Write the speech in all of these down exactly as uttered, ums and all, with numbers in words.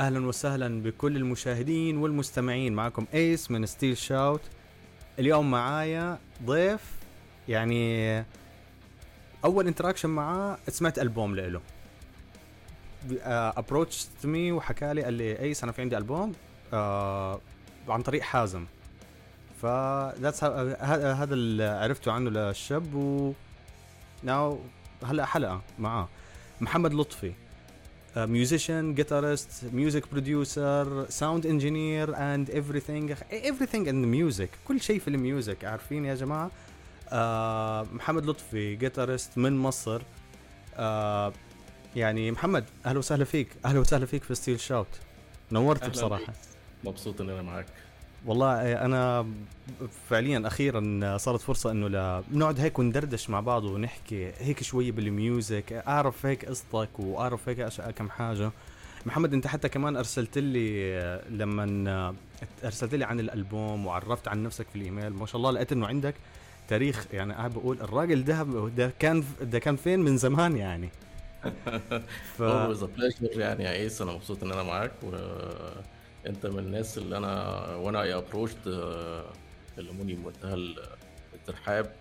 أهلا وسهلا بكل المشاهدين والمستمعين. معكم إيس من ستيل شاوت. اليوم معايا ضيف يعني أول انتراكشن معاه سمعت ألبوم له أبروتش مي وحكى لي قال لي إيس أنا في عندي ألبوم آه عن طريق حازم. فذاتس هذا اللي عرفته عنه للشاب و ناو هلا حلقة معاه. محمد لطفي musician, guitarist, music producer, sound engineer and everything everything in the music. كل شيء في الميوزك عارفين يا جماعة. آه محمد لطفي guitarist من مصر. آه يعني محمد أهلا وسهلا فيك. أهلا وسهلا فيك في ستيل شاوت. نورت بصراحة. مبسوط إن أنا معك. والله أنا فعليا أخيرا صارت فرصة إنه لا نقعد هيك وندردش مع بعض ونحكي هيك شوية بالميوزك. أعرف هيك قصتك وأعرف هيك أشياء كم حاجة. محمد أنت حتى كمان أرسلت لي لما أرسلت لي عن الألبوم وعرفت عن نفسك في الإيميل ما شاء الله. لقيت إنه عندك تاريخ يعني أحب أقول الراجل ده ده كان ده كان فين من زمان يعني. هو إذا بلاجر يعني يا إيس أنا مبسوط إن أنا معك و... انت من الناس اللي انا وانا اي ابروشت اللموني بمنتهى الترحاب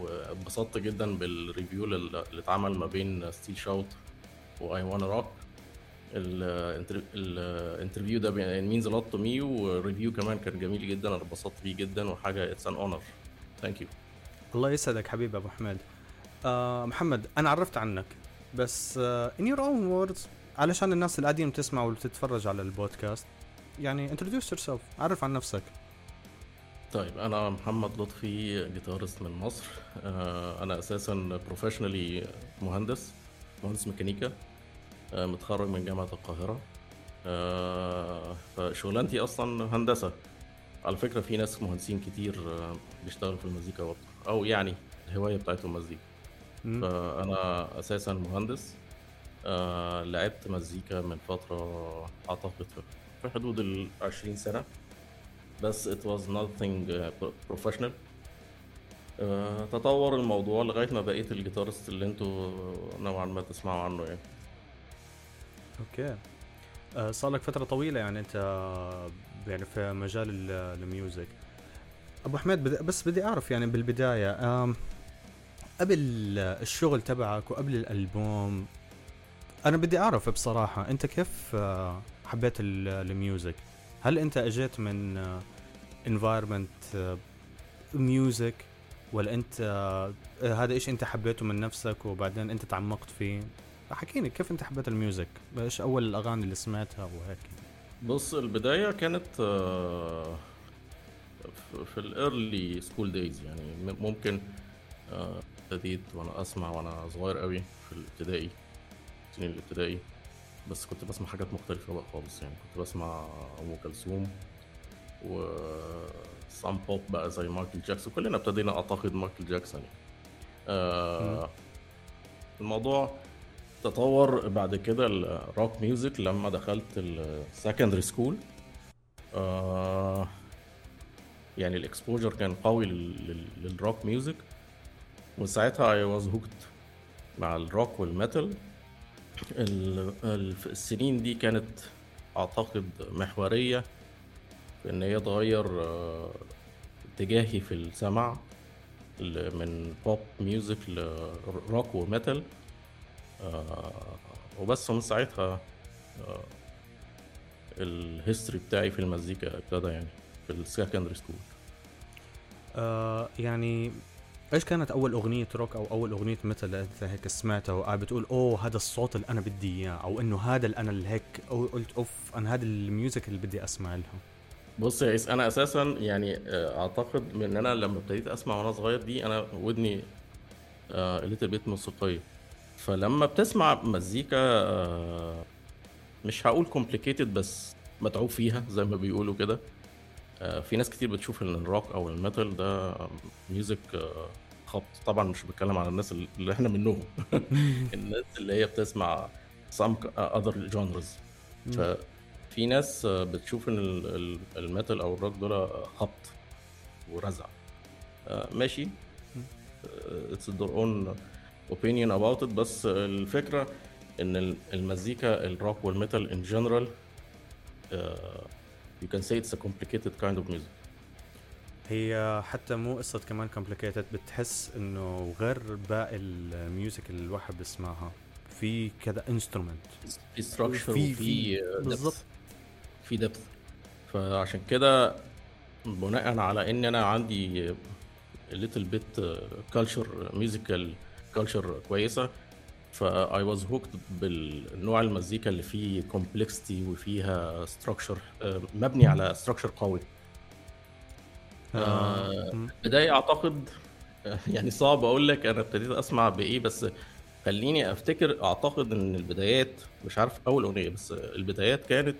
واتبسطت جدا بالريفيو اللي اتعمل ما بين ستيل شاوت واي وانا روك. الانترفيو ده مينز ا لوت تو مي والريفيو كمان كان جميل جدا انا اتبسطت فيه جدا وحاجه اتس ان اونر. ثانك يو. الله يسعدك حبيبي ابو احمد. أه محمد انا عرفت عنك بس ان يور اون ووردز علشان الناس القديم تسمع وتتفرج على البودكاست يعني introduce yourself. عرف عن نفسك. طيب أنا محمد لطفي جيتارست من مصر. أنا أساساً professionally مهندس مهندس ميكانيكا متخرج من جامعة القاهرة. فشغلانتي أصلاً هندسة. على فكرة في ناس مهندسين كتير بيشتغلوا في المزيكا برضه أو يعني الهواية بتاعتهم مزيكا. فأنا أساساً مهندس. آه، لعبت مزيكا من فترة أعتقد في حدود العشرين سنة بس it was nothing professional. آه، تطور الموضوع لغاية ما بقيت الجيتارست اللي انتوا نوعا ما تسمعوا عنه يعني. اوكي. آه، صار لك فترة طويلة يعني انت يعني في مجال الميوزك. ابو احمد بد... بس بدي اعرف يعني بالبداية آه، قبل الشغل تبعك وقبل الألبوم انا بدي اعرف بصراحه انت كيف حبيت الميوزك. هل انت اجيت من environment music ولا انت هذا ايش انت حبيته من نفسك وبعدين انت تعمقت فيه؟ حكيني كيف انت حبيت الميوزك. ايش اول الاغاني اللي سمعتها وهيك؟ بص البدايه كانت في الايرلي سكول دايز يعني ممكن ابتديت وانا اسمع وانا صغير قوي في الابتدائي سنين الابتدائي بس كنت بسمع حاجات مختلفة بقى خالص يعني. كنت بسمع أم كلثوم وسام بوب بقى زي مايكل جاكسون. كلنا ابتدينا أعتقد مايكل جاكسون يعني. آه الموضوع تطور بعد كده الروك ميوزك لما دخلت السكندري سكول. آه يعني الاكسبوجر كان قوي للروك ميوزك وساعتها I was hooked مع الروك والميتال. السنين دي كانت أعتقد محورية في أن هي تغير اتجاهي في السمع من بوب ميوزك لروك وميتال وبس. من ساعتها الهيستوري بتاعي في المزيكا ابتدى يعني في السكندري سكول. آه يعني ايش كانت اول اغنيه روك او اول اغنيه ميتال انت هيك سمعتها وقاعد بتقول اوه هذا الصوت اللي انا بدي اياه او انه هذا اللي انا اللي هيك قلت اوف انا هذا الميوزك اللي بدي اسمع له؟ بص يا عيس انا اساسا يعني اعتقد من انا لما ابتديت اسمع وانا صغير دي انا ودني قلت البيت موسيقيه. فلما بتسمع مزيكا مش هقول كومبليكيتد بس متعوب فيها زي ما بيقولوا كده. في ناس كتير بتشوف ان الروك او الميتال ده ميوزك خبط. طبعا مش بتكلم على الناس اللي احنا منهم الناس اللي هي بتسمع some other genres. ففي ناس بتشوف ان الميتال او الروك دول خبط ورزع. ماشي it's their own opinion about it بس الفكرة ان المزيكا الروك والميتال ان جنرال يو كان سي اتس ا كومبليكيتد كايند اوف ميوزك. هي حتى مو قصة كمان كومبليكيتد، بتحس انه غير باقي الميوزك اللي الواحد بيسمعها في كذا انسترومنت، في ستراكشر، وفي بالضبط في دبث. فعشان كده بناء على ان انا عندي ليتل بيت كالتشر ميوزيكال كالتشر كويسه، فا اي واز هوكت بالنوع المزيكا اللي فيه كومبلكسيتي وفيها ستراكشر مبني على ستراكشر قوي. بداية اعتقد يعني صعب اقول لك انا ابتديت اسمع بايه، بس خليني افتكر. اعتقد ان البدايات مش عارف اول اغنيه، بس البدايات كانت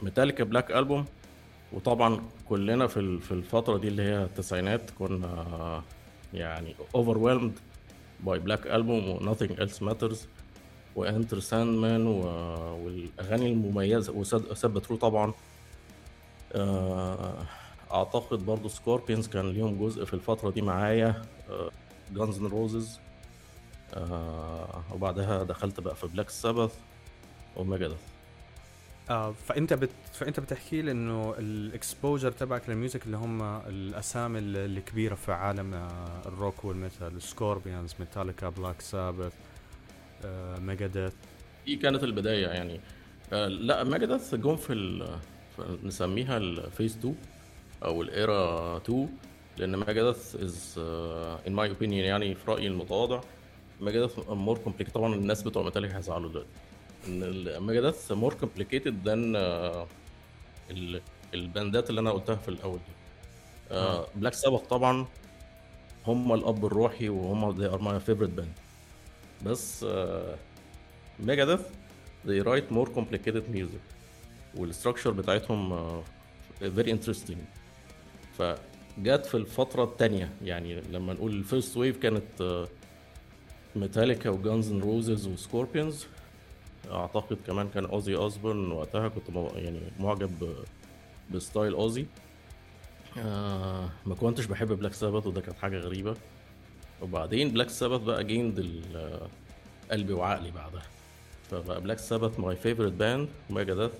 ميتاليكا بلاك ألبوم، وطبعا كلنا في في الفتره دي اللي هي التسعينات كنا يعني overwhelmed by Black Album و Nothing Else Matters و Enter Sandman و... والاغاني المميزه وسبترو طبعا. اعتقد برضو سكوربينز كان ليهم جزء في الفتره دي معايا، Guns and Roses، وبعدها دخلت بقى في Black Sabbath وMegadeth. آه فانت بت... فانت بتحكي لي انه الاكسبوجر تبعك للميوزك اللي هم الاسامي الكبيره في عالم الروك والميتال، سكوربيونز، ميتاليكا، بلاك سابث، آه، ميجاديث. دي كانت البدايه يعني. آه لا ميجاديث جم في ال... نسميها الفيس اتنين او الايرا اتنين، لان ميجاديث از ان ماي اوبينيون يعني في رايي المتواضع ميجاديث مور كومبليك. طبعا الناس بتوع ميتاليكا هيزعلوا دلوقتي ان الميجاديث مور كومبليكيتد ذان الباندات اللي انا قلتها في الاول دي. بلاك سابث طبعا هم الاب الروحي وهم they are my favorite band، بس ميجاديث they write more complicated music والستراكشر بتاعتهم very interesting. فجات في الفتره الثانيه يعني لما نقول الفيرست ويف كانت ميتاليكا وجانز اند روزز وسكوربيونز، اعتقد كمان كان اوزي اوزبورن وقتها، كنت يعني معجب بستايل اوزي. آه ما كنتش بحب بلاك سابث وده كانت حاجه غريبه، وبعدين بلاك سابث بقى جيند قلبي وعقلي بعدها، فبقى بلاك سابث ماي فيفورت باند. وميجاديث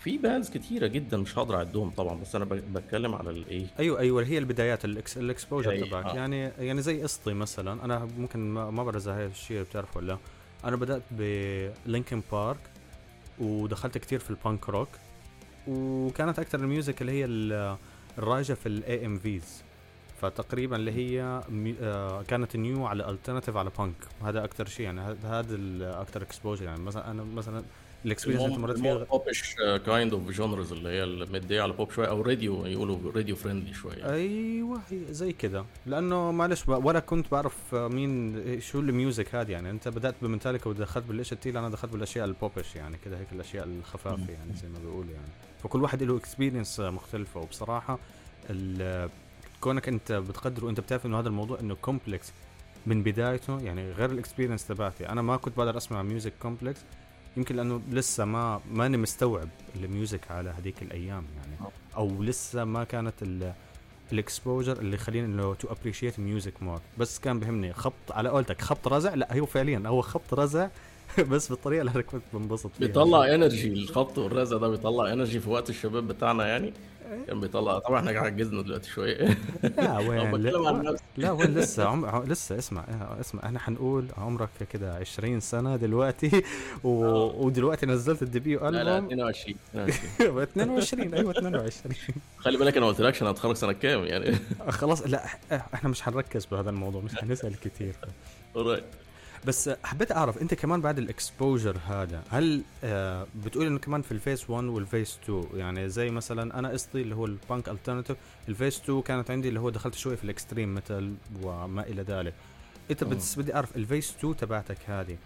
في باندز كتيره جدا مش هقدر اعدهم طبعا، بس انا بتكلم على الايه. ايوه ايوه هي البدايات الاكسبوجر تبعك. آه. يعني يعني زي قصتي مثلا، انا ممكن ما برز هاي الشيء بتعرفه ولا. أنا بدأت بلينكن بارك ودخلت كتير في البانك روك، وكانت أكتر الميوزك اللي هي الراجة في الأي ام فيز، فتقريبا اللي هي كانت نيو على ألترناتيف على بانك. هذا أكتر شيء يعني، هذا أكتر اكسبوجر يعني. مثلا أنا مثلا الاكسبوجر اللي مرت فيها بوبش كايند اوف جونرز اللي هي المدية على بوب شوية أو راديو، يقولوا راديو فريندلي شوية. أيوة زي كده، لأنه معلش ولا كنت بعرف مين شو الميوزك هذه يعني. أنت بدأت بميتاليكا ودخلت بالأشياء التقيلة، أنا دخلت بالأشياء البوبش يعني كده، هيك الأشياء الخفافة يعني زي ما بيقول يعني. فكل واحد له اكسبيرينس مختلفة، وبصراحة كونك أنت بتقدر وأنت بتعرف إنه هذا الموضوع إنه كومبلكس من بدايته يعني، غير الاكسبيرينس تبعتي. أنا ما كنت بقدر أسمع ميوزك كومبلكس، يمكن لأنه لسه ما ما أنا مستوعب الميوزك على هذيك الأيام يعني، أو لسه ما كانت الإكسبوجر اللي خلينا إنه to appreciate music more. بس كان بهمني خبط على قولتك، خبط رزع. لا هو فعليا هو خبط رزع بس بالطريقة اللي أنا كنت بنبسط فيها. بيطلع إنرجي الخبط والرزع ده، بيطلع إنرجي في وقت الشباب بتاعنا يعني، كان بيطلع. طبعا إحنا عجزنا دلوقتي شوية. لا وين لا, لا وين لسه عم... لسه اسمع اسمع إحنا حنقول عمرك كده عشرين سنة دلوقتي و... ودلوقتي نزلت الديبيو ألبوم. لا اثنين وعشرين اثنين وعشرين أيوة اثنين وعشرين. خلي بالك أنا قلت لكش أنا هتخرج سنة كام يعني. خلاص لا إحنا مش هنركز بهذا الموضوع، مش هنسأل كتير. بس حبيت اعرف انت كمان بعد الاكسبوجر هذا، هل آه بتقول انه كمان في الفيس واحد والفيس اتنين يعني زي مثلا انا قصتي اللي هو البانك الترناتيف، الفيس اتنين كانت عندي اللي هو دخلت شويه في الاكستريم ميتال وما الى ذلك. انت بدي اعرف الفيس اتنين تبعتك هذه،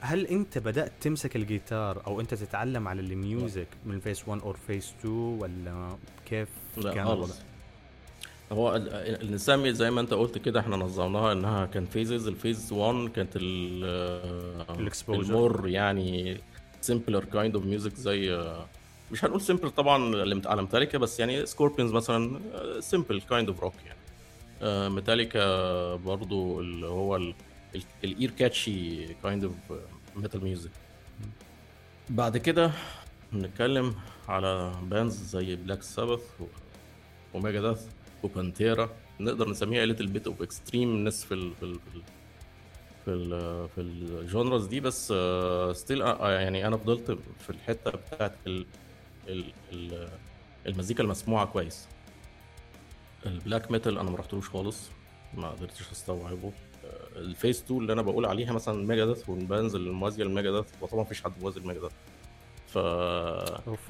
هل انت بدات تمسك الجيتار او انت تتعلم على الميوزك من الفيس واحد او فيس اتنين ولا كيف كان الوضع؟ هو نسمي زي ما انت قلت كده، احنا نظمناها انها كان فيزز. الفيز واحد كانت الاكسبوجر يعني سمبلر كايند اوف ميوزك، زي مش هنقول سمبل طبعا على ميتاليكا، بس يعني سكوربينز مثلا سمبل كايند اوف روك يعني. ميتاليكا برضو اللي هو الاير كاتشي كايند اوف ميتال ميوزك. بعد كده بنتكلم على بانز زي بلاك سابث وميجاداث وبانتيرا، نقدر نسميها ليتل بيت اوف اكستريم الناس في ال في ال في ال في الجونرز دي. بس ستيل يعني انا فضلت في الحته بتاعت ال ال المزيكا المسموعه كويس. البلاك ميتال انا ما رحتلوش خالص، ما قدرتش استوعبه. الفيس اتنين اللي انا بقول عليها مثلا ميجاداث والبانز الموازيه لميجاداث، وطبعا مفيش حد موازي لميجاداث. ف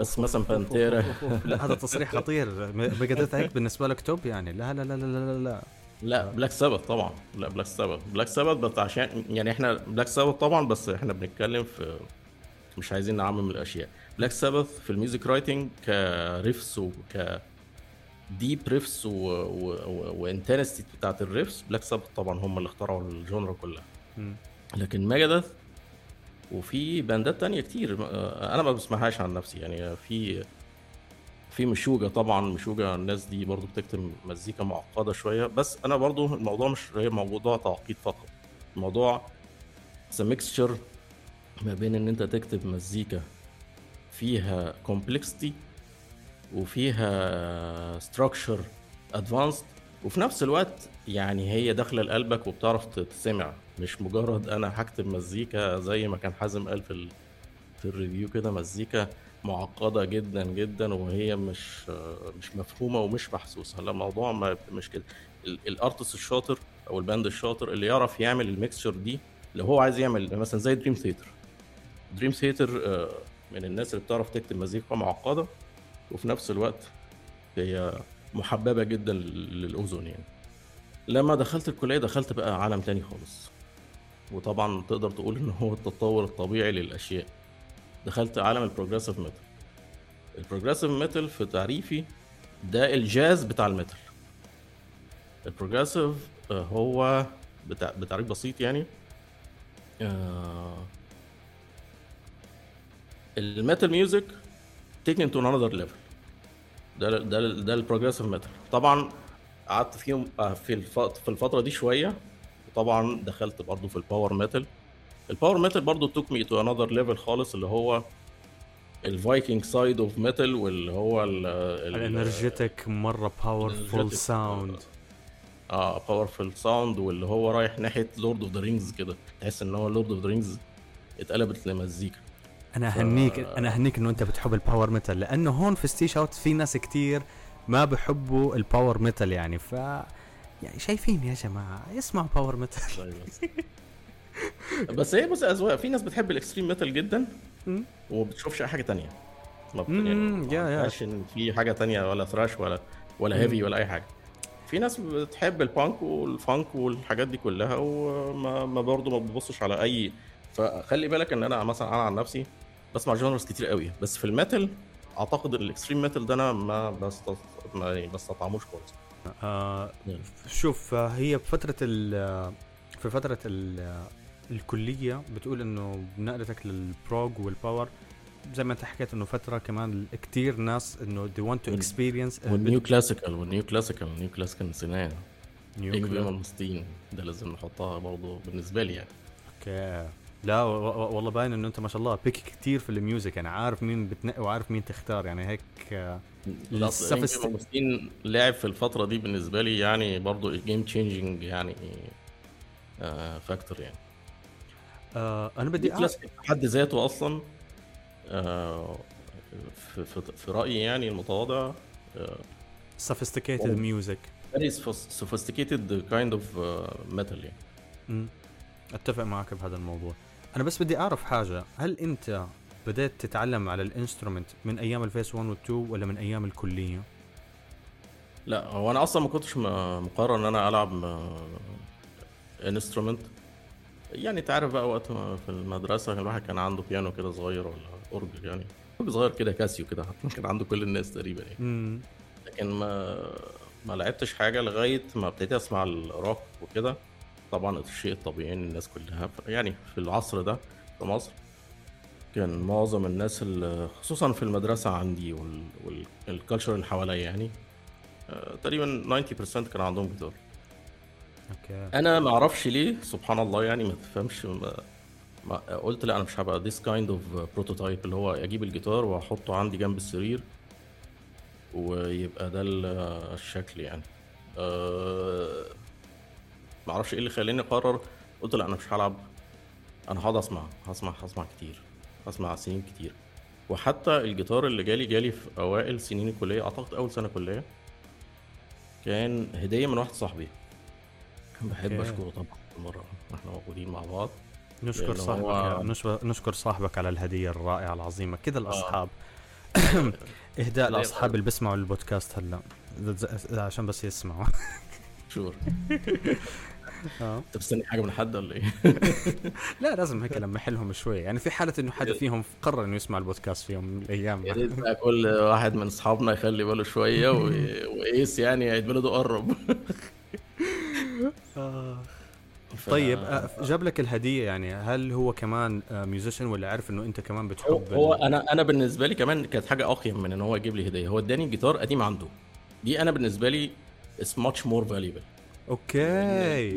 بس مثلا بانتيرا لا، هذا تصريح خطير. ميجاداث هيك بالنسبه لك توب يعني؟ لا لا لا لا لا لا بلاك سابث طبعا، لا بلاك سابث بلاك سابث بس عشان يعني احنا بلاك سابث طبعا، بس احنا بنتكلم في مش عايزين نعمم الاشياء. بلاك سابث في الميوزك رايتنج كريفس وك ديب ريفس وانتنستي و... و... بتاعت الريفس، بلاك سابث طبعا هم اللي اخترعوا الجونرا كلها. م. لكن ميجادث وفي باندات تانية كتير انا ما بسمعهاش عن نفسي يعني. في في مشوجة طبعا، مشوجة الناس دي برضو بتكتب مزيكا معقدة شوية، بس انا برضو الموضوع مش موضوع تعقيد فقط، الموضوع ذا ميكستشر ما بين ان انت تكتب مزيكا فيها كومبلكستي وفيها ستراكشر ادفانسد، وفي نفس الوقت يعني هي داخله لقلبك وبتعرف تسمع، مش مجرد انا هكتب مزيكا زي ما كان حازم قال في في الريفيو كده، مزيكا معقده جدا جدا وهي مش مش مفهومه ومش محسوسه. لا، الموضوع مش كده. الارتست الشاطر او الباند الشاطر اللي يعرف يعمل الميكسشر دي، اللي هو عايز يعمل مثلا زي دريم ثيتر. دريم ثيتر من الناس اللي بتعرف تكتب مزيكا معقده وفي نفس الوقت هي محببة جدا للأذن يعني. لما دخلت الكلية دخلت بقى عالم تاني خالص، وطبعا تقدر تقول إنه هو التطور الطبيعي للأشياء. دخلت عالم البروجريسيف ميتال. البروجريسيف ميتال في تعريفي ده الجاز بتاع الميتال. البروجريسيف هو بتاع بتعريف بسيط يعني الميتال ميوزك taken to another level. ده ده ده البروجريسيف ميتال. طبعا قعدت فيهم في في الفتره دي شويه، وطبعا دخلت برضو في الباور ميتال. الباور ميتال برضو took me to another level خالص، اللي هو الفايكنج سايد اوف ميتال، واللي هو الانرجيتك مره باورفول ساوند اه باورفول ساوند، واللي هو رايح ناحيه لورد اوف ذا رينجز كده. تحس ان هو لورد اوف ذا رينجز اتقلبت لمزيكا. انا اهنيك انا اهنيك انه انت بتحب الباور ميتال، لانه هون في ستيل شاوت في ناس كتير ما بحبوا الباور ميتال يعني. ف يعني شايفين يا جماعه، اسمعوا باور ميتال. بس هي بس اذواق، في ناس بتحب الاكستريم ميتال جدا وبتشوفش اي حاجه تانية. يعني يا عشان في حاجه تانية ولا ثراش ولا ولا هيفي ولا اي حاجه. في ناس بتحب البانك والفانك والحاجات دي كلها، وما ما برضو ما ببصش على اي. فخلي بالك ان انا مثلا انا عن نفسي بسمع جونرز كتير قوي، بس في الميتال اعتقد الاكستريم ميتال ده انا ما بستط... ما بستطعموش خالص. آه شوف، هي بفتره ال... في فتره ال... الكليه بتقول انه نقلتك للبروج والباور زي ما انت حكيت انه فتره كمان كتير ناس انه they want to experience والنيو كلاسيكال والنيو كلاسيكال والنيو كلاسيكال سنه نيو مستين ده لازم نحطها برضو بالنسبه لي يعني. اوكي، لا والله باين انه انت ما شاء الله بيك كتير في الميوزك، يعني عارف مين بتنقي وعارف مين تختار يعني. هيك السفستين مستين لعب في الفتره دي بالنسبه لي يعني برضو الجيم تشينجينج يعني آه فاكتور يعني. آه انا بدي كلاسيك حد ذاته اصلا آه في, في, في رايي يعني المتواضع سوفيستيكيتد ميوزك، very sophisticated kind of metal يعني. م. اتفق معك بهذا الموضوع. انا بس بدي اعرف حاجه، هل انت بدأت تتعلم على الانسترومنت من ايام الفيس واحد و2 ولا من ايام الكليه؟ لا، هو انا اصلا ما كنتش مقرر ان انا العب انسترومنت يعني. تعرف بقى وقت في المدرسه الواحد كان عنده بيانو كده صغير ولا اورج يعني صغير كده كاسيو كده، كان عنده كل الناس تقريبا يعني. لكن ما ما لعبتش حاجه لغايه ما ابتديت اسمع الروك وكده. طبعا الشيء الطبيعي الناس كلها يعني في العصر ده في مصر كان معظم الناس خصوصا في المدرسه عندي والكالتشر اللي حواليا يعني تقريبا تسعين بالمية كان عندهم جيتار. اوكي، انا ما اعرفش ليه سبحان الله يعني، ما تفهمش قلت لا انا مش هبقى this kind of prototype اللي هو اجيب الجيتار واحطه عندي جنب السرير ويبقى ده الشكل يعني. أه معرفش ايه اللي خلاني اقرر قلت لا انا مش هلعب، انا هقعد اسمع هسمع هسمع كتير، هسمع سنين كتير. وحتى الجيتار اللي جالي جالي في اوائل سنين الكليه، اعتقد اول سنه كليه، كان هديه من واحد صاحبي بحب okay. اشكره طبعا المره احنا موجودين مع بعض، نشكر صاحبك هو... نشكر نشكر صاحبك على الهديه الرائعه العظيمه كده. الاصحاب اهداء لاصحاب اللي بيسمعوا البودكاست هلا عشان بس يسمعوا شور اه انت مستني حاجه من حد ولا ايه؟ لا لازم هيك لمح لهم شويه يعني، في حاله انه حد فيهم قرر انه يسمع البودكاست في يوم من الايام. يا ريت بقى كل واحد من اصحابنا يخلي باله شويه وايس يعني عيد ميلاده قرب. طيب جاب لك الهديه يعني، هل هو كمان ميوزيشن ولا عارف انه انت كمان بتحب؟ هو انا انا بالنسبه لي كمان كانت حاجه اقيم من ان هو يجيب لي هديه، هو اداني جيتار قديم عنده، دي انا بالنسبه لي is much more valuable. اوكي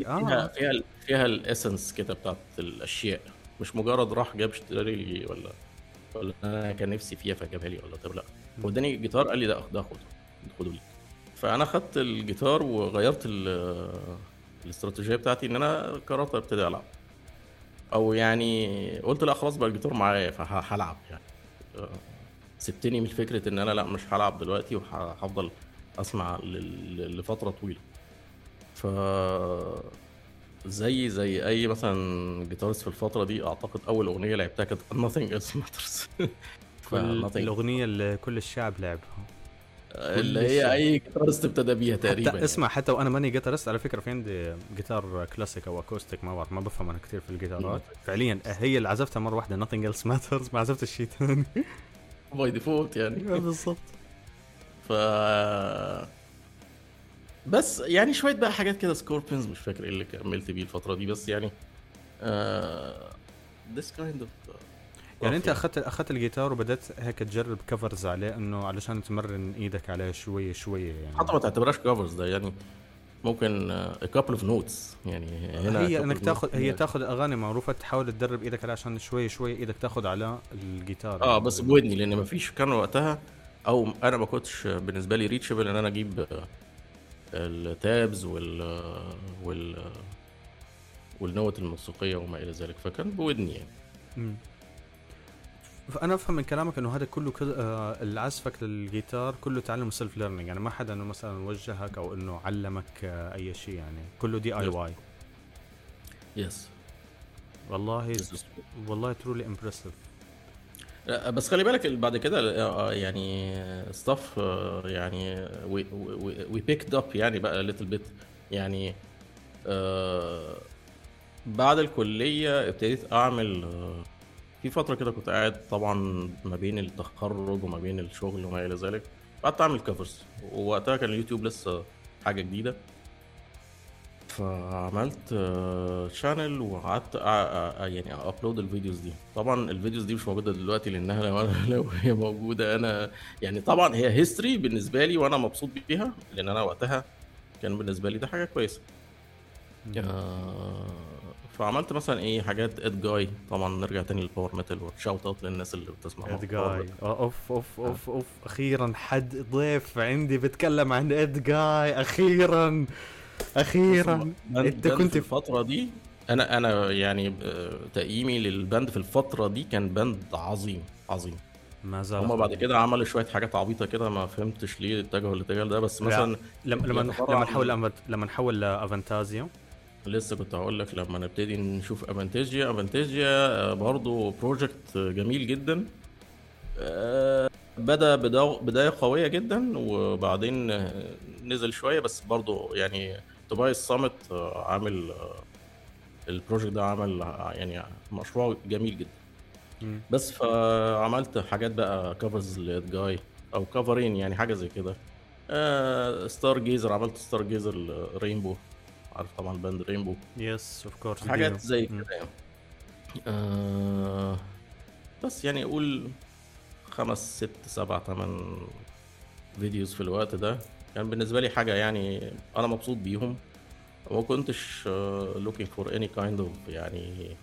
اه فيها فيها الاسنس كده بتاعت الاشياء، مش مجرد راح جاب اشتري لي ولا ولا انا كان نفسي فيها فجابها لي ولا طب لا، هو اداني جيتار قال لي ده خده خده لي، فانا خدت الجيتار وغيرت الاستراتيجيه بتاعتي ان انا قررت ابتدي العب، او يعني قلت لا خلاص بقى الجيتار معايا فهلعب يعني. سبتني من فكره ان انا لا مش هلعب دلوقتي وهفضل اسمع لفتره طويله. ف زي زي اي مثلا جيتارست في الفتره دي، اعتقد اول اغنيه لعبتها كانت Nothing Else Matters. الاغنيه اللي كل الشعب لعبها، اللي هي اي جيتارست ابتدى بيها تقريبا يعني. اسمع حتى وانا ماني جيتارست على فكره، في عندي جيتار كلاسيك او اكوستيك ما بعرف، ما بفهم انا كتير في الجيتارات فعليا، هي اللي عزفتها مره واحده Nothing Else Matters، ما عزفتش شيء ثاني باي ديفولت يعني بالضبط. ف بس يعني شويه بقى حاجات كده سكوربينز، مش فاكر ايه اللي كملت بيه الفتره دي، بس يعني آه... this kind of يعني انت اخذت اخذت الجيتار وبدات هيك تجرب كفرز عليه، انه علشان تمرن ايدك عليه شويه شويه يعني. حتى ما تعتبرش كفرز ده يعني، ممكن a couple of notes يعني، هنا هي انك تاخذ هي تاخذ اغاني معروفه تحاول تدرب ايدك عليها عشان شويه شويه ايدك تاخذ على الجيتار. اه بس بودني لان ما فيش كان وقتها، او انا ما كنتش بالنسبه لي ريتشبل ان انا اجيب التابز وال وال والنوت الموسيقيه وما الى ذلك، فكان بودني يعني. امم فانا افهم من كلامك انه هذا كله العزفك للجيتار كله تعلم سيلف ليرنينج يعني، ما حدا انه مثلا وجهك او انه علمك اي شيء يعني، كله دي اي واي. يس والله والله ترولي امبرسيف. بس خلي بالك بعد كده يعني ستاف يعني وي وي بيكد اب يعني بقى ليتل بيت يعني. آه بعد الكليه ابتديت اعمل في فتره كده، كنت قاعد طبعا ما بين التخرج وما بين الشغل وما الى ذلك، قعدت اعمل كفرز، ووقتها كان اليوتيوب لسه حاجه جديده، فعملت شانل وقعدت يعني ابلود الفيديوز دي. طبعا الفيديوز دي مش موجوده دلوقتي، لانها لو, لو هي موجوده انا يعني طبعا هي هيستوري بالنسبه لي وانا مبسوط بيها، لان انا وقتها كان بالنسبه لي ده حاجه كويسه. فعملت مثلا ايه حاجات اد جاي، طبعا نرجع تاني للباور ميتال وشاوت اوت للناس اللي بتسمعها اد جاي. اوف اوف اوف اوف اخيرا حد ضيف عندي بتكلم عن اد جاي، اخيرا اخيرا. انت كنت في الفتره دي، انا انا يعني تقييمي للباند في الفتره دي كان باند عظيم عظيم. ما زال هم بعد كده عملوا شويه حاجات عبيطه كده، ما فهمتش ليه اتجهوا الاتجاه ده، بس مثلا لما لما نحاول لما نحاول لافانتازيا، لسه كنت هقول لك لما نبتدي نشوف افانتازيا افانتازيا برضو بروجكت جميل جدا، بدا بدايه قويه جدا وبعدين نزل شويه، بس برضو يعني توبايس صامت عامل البروجكت ده، عمل يعني مشروع جميل جدا. بس فعملت حاجات بقى كفرز لاد جاي او كفرين يعني حاجه زي كده. ستار جيزر، عملت ستار جيزر رينبو، عارف طبعا باند رينبو؟ يس اوف كورس. حاجات زي كده آه، بس يعني اقول خمس ست سبع تمن فيديوز في الوقت ده، كان يعني بالنسبه لي حاجه يعني انا مبسوط بيهم، وما كنتش looking for any kind of يعني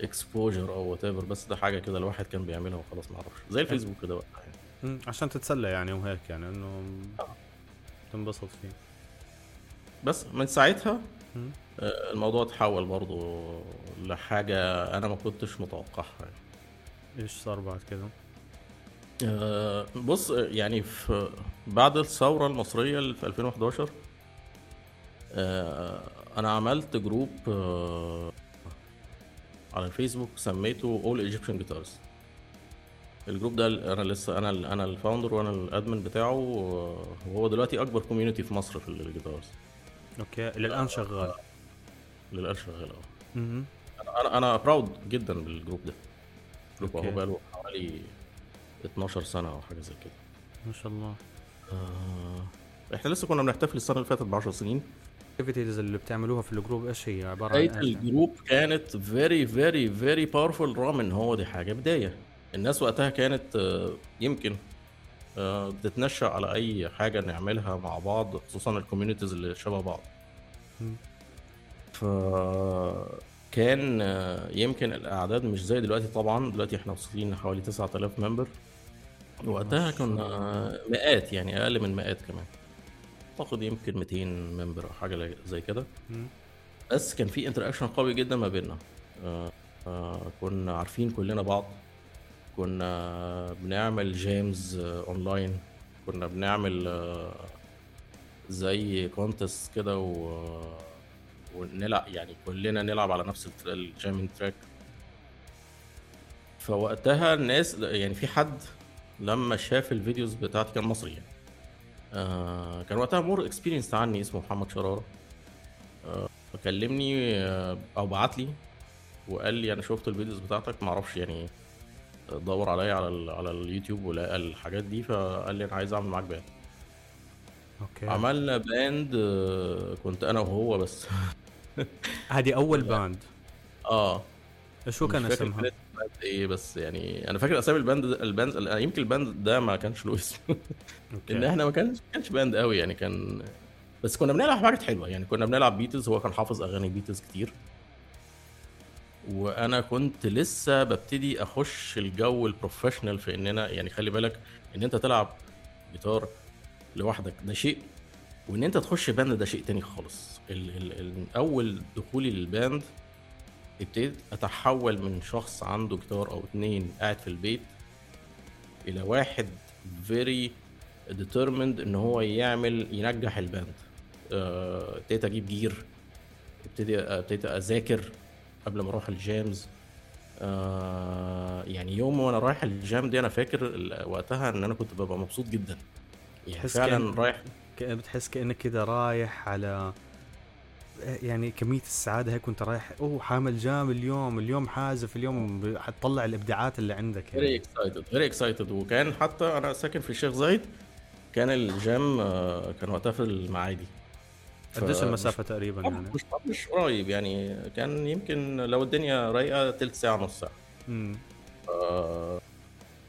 اكسبوجر او وات ايفر، بس ده حاجه كده الواحد كان بيعملها وخلاص، ما اعرفش زي الفيسبوك كده وقتها يعني. عشان تتسلى يعني وهيك يعني انه تنبسط فيه. بس من ساعتها الموضوع تحول برضو لحاجه انا ما كنتش متوقعها يعني. ايش صار بعد كده؟ أه بص يعني في بعد الثوره المصريه اللي في ألفين وإحداشر أه انا عملت جروب أه على الفيسبوك سميته All Egyptian Guitars. الجروب ده انا لسه انا ال انا الفاوندر وانا الادمن بتاعه، وهو دلوقتي اكبر كوميونتي في مصر في الجيتارز. اوكي للان شغال للان شغال اه انا انا براود جدا بالجروب ده. الجروب هو بقاله حوالي اتناشر سنة او حاجه زي كده ما شاء الله. آه. احنا لسه كنا بنحتفل السنه اللي فاتت ب عشر سنين. الاكتيفيتيز اللي بتعملوها في الجروب ايش هي؟ عباره عن ايه؟ الجروب كانت فيري فيري فيري باورفل رامن. هو دي حاجه بدايه الناس وقتها كانت يمكن بتتنشأ على اي حاجه نعملها مع بعض، خصوصا الكوميونيتيز اللي شبه بعض. فكان يمكن الاعداد مش زي دلوقتي طبعا، دلوقتي احنا وصلين حوالي تسعة آلاف ممبر، وقتها كنا مئات يعني اقل من مئات كمان، اعتقد يمكن مئتين ممبر او حاجه زي كده. بس كان في انتراكشن قوي جدا ما بيننا، كنا عارفين كلنا بعض، كنا بنعمل جيمز اونلاين، كنا بنعمل زي كونتست كده و... ونلعب يعني كلنا نلعب على نفس الجيمينج تراك. فوقتها الناس يعني في حد لما شاف الفيديوز بتاعتي كان مصري يعني. آه كان وقتها مور اكسبيرينس عني اسمه محمد شرارة، آه فكلمني آه او بعت لي وقال لي انا شفت الفيديوز بتاعتك، معرفش يعني دور عليا على ال على اليوتيوب ولقى الحاجات دي، فقال لي انا عايز اعمل معاك باند. اوكي عملنا باند، كنت انا وهو بس. هذه اول باند اه شو كان اسمها؟ ايه بس يعني انا فاكر اسامي الباند الباند يمكن الباند ده ما كانش له اسم. ان احنا ما كانش كانش باند قوي يعني، كان بس كنا بنلعب حاجات حلوه يعني. كنا بنلعب بيتلز، هو كان حافظ اغاني بيتلز كتير، وانا كنت لسه ببتدي اخش الجو البروفيشنال في اننا يعني خلي بالك ان انت تلعب جيتار لوحدك ده شيء، وان انت تخش باند ده شيء تاني خالص. ال ال ال اول دخولي للباند ابتديت اتحول من شخص عنده جيتار او اتنين قاعد في البيت الى واحد very determined ان هو يعمل ينجح الباند. ابتديت أه اجيب جير، ابتدي ابتديت اذاكر قبل ما اروح الجيمز. آه يعني يوم وانا رايح الجيم دي انا فاكر وقتها ان انا كنت ببقى مبسوط جدا يعني، فعلا رايح بتحس كأنك كده رايح على يعني كمية السعادة هيك، كنت رايح اوه حامل جام اليوم، اليوم حازف، اليوم هتطلع الابداعات اللي عندك يعني. very excited very excited. وكان حتى انا ساكن في الشيخ زايد، كان الجيم كان وقتها في المعادي، قديش المسافة تقريباً يعني؟ مش مش قريب يعني، كان يمكن لو الدنيا رايقة تلت ساعة نص ساعة. آه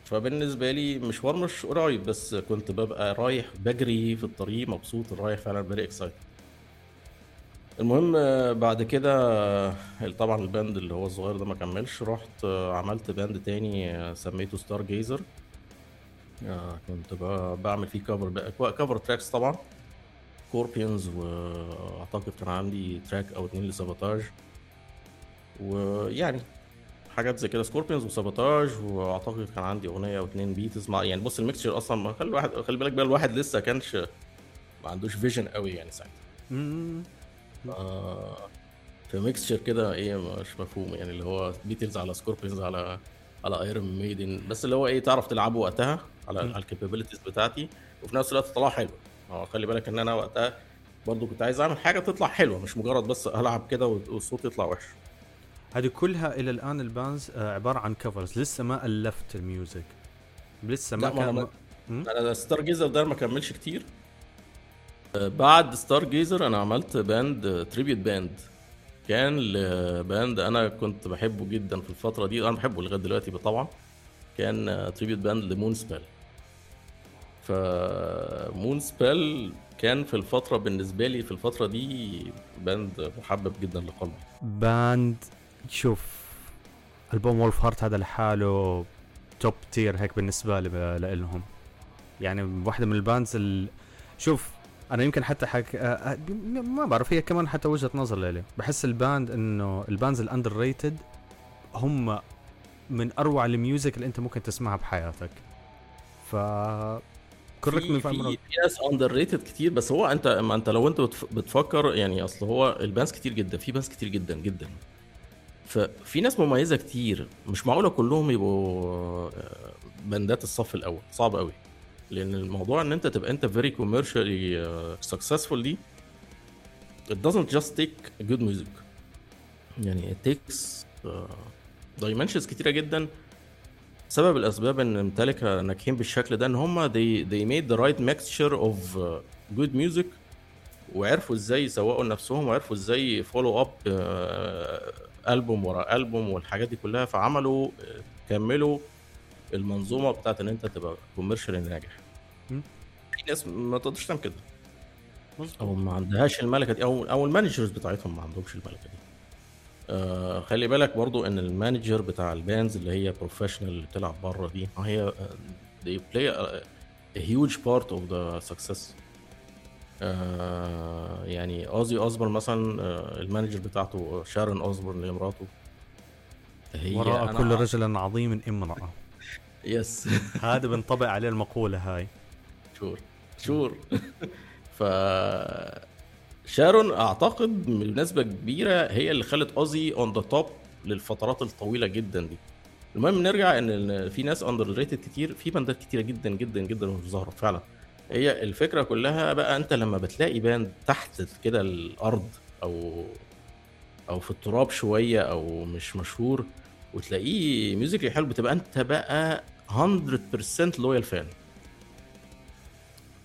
فبالنسبة لي مشوار مش قريب، بس كنت ببقى رايح بجري في الطريق مبسوط، رايح فعلاً بري اكسايت. المهم بعد كده طبعاً الباند اللي هو الصغير ده ما كملش، رحت عملت باند تاني سميته ستار جيزر. آه كنت بعمل فيه كفر كفر تراكس طبعاً، سكوربيونز، واعتقد كان عندي تراك او اتنين لسابوتاج، ويعني حاجات زي كده. سكوربيونز وسابوتاج، واعتقد كان عندي اغنيه او اتنين بيتس مع يعني. بص الميكسشر اصلا خلي الواحد خلي بالك بقى الواحد لسه كانش ما عندوش فيجن قوي يعني ساعتها. آه في ميكسشر كده ايه مش مفهوم يعني، اللي هو بيتلز على سكوربيونز على على ايرون ميدن، بس اللي هو ايه تعرف تلعبه وقتها على على الكابابيلتيز بتاعتي، وفي نفس الوقت طلع حلو. اه خلي بالك ان انا وقتها برضو كنت عايز اعمل حاجه تطلع حلوه، مش مجرد بس العب كده والصوت يطلع وحش. هذه كلها الى الان البانز عباره عن كفرز، لسه ما الفت الميوزك لسه ما كان. ما... انا ستار جيزر ده ما كملش كتير. بعد ستار جيزر انا عملت باند تريبيوت باند، كان باند انا كنت بحبه جدا في الفتره دي، انا بحبه لغايه دلوقتي طبعا. كان تريبيوت باند لمون سبيل. فمون سبيل كان في الفترة بالنسبة لي في الفترة دي باند محبب جدا لقلبي. باند شوف ألبوم وولف هارت هذا لحاله توب تير هيك بالنسبة لهم. يعني واحدة من الباندز ال... شوف أنا يمكن حتى حك... أه... ما بعرف، هي كمان حتى وجهة نظر لي. بحس الباند إنه الباندز الأندر ريتد هم من أروع الميوزك اللي أنت ممكن تسمعها بحياتك. فا كرك من في ناس أندر ريتد كتير، بس هو أنت ما أنت لو أنت بتفكر يعني أصل هو البانز كتير جدا، في بانز كتير جدا جدا، ففي ناس مميزة كتير، مش معقولة كلهم يبقوا باندات الصف الأول. صعب قوي، لأن الموضوع إن أنت تبقى أنت فيري كوميرشالي سكسسفول دي it doesn't just take good music، يعني it takes dimensions كتيرة جدا. سبب الأسباب إن ميتاليكا ناجحين بالشكل ده إن هما they they made the right mixture of good music، وعرفوا إزاي يسوقوا لنفسهم، وعرفوا إزاي follow up ألبوم وراء ألبوم والحاجات دي كلها، فعملوا كملوا المنظومة بتاعت إن أنت تبقى كوميرشال ناجح. في ناس ما تقدرش تعمل كده، أو ما عندهاش الملكة دي، أو أو المانجرز بتاعتهم ما عندهمش الملكة دي. آه خلي بالك برضو ان المانجر بتاع البانز اللي هي بروفيشنال اللي بتلعب بره دي هي they play a, a huge part of the success. آه يعني اوزي اوزبورن مثلا، آه المانجر بتاعته شارون اوزبورن اللي مراته وراء كل رجل عظيم امرأة. يس هذا بنطبق عليه المقولة هاي شور شور. ف شارون اعتقد بنسبه كبيره هي اللي خلت اوزي اون ذا توب للفترات الطويله جدا دي. المهم نرجع ان في ناس اندر ريتد كتير، في باندات كتيره جدا جدا جدا ظهرت فعلا. هي الفكره كلها بقى انت لما بتلاقي باند تحت كده الارض او او في التراب شويه او مش مشهور وتلاقيه ميوزك حلو، بتبقى انت بقى مية بالمية لويال فان،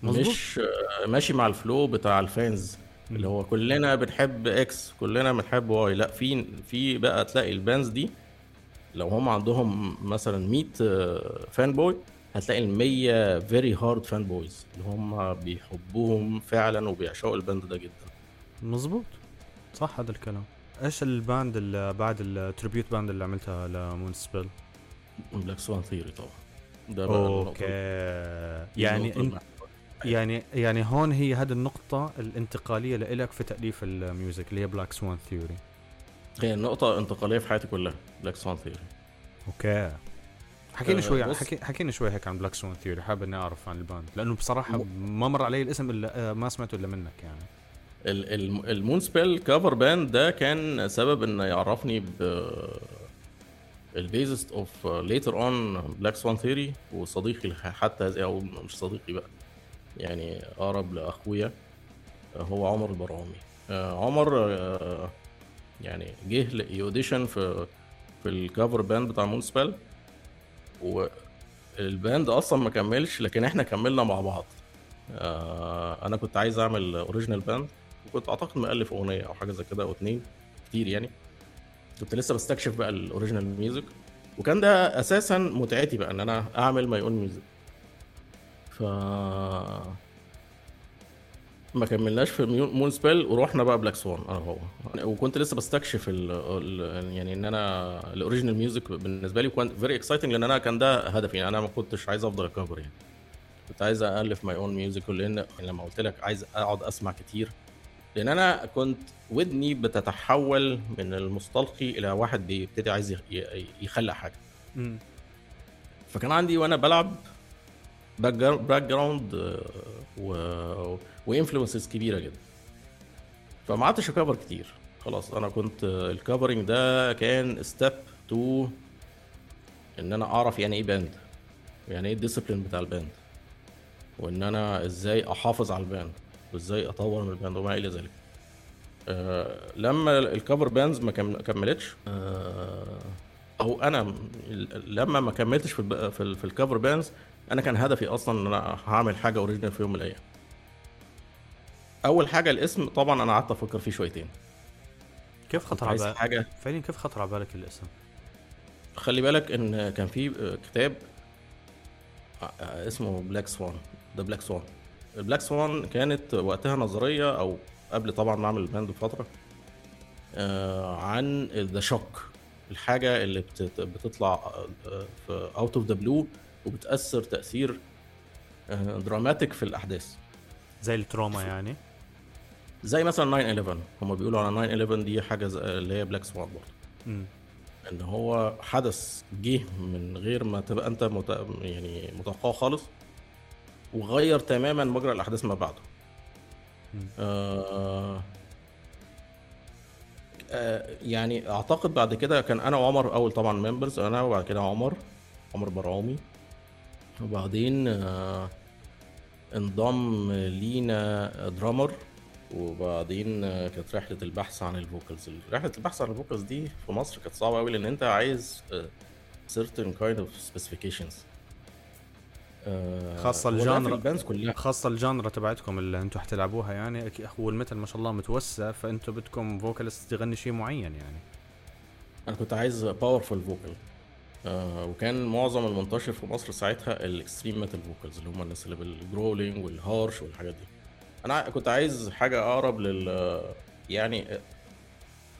مش ماشي مع الفلو بتاع الفانز اللي هو كلنا بنحب اكس كلنا بنحب واي. لا، في في بقى تلاقي البانز دي لو هم عندهم مثلا مية فان بوي هتلاقي المية فيري هارد فان بويز اللي هم بيحبوهم فعلا وبيعشقوا الباند ده جدا. مظبوط، صح هذا الكلام. ايش الباند اللي بعد التريبيوت باند اللي عملتها لمونسبل؟ بلاك سوان ثيوري طبعا. ده بقى اوكي، يعني انت يعني يعني هون هي هذه النقطة الانتقالية لإلك في تأليف الميوزك اللي هي بلاك سوان ثيوري. هي النقطة انتقالية في حياتي كلها بلاك سوان ثيوري. اوكي، حكينا شوي حكينا شوي هيك عن بلاك سوان ثيوري، حابب اني اعرف عن الباند لانه بصراحة ما مر علي الاسم اللي ما سمعته الا منك. يعني المون سبيل كفر باند ده كان سبب انه يعرفني ب البيزست اوف ليتر اون بلاك سوان ثيوري، وصديقي حتى او مش صديقي بقى يعني اقرب لاخويا هو عمر البرعومي. آه عمر آه يعني جه لأوديشن في في الكفر باند بتاع مونسبل، والباند اصلا ما كملش لكن احنا كملنا مع بعض. آه انا كنت عايز اعمل اوريجينال باند، وكنت اعتقد مؤلف اغنيه او حاجه زي كده او اتنين كتير، يعني كنت لسه بستكشف بقى الاوريجينال ميوزك، وكان ده اساسا متعتي بقى ان انا اعمل ماي اون ميوزك. ف ما كملناش في مون سبيل وروحنا بقى بلاك سوان انا هو، وكنت لسه بستكشف ال... ال... يعني ان انا الاوريجينال ميوزك بالنسبه لي كان فيري اكسايتنج، لان انا كان ده هدفي. يعني انا ما كنتش عايز افضل اكفر، يعني كنت عايز الف ماي اون ميوزك، لان لما قلت لك عايز اقعد اسمع كتير، لان انا كنت ودني بتتحول من المستلقي الى واحد بيبتدي عايز يخلق حاجه. م. فكان عندي وانا بلعب باك جراوند و وانفلونسز كبيره جدا، فما عادش اكفر كتير خلاص. انا كنت الكفرنج ده كان ستيب تو ان انا اعرف يعني ايه باند، يعني ايه الديسيبلين بتاع الباند، وان انا ازاي احافظ على الباند وازاي اطور من الباند وما الى ذلك. أه لما الكفر باندز ما كملتش، أه او انا لما ما كملتش في في الكفر باندز، انا كان هدفي اصلا ان انا هعمل حاجه اوريجينال في يوم من الايام. اول حاجه الاسم طبعا انا قعدت افكر فيه شويتين. كيف خطر على بالك حاجه فعلا؟ كيف خطر على بالك الاسم؟ خلي بالك ان كان في كتاب اسمه بلاك سوان، ده بلاك سوان. البلاك سوان كانت وقتها نظريه، او قبل طبعا ما اعمل الباند بفتره، عن ذا شوك الحاجه اللي بتت... بتطلع في اوت اوف ذا بلو وبتاثر تاثير دراماتيك في الاحداث زي التروما ف... يعني زي مثلا ناين إليفن هم بيقولوا على ناين إليفن دي حاجه اللي هي بلاك سوان برضه ان هو حدث جه من غير ما تبقى انت مت... يعني متوقعه خالص وغير تماما مجرى الاحداث ما بعده. آه... آه... يعني اعتقد بعد كده كان انا وعمر اول طبعا ممبرز انا وبعد كده عمر عمر براومي وبعدين آه... انضم لينا درامر وبعدين كانت رحله البحث عن الفوكلز. رحله البحث عن الفوكلز دي في مصر كانت صعبه قوي لان انت عايز certain kind of specifications خاصه الجانرا خاصه الجانرا تبعتكم اللي انتم حتلعبوها. يعني هو الميتال ما شاء الله متوسع فانتم بدكم فوكالست تغني شيء معين. يعني انا كنت عايز باورفل فوكال آه وكان معظم المنتشر في مصر ساعتها الاكستريم ميتال فوكالز اللي هم الناس اللي بالجرولينج والهارش والحاجات دي. انا كنت عايز حاجه اقرب لل يعني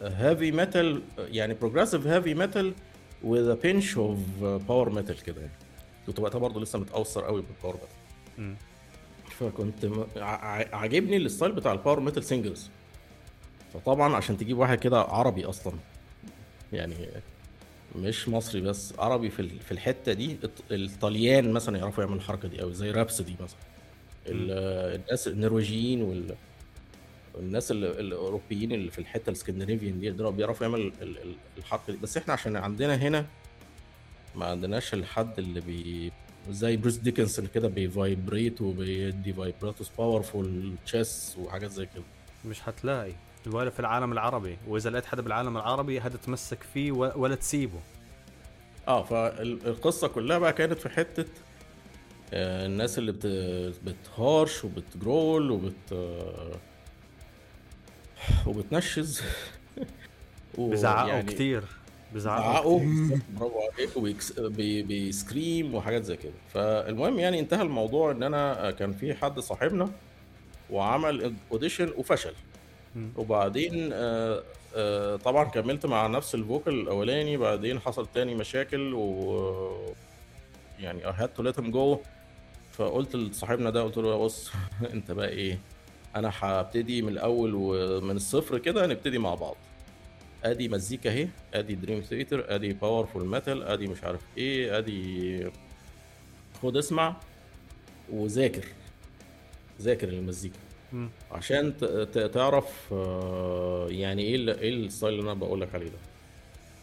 هيفي ميتال يعني بروجريسيف هيفي ميتال وذ ا بينش اوف باور ميتال كده يعني. كنت وقتها برضه لسه متاثر قوي بالباور ميتال فكنت عاجبني الستايل بتاع الباور ميتال سينجلز. فطبعا عشان تجيب واحد كده عربي اصلا يعني مش مصري بس عربي في في الحته دي الطليان مثلا يعرفوا يعملوا الحركه دي قوي زي رابسودي مثلا الناس النرويجيين وال... والناس الاوروبيين اللي في الحته الاسكندنافيين دي دول بيعرفوا يعملوا الحركه دي. بس احنا عشان عندنا هنا ما عندناش الحد اللي بي زي بروس ديكنسون كده بيفايبريت وبيدي فايبراتوس باورفول تشيس وحاجات زي كده مش هتلاقي ولا في العالم العربي. واذا لقيت حدا بالعالم العربي هذا تمسك فيه ولا تسيبه. اه فالقصه كلها بقى كانت في حته الناس اللي بت... بتهارش وبتجرول وبت وبتنشز بزعقوا يعني... كتير بزعقوا برافو عليك وبيكس... بي... بيسكريم وحاجات زي كده. فالمهم يعني انتهى الموضوع ان انا كان في حد صاحبنا وعمل اوديشن وفشل وبعدين آ... آ... طبعا كملت مع نفس الفوكال الاولاني. بعدين حصل تاني مشاكل و يعني had to let him go. فقلت لصاحبنا ده قلت له بص انت بقى ايه انا هبتدي من الاول ومن الصفر كده نبتدي مع بعض. ادي مزيكا اهي ادي دريم ثيتر ادي باورفول ميتال ادي مش عارف ايه ادي خد اسمع وذاكر ذاكر المزيكا عشان تعرف يعني ايه الستايل اللي انا بقول لك عليه ده.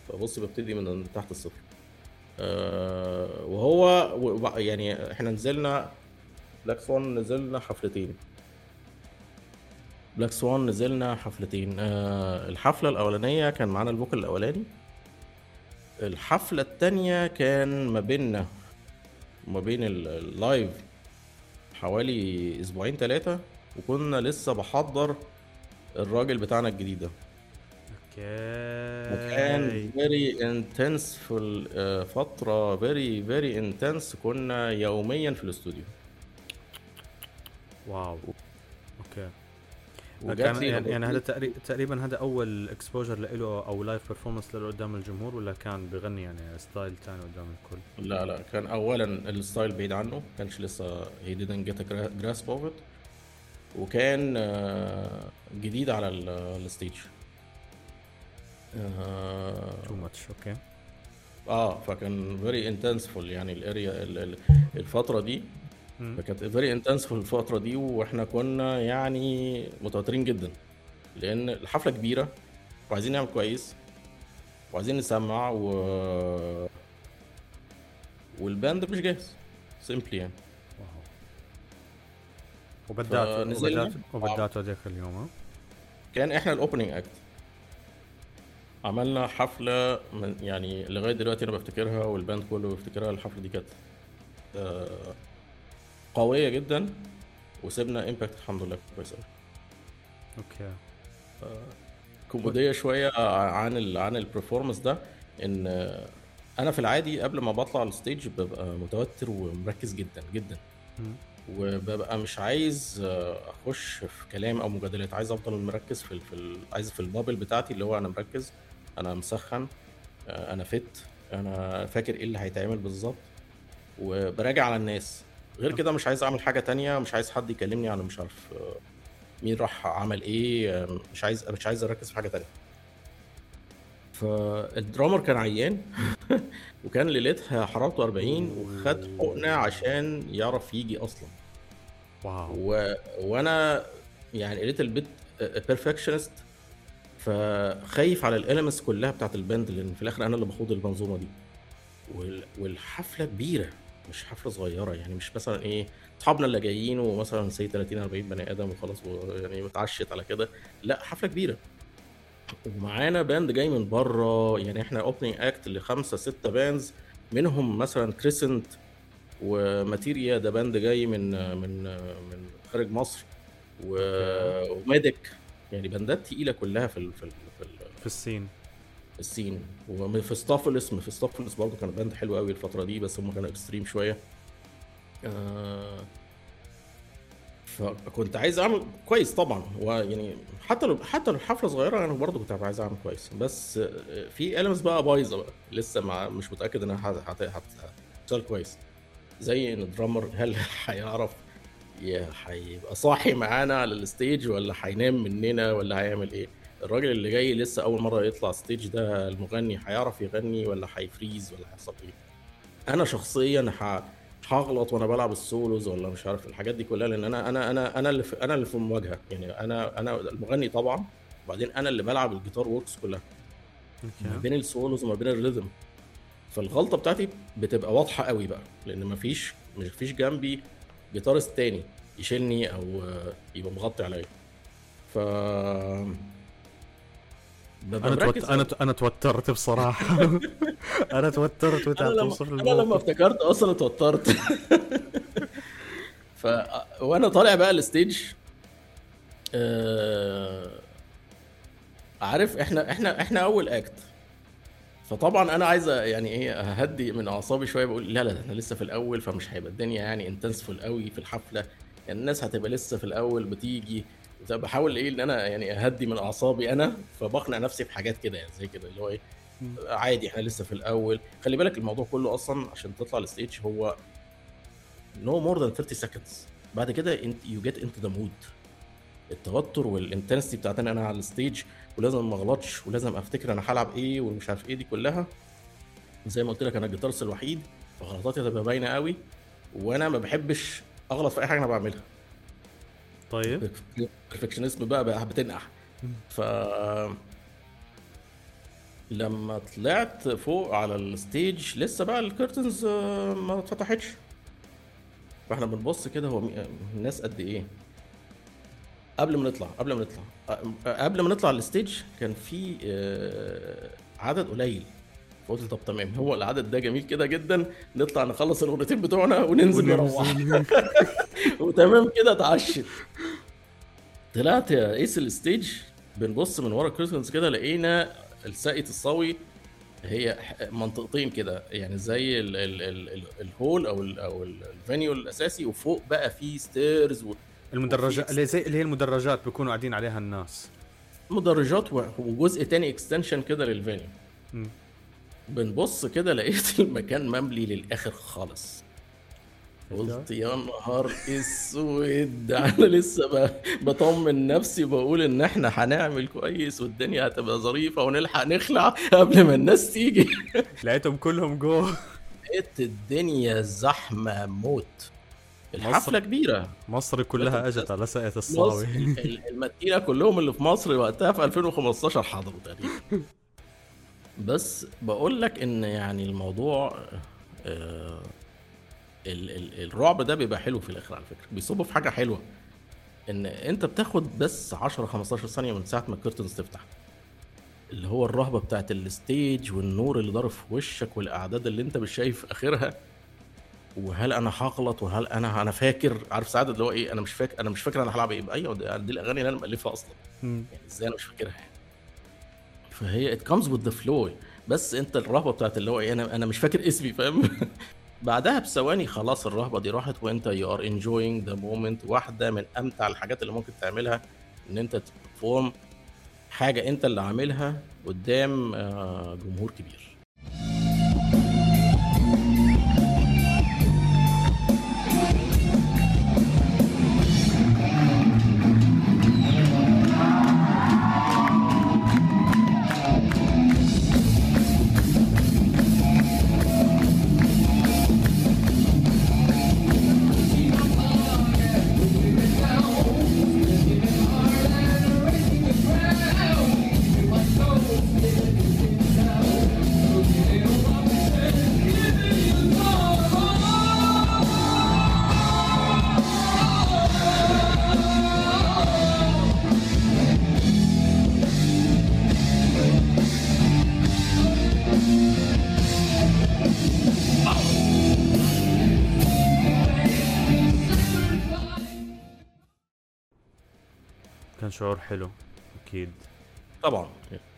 فبص ببتدي من تحت الصفر وهو يعني احنا نزلنا بلاك سوان نزلنا حفلتين بلاك سوان نزلنا حفلتين الحفلة الاولانية كان معنا الفوكال الاولاني. الحفلة التانية كان ما بيننا ما بين اللايف حوالي اسبوعين ثلاثة وكنا لسه بحضر الراجل بتاعنا الجديد ده وكان very intense في الفترة very very intense كنا يوميا في الاستوديو. واو اوكي كان يعني هذا تقريبا هذا اول اكسبوجر له او لايف بيرفورمانس له قدام الجمهور ولا كان بيغني يعني ستايل ثاني قدام الكل؟ لا لا كان اولا الستايل بعيد عنه كانش لسه he didn't get a grasp of it وكان جديد على الستيج too much okay اه فكان very intenseful يعني الاريا الفتره دي فكانت very intenseful الفتره دي واحنا كنا يعني متوترين جدا لان الحفله كبيره وعايزين نعمل كويس وعايزين نسمع و والباند مش جاهز simply يعني وبدات وبدات وبدات هذاك اليوم كان احنا الاوبننج اكت عملنا حفلة من يعني لغاية دلوقتي أنا بفتكرها والباند كله بيفتكرها. الحفلة دي كانت قوية جدا وسبنا إمباكت الحمد لله كويس أوي. أوكي. كوميدية شوية عن ال عن البرفورمانس ده إن أنا في العادي قبل ما بطلع على الستيج ببقى متوتر ومركز جدا جدا وببقى مش عايز أخش في كلام أو مجادلات. عايز أفضل مركز في ال في ال عايز في البابل بتاعتي اللي هو أنا مركز أنا مسخن انا فت انا فاكر ايه اللي هيتعمل بالظبط وبراجع على الناس. غير كده مش عايز اعمل حاجه تانية، مش عايز حد يكلمني انا مش عارف مين راح عمل ايه، مش عايز مش عايز اركز في حاجه تانية. فالدرامر كان عيان وكان ليلتها حرارته أربعين وخد حقنه عشان يعرف يجي اصلا. واو. و... وانا يعني قلت البيت بيرفكشنست، فخايف على الالمنتس كلها بتاعه الباند، لان في الاخر انا اللي بخوض المنظومه دي. وال... والحفله كبيره مش حفله صغيره، يعني مش مثلا ايه اصحابنا اللي جايين ومثلا سي ثلاثين أربعين بني ادم وخلاص يعني متعشت على كده، لا حفله كبيره ومعانا باند جاي من بره. يعني احنا اوبننج اكت لخمسه سته باندز، منهم مثلا كريسنت وماتيريا ده باند جاي من من من خارج مصر، وميدك، يعني باندات تقيله كلها في ال في ال في, ال في السين في السين وفي ستافلس. في ستافلس برضه كان باند حلو قوي الفتره دي، بس هم كانوا اكستريم شويه. آه فكنت عايز اعمل كويس طبعا، ويعني حتى لو حتى لو الحفله صغيره انا برضه كنت عايز اعمل كويس، بس في ألمس بقى بايظه بقى لسه مع مش متاكد ان انا هتشتغل كويس. زي ان الدرامر هل هيعرف هيبقى صاحي معانا على الستيج ولا هينام مننا ولا هيعمل ايه؟ الراجل اللي جاي لسه اول مره يطلع ستيج ده، المغني هيعرف يغني ولا هيفريز ولا هيحصل ايه؟ انا شخصيا ه هغلط وانا بلعب السولوز ولا مش عارف الحاجات دي كلها، لان انا انا انا انا اللي في انا اللي في المواجهه. يعني انا انا المغني طبعا، وبعدين انا اللي بلعب الجيتار ووركس كلها ما بين السولوز وما بين الريذم، فالغلطه بتاعتي بتبقى واضحه قوي بقى، لان ما فيش مش فيش جنبي جيتارست تاني يشيلني او يبقى مغطي عليا. ف انا توت... انا انا توترت بصراحه. انا توترت وتعبت اوصف لك. انا لما افتكرت اصلا توترت. ف وانا طالع بقى الستيج أه... عارف احنا احنا احنا اول اكت، فطبعا انا عايز يعني ايه اهدي من اعصابي شويه، بقول لا لا احنا لسه في الاول، فمش هيبقى الدنيا يعني انتنسفل قوي في الحفله، يعني الناس هتبقى لسه في الاول بتيجي. بحاول ايه ان انا يعني اهدي من اعصابي انا، فبقنع نفسي بحاجات كده يعني زي كده اللي هو ايه عادي احنا لسه في الاول. خلي بالك الموضوع كله اصلا عشان تطلع الستيج هو no more than thirty seconds، بعد كده انت you get into the mood. التوتر والانتنسيتي بتاعتنا انا على الستيج، ولازم ما اغلطش ولازم افتكر انا هلعب ايه ومش عارف ايه دي كلها. زي ما قلت لك انا الجيتارس الوحيد، فغلطاتي هتبقى باينه قوي، وانا ما بحبش اغلط في اي حاجه انا بعملها. طيب البرفكشنزم بقى بقى بتنقح. ف لما طلعت فوق على الستيج لسه بقى الكيرتنز ما اتفتحتش، فاحنا بنبص كده هو الناس قد ايه. قبل ما نطلع قبل ما نطلع قبل ما نطلع الستيج كان في عدد قليل، فقلت طب تمام هو العدد ده جميل كده جدا، نطلع نخلص الاغنيتين بتوعنا وننزل نروح. وتمام كده اتعشت. طلعت يا قيس الستيج، بنبص من ورا الكريسنز كده لقينا الساقية الصاوي هي منطقتين كده، يعني زي ال ال ال الهول او ال او الفينيو الاساسي، وفوق بقى في ستيرز والمدرجات اللي زي اللي هي المدرجات بيكونوا قاعدين عليها الناس، مدرجات وجزء تاني اكستنشن كده للفينيو. بنبص كده لقيت المكان مملي للاخر خالص. قلت يا نهار اسود، انا لسه بطمن نفسي بقول ان احنا هنعمل كويس والدنيا هتبقى ظريفه ونلحق نخلع قبل ما الناس تيجي. لقيتهم كلهم جوه، لقيت الدنيا زحمه موت. الحفله كبيره، مصر كلها اجت على ساقية الصاوي. المتيره كلهم اللي في مصر وقتها في ألفين وخمستاشر حضروا تقريبا. بس بقول لك ان يعني الموضوع آه ال ال الرعب ده بيبقى حلو في الاخر على فكره، بيصب في حاجه حلوه ان انت بتاخد بس عشرة خمستاشر ثانيه من ساعه ما الكيرتنز تفتح، اللي هو الرهبه بتاعه الستيج والنور اللي ضارب في وشك والاعداد اللي انت مش شايف اخرها، وهل انا هغلط وهل انا انا فاكر عارف سعد اللي هو ايه انا مش فاكر انا مش فاكر انا هلعب ايه. ايوه دي الاغاني اللي انا مالفها اصلا، يعني ازاي انا مش فاكرها؟ فهي it comes with the flow. بس انت الرهبه بتاعت اللي هو ايه انا انا مش فاكر اسمي، فاهم؟ بعدها بثواني خلاص الرهبه دي راحت، وانت you are enjoying the moment. واحده من امتع الحاجات اللي ممكن تعملها ان انت تفورم حاجه انت اللي عاملها قدام جمهور كبير. كان شعور حلو اكيد طبعا.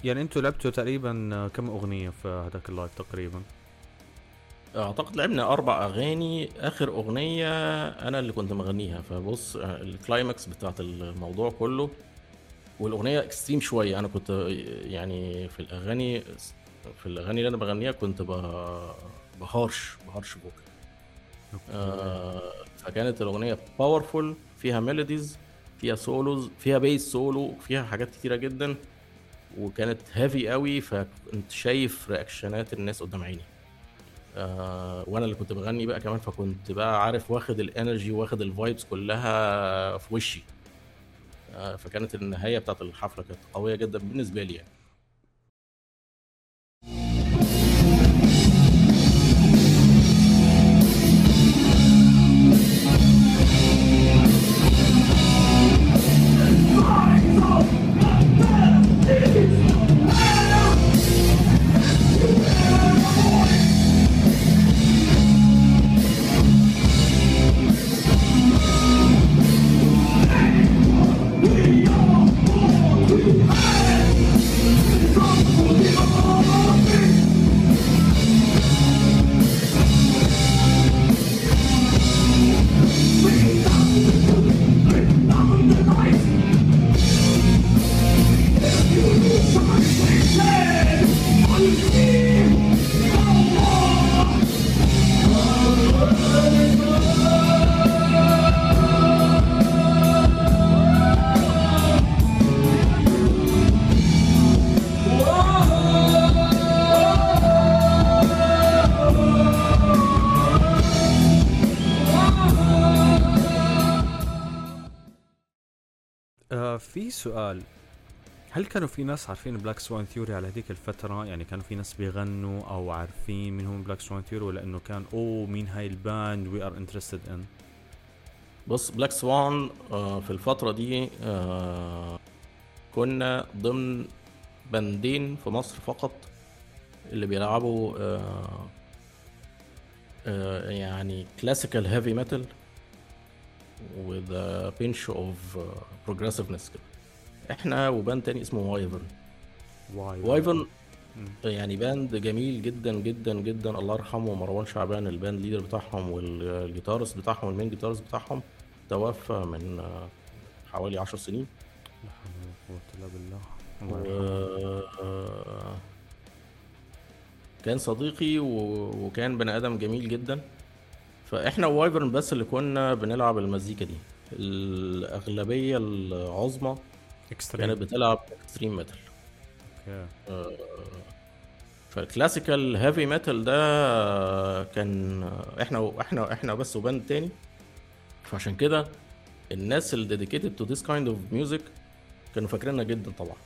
يعني انتوا لعبتوا تقريبا كم اغنيه في هذاك اللايف؟ تقريبا اعتقد لعبنا اربع اغاني. اخر اغنيه انا اللي كنت مغنيها، فبص الكلايماكس بتاعت الموضوع كله، والاغنيه اكستريم شويه. انا كنت يعني في الاغاني في الاغاني اللي انا بغنيها كنت بهارش بهارش بوك آه، فكانت الاغنيه باورفول، فيها ميلوديز، فيها سولوز، فيها بيس سولو، فيها حاجات كتيره جدا، وكانت هافي قوي. فكنت شايف رياكشنات الناس قدام عيني آه، وانا اللي كنت بغني بقى كمان، فكنت بقى عارف واخد الانرجي واخد الفايبس كلها في وشي آه، فكانت النهايه بتاعت الحفله كانت قويه جدا بالنسبه لي يعني. في سؤال، هل كانوا في ناس عارفين بلاك سوان ثيوري على هذيك الفترة؟ يعني كانوا في ناس بيغنوا أو عارفين منهم بلاك سوان ثيوري، ولا إنه كان أوه مين هاي الباند we are interested in؟ بص بلاك سوان آه في الفترة دي آه كنا ضمن بندين في مصر فقط اللي بيلعبوا آه آه يعني كلاسيكال هيفي ميتال with a pinch of uh, progressiveness. احنا وباند تاني اسمه وايفرن. وايفرن يعني باند جميل جدا جدا جدا، الله يرحمه مروان شعبان الباند ليدر بتاعهم والجيتارس بتاعهم والمين جيتارس بتاعهم توفى من حوالي عشر سنين. لا حول ولا قوة الا بالله. كان صديقي وكان بني ادم جميل جدا، فاحنا وايفرن بس اللي كنا بنلعب المزيكا دي. الاغلبيه العظمى كانت بتلعب اكستريم ميتال اوكي آه، فالكلاسيكال هيفي ميتال ده كان احنا احنا احنا بس وباند تاني. فعشان كده الناس اللي ديديكيتد تو ذيس كايند اوف ميوزك كانوا فاكريننا جدا طبعا.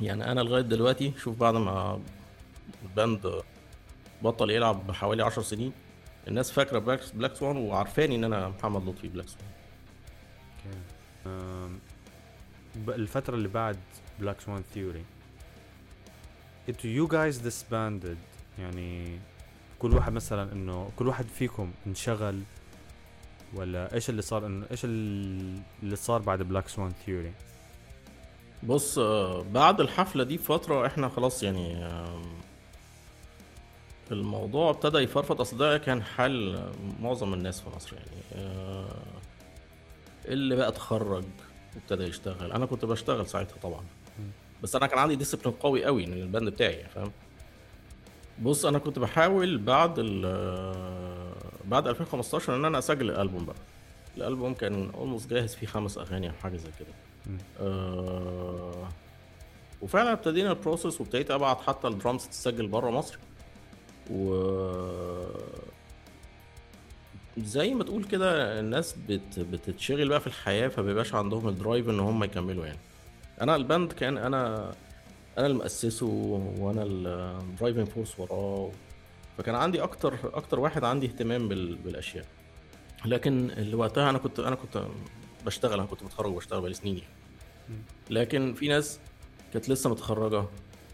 يعني انا لغايه دلوقتي شوف بعد ما الباند بطل يلعب بحوالي عشر سنين الناس فاكرة بلاك سوان وعارفاني ان انا محمد لطفي بلاك سوان. الفترة اللي بعد بلاك سوان ثيوري انتو يو جايز ديسباندد، يعني كل واحد مثلا انه كل واحد فيكم انشغل، ولا ايش اللي صار؟ انه ايش اللي صار بعد بلاك سوان ثيوري؟ بص بعد الحفلة دي فترة احنا خلاص يعني الموضوع ابتدى يفرفط. اصل ده كان حل معظم الناس في مصر يعني آه، اللي بقى اتخرج ابتدى يشتغل. انا كنت بشتغل ساعتها طبعا، بس انا كان عندي ديسبلين قوي قوي من الباند بتاعي فاهم. بص انا كنت بحاول بعد بعد ألفين وخمستاشر ان انا اسجل الالبوم بقى. الالبوم كان اولموست جاهز فيه خمس اغاني او حاجه زي كده آه، وفعلا ابتدينا البروسيس وابتديت ابعت حتى الدرامز تسجل بره مصر، و زي ما تقول كده الناس بت... بتتشغل بقى في الحياة، فبيبقاش عندهم الدرايف ان هم يكملوا. يعني انا الباند كان انا انا اللي مؤسسه وانا الدرايفنج فورس وراه، فكان عندي اكتر اكتر واحد عندي اهتمام بال... بالاشياء. لكن اللي وقتها انا كنت انا كنت بشتغل، انا كنت متخرج وبشتغل بقالي سنين يعني. لكن في ناس كانت لسه متخرجة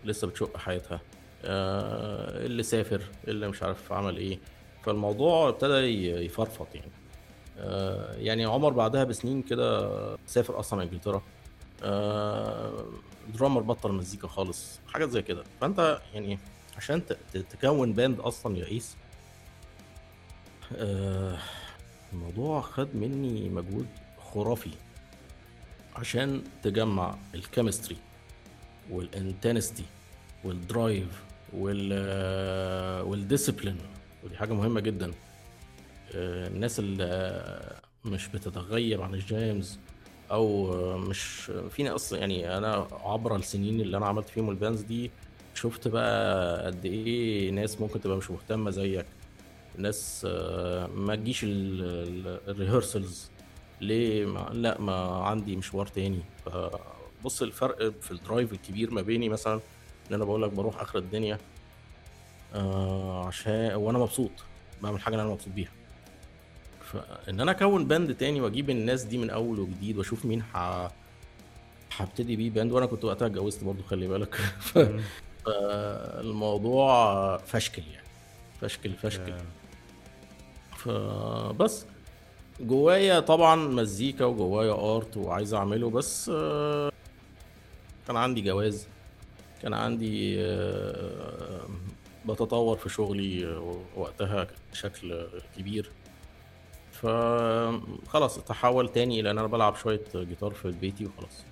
لسه بتشق حياتها آه، اللي سافر اللي مش عارف عمل ايه، فالموضوع ابتدى يفرفط يعني آه، يعني عمر بعدها بسنين كده سافر اصلا انجلترا درامر بطل مزيكا خالص، حاجات زي كده. فانت يعني عشان تكون باند اصلا يا عيسى الموضوع خد مني مجهود خرافي عشان تجمع الكيمستري والانتنستي والدرايف والديسيبلين، ودي حاجه مهمه جدا. الناس اللي مش بتتغير عن الجيمز او مش فينا اصلا، يعني انا عبر السنين اللي انا عملت فيهم البانز دي شفت بقى قد ايه ناس ممكن تبقى مش مهتمه زيك، ناس ما تجيش الريهرسلز ليه، ما لا ما عندي مشوار تاني. بص الفرق في الدرايف الكبير ما بيني مثلا ان انا بقول لك بروح اخر الدنيا عشان وانا مبسوط بعمل حاجه انا مبسوط بيها، فان انا اكون باند تاني واجيب الناس دي من اول وجديد واشوف مين ح... هبتدي بيه باند. وانا كنت وقتها اتجوزت برضو خلي بالك الموضوع فشكل يعني فشكل فشكل فبس جوايا طبعا مزيكا وجوايا ارت وعايز اعمله، بس كان عندي جواز، كان عندي بتطور في شغلي وقتها بشكل كبير، فخلاص تحول تاني الى ان انا بلعب شويه جيتار في بيتي وخلاص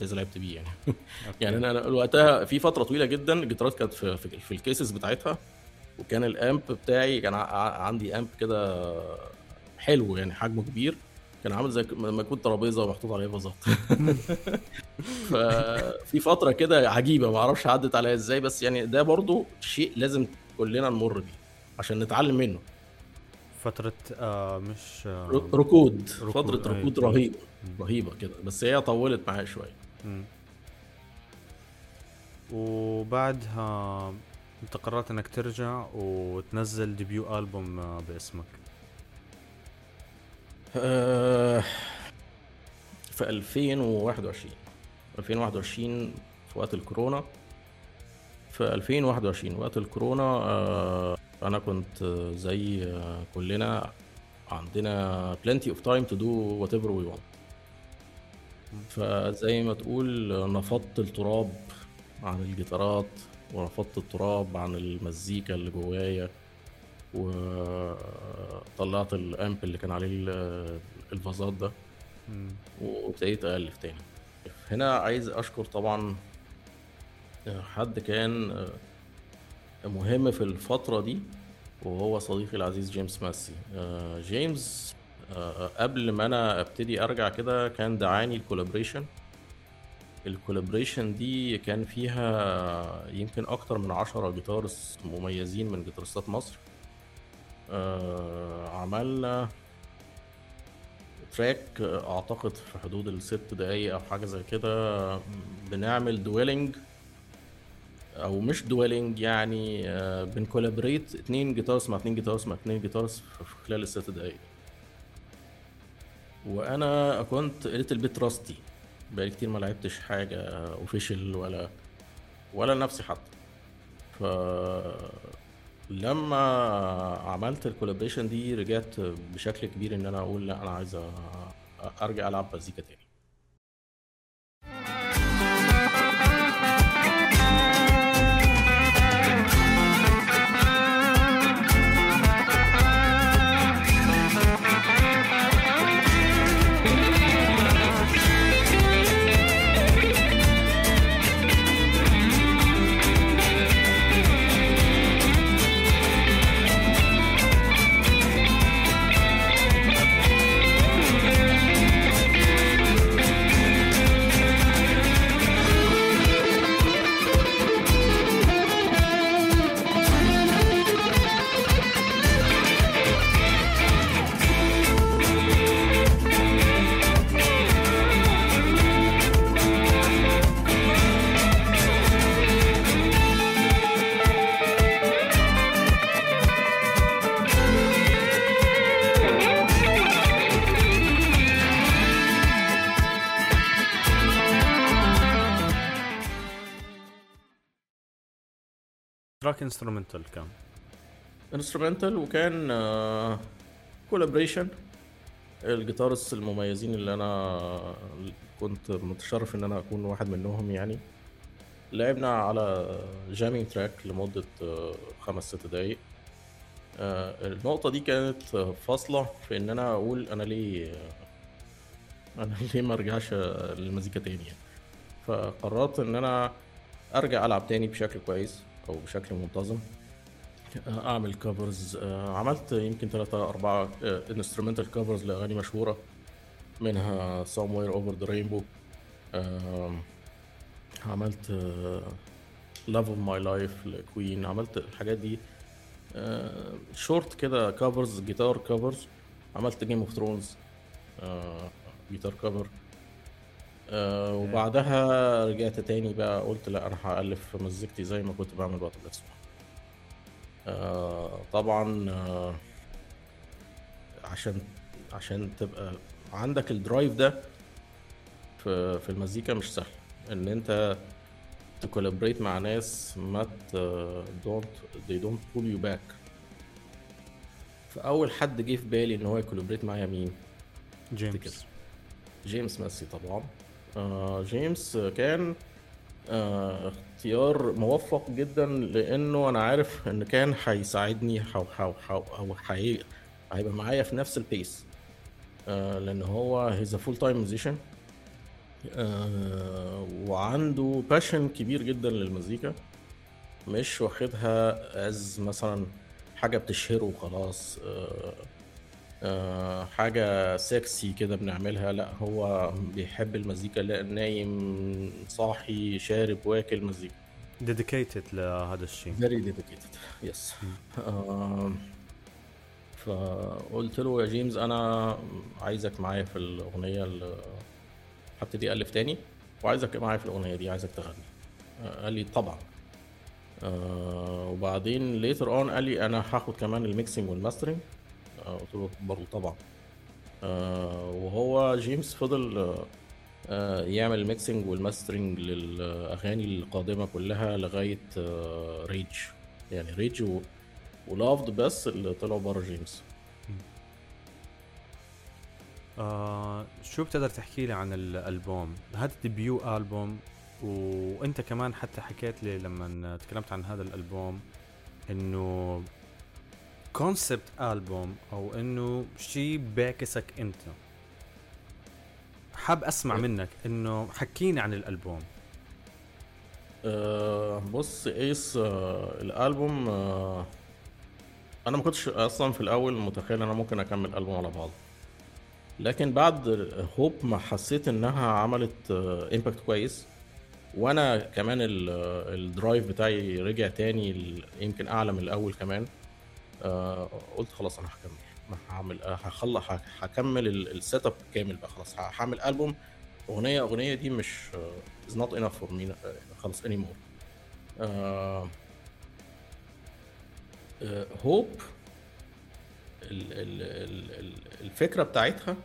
لازم لعبت بيه يعني يعني انا وقتها في فتره طويله جدا الجيتارات كانت في, في الكيسز بتاعتها، وكان الامب بتاعي كان عندي امب كده حلو يعني حجمه كبير، كان عامل زي ما كنت ترابيزه ومحطوط عليها فازات ففي فتره كده عجيبه ما اعرفش عدت عليها ازاي، بس يعني ده برضو شيء لازم كلنا نمر بيه عشان نتعلم منه. فتره آه مش آه ركود. ركود فتره آه ركود آه رهيبه آه. رهيبه كده، بس هي طولت معايا شويه. وبعدها انت قررت انك ترجع وتنزل ديبيو ألبوم باسمك في ألفين وواحد وعشرين ألفين وواحد وعشرين في وقت الكورونا. في ألفين وواحد وعشرين وقت الكورونا انا كنت زي كلنا عندنا plenty of time to do whatever we want، فزي ما تقول نفضت التراب عن الجيتارات ورفضت التراب عن المزيكا اللي جوايا، وطلعت الامب اللي كان عليه الفازات ده وابتديت ألف تاني. هنا عايز اشكر طبعا حد كان مهم في الفترة دي وهو صديقي العزيز جيمس ماسي. جيمس قبل ما انا ابتدي ارجع كده كان دعاني الكولابريشن. الكولابريشن دي كان فيها يمكن اكتر من عشرة جيتارس مميزين من جيتارستات مصر. آه عملنا تراك اعتقد في حدود الست دقايق او حاجة زي كده، بنعمل دويلينج او مش دويلينج يعني آه بنكولابريت اتنين جيتارس مع اتنين جيتارس مع اتنين جيتارس في خلال الست دقايق. وانا كنت قلت البيت راستي بقى كتير ما لعبتش حاجه اوفيشال ولا ولا نفسي حتى، ف لما عملت الكولابريشن دي رجعت بشكل كبير ان انا اقول لا انا عايز ارجع العب مزيكا تاني. تراك انسترومنتال كان انسترومنتال وكان كولابريشن الجيتارس المميزين اللي انا كنت متشرف ان انا اكون واحد منهم يعني. لعبنا على جامينج تراك لمدة خمس ست دقايق. النقطة دي كانت فاصلة في ان انا اقول انا ليه انا ليه ما ارجعش للمزيكا تاني، فقررت ان انا ارجع العب تاني بشكل كويس او بشكل منتظم، اعمل كفرز. عملت يمكن ثلاثة اربعة انسترومنتال كفرز لاغاني مشهورة، منها Somewhere Over the Rainbow، عملت Love of My Life لكوين، عملت الحاجات دي شورت كده كفرز، جيتار كفرز. عملت Game of Thrones جيتار كفر، وبعدها رجعت تاني بقى قلت لا انا هألف مزيكتي زي ما كنت بعمل بقى في الأسبوع. طبعا عشان عشان تبقى عندك الدرايف ده في في المزيكا مش سهل ان انت تكولابريت مع ناس ما don't they don't pull you back. فاول حد جه في بالي ان هو يكولابريت معايا مين؟ جيمس جيمس ماسي. طبعا آه جيمس كان آه اختيار موفق جدا، لانه انا عارف ان كان هيساعدني او او او هيبقى معايا في نفس البيس، آه لان هو he's a full time musician، آه وعنده باشن كبير جدا للمزيكا، مش واخدها از مثلا حاجه بتشهره وخلاص، آه آه حاجه سكسي كده بنعملها. لا، هو بيحب المزيكا، لا نايم صاحي شارب واكل مزيكا، dedicated لهذا الشيء، very dedicated. يس yes. آه فقلت له يا جيمس انا عايزك معايا في الاغنيه اللي هبتدي ألف تاني، وعايزك معايا في الأغنية دي، عايزك تغني. قال لي طبعا. أه وبعدين ليتر اون قال لي انا هاخد كمان الميكسينج والماسترينج، قلت له برضه طبعا. أه وهو جيمس فضل أه يعمل الميكسينج والماسترينج للاغاني القادمه كلها لغايه أه ريج، يعني ريج و... ولافد بس اللي طلعوا بره جيمس. آه، شو بتقدر تحكي لي عن الألبوم؟ هذا ديبيو ألبوم، وانت كمان حتى حكيت لي لما تكلمت عن هذا الألبوم انه كونسبت ألبوم او انه شيء بيعكسك انت. حاب اسمع منك انه حكيني عن الألبوم. آه، بص ايس آه، الألبوم آه، انا ما كنتش اصلا في الاول متخيل انا ممكن اكمل ألبوم على بعض، لكن بعد هوب ما حسيت انها عملت امباكت كويس، وانا كمان الدرايف بتاعي رجع تاني يمكن اعلى من الاول كمان. آه قلت خلاص انا هكمل، هعمل هخلص هكمل السيت اب كامل بقى، خلاص هعمل ألبوم اغنيه اغنيه. دي مش is not enough for me خلاص anymore. آه هوب الفكرة بتاعتها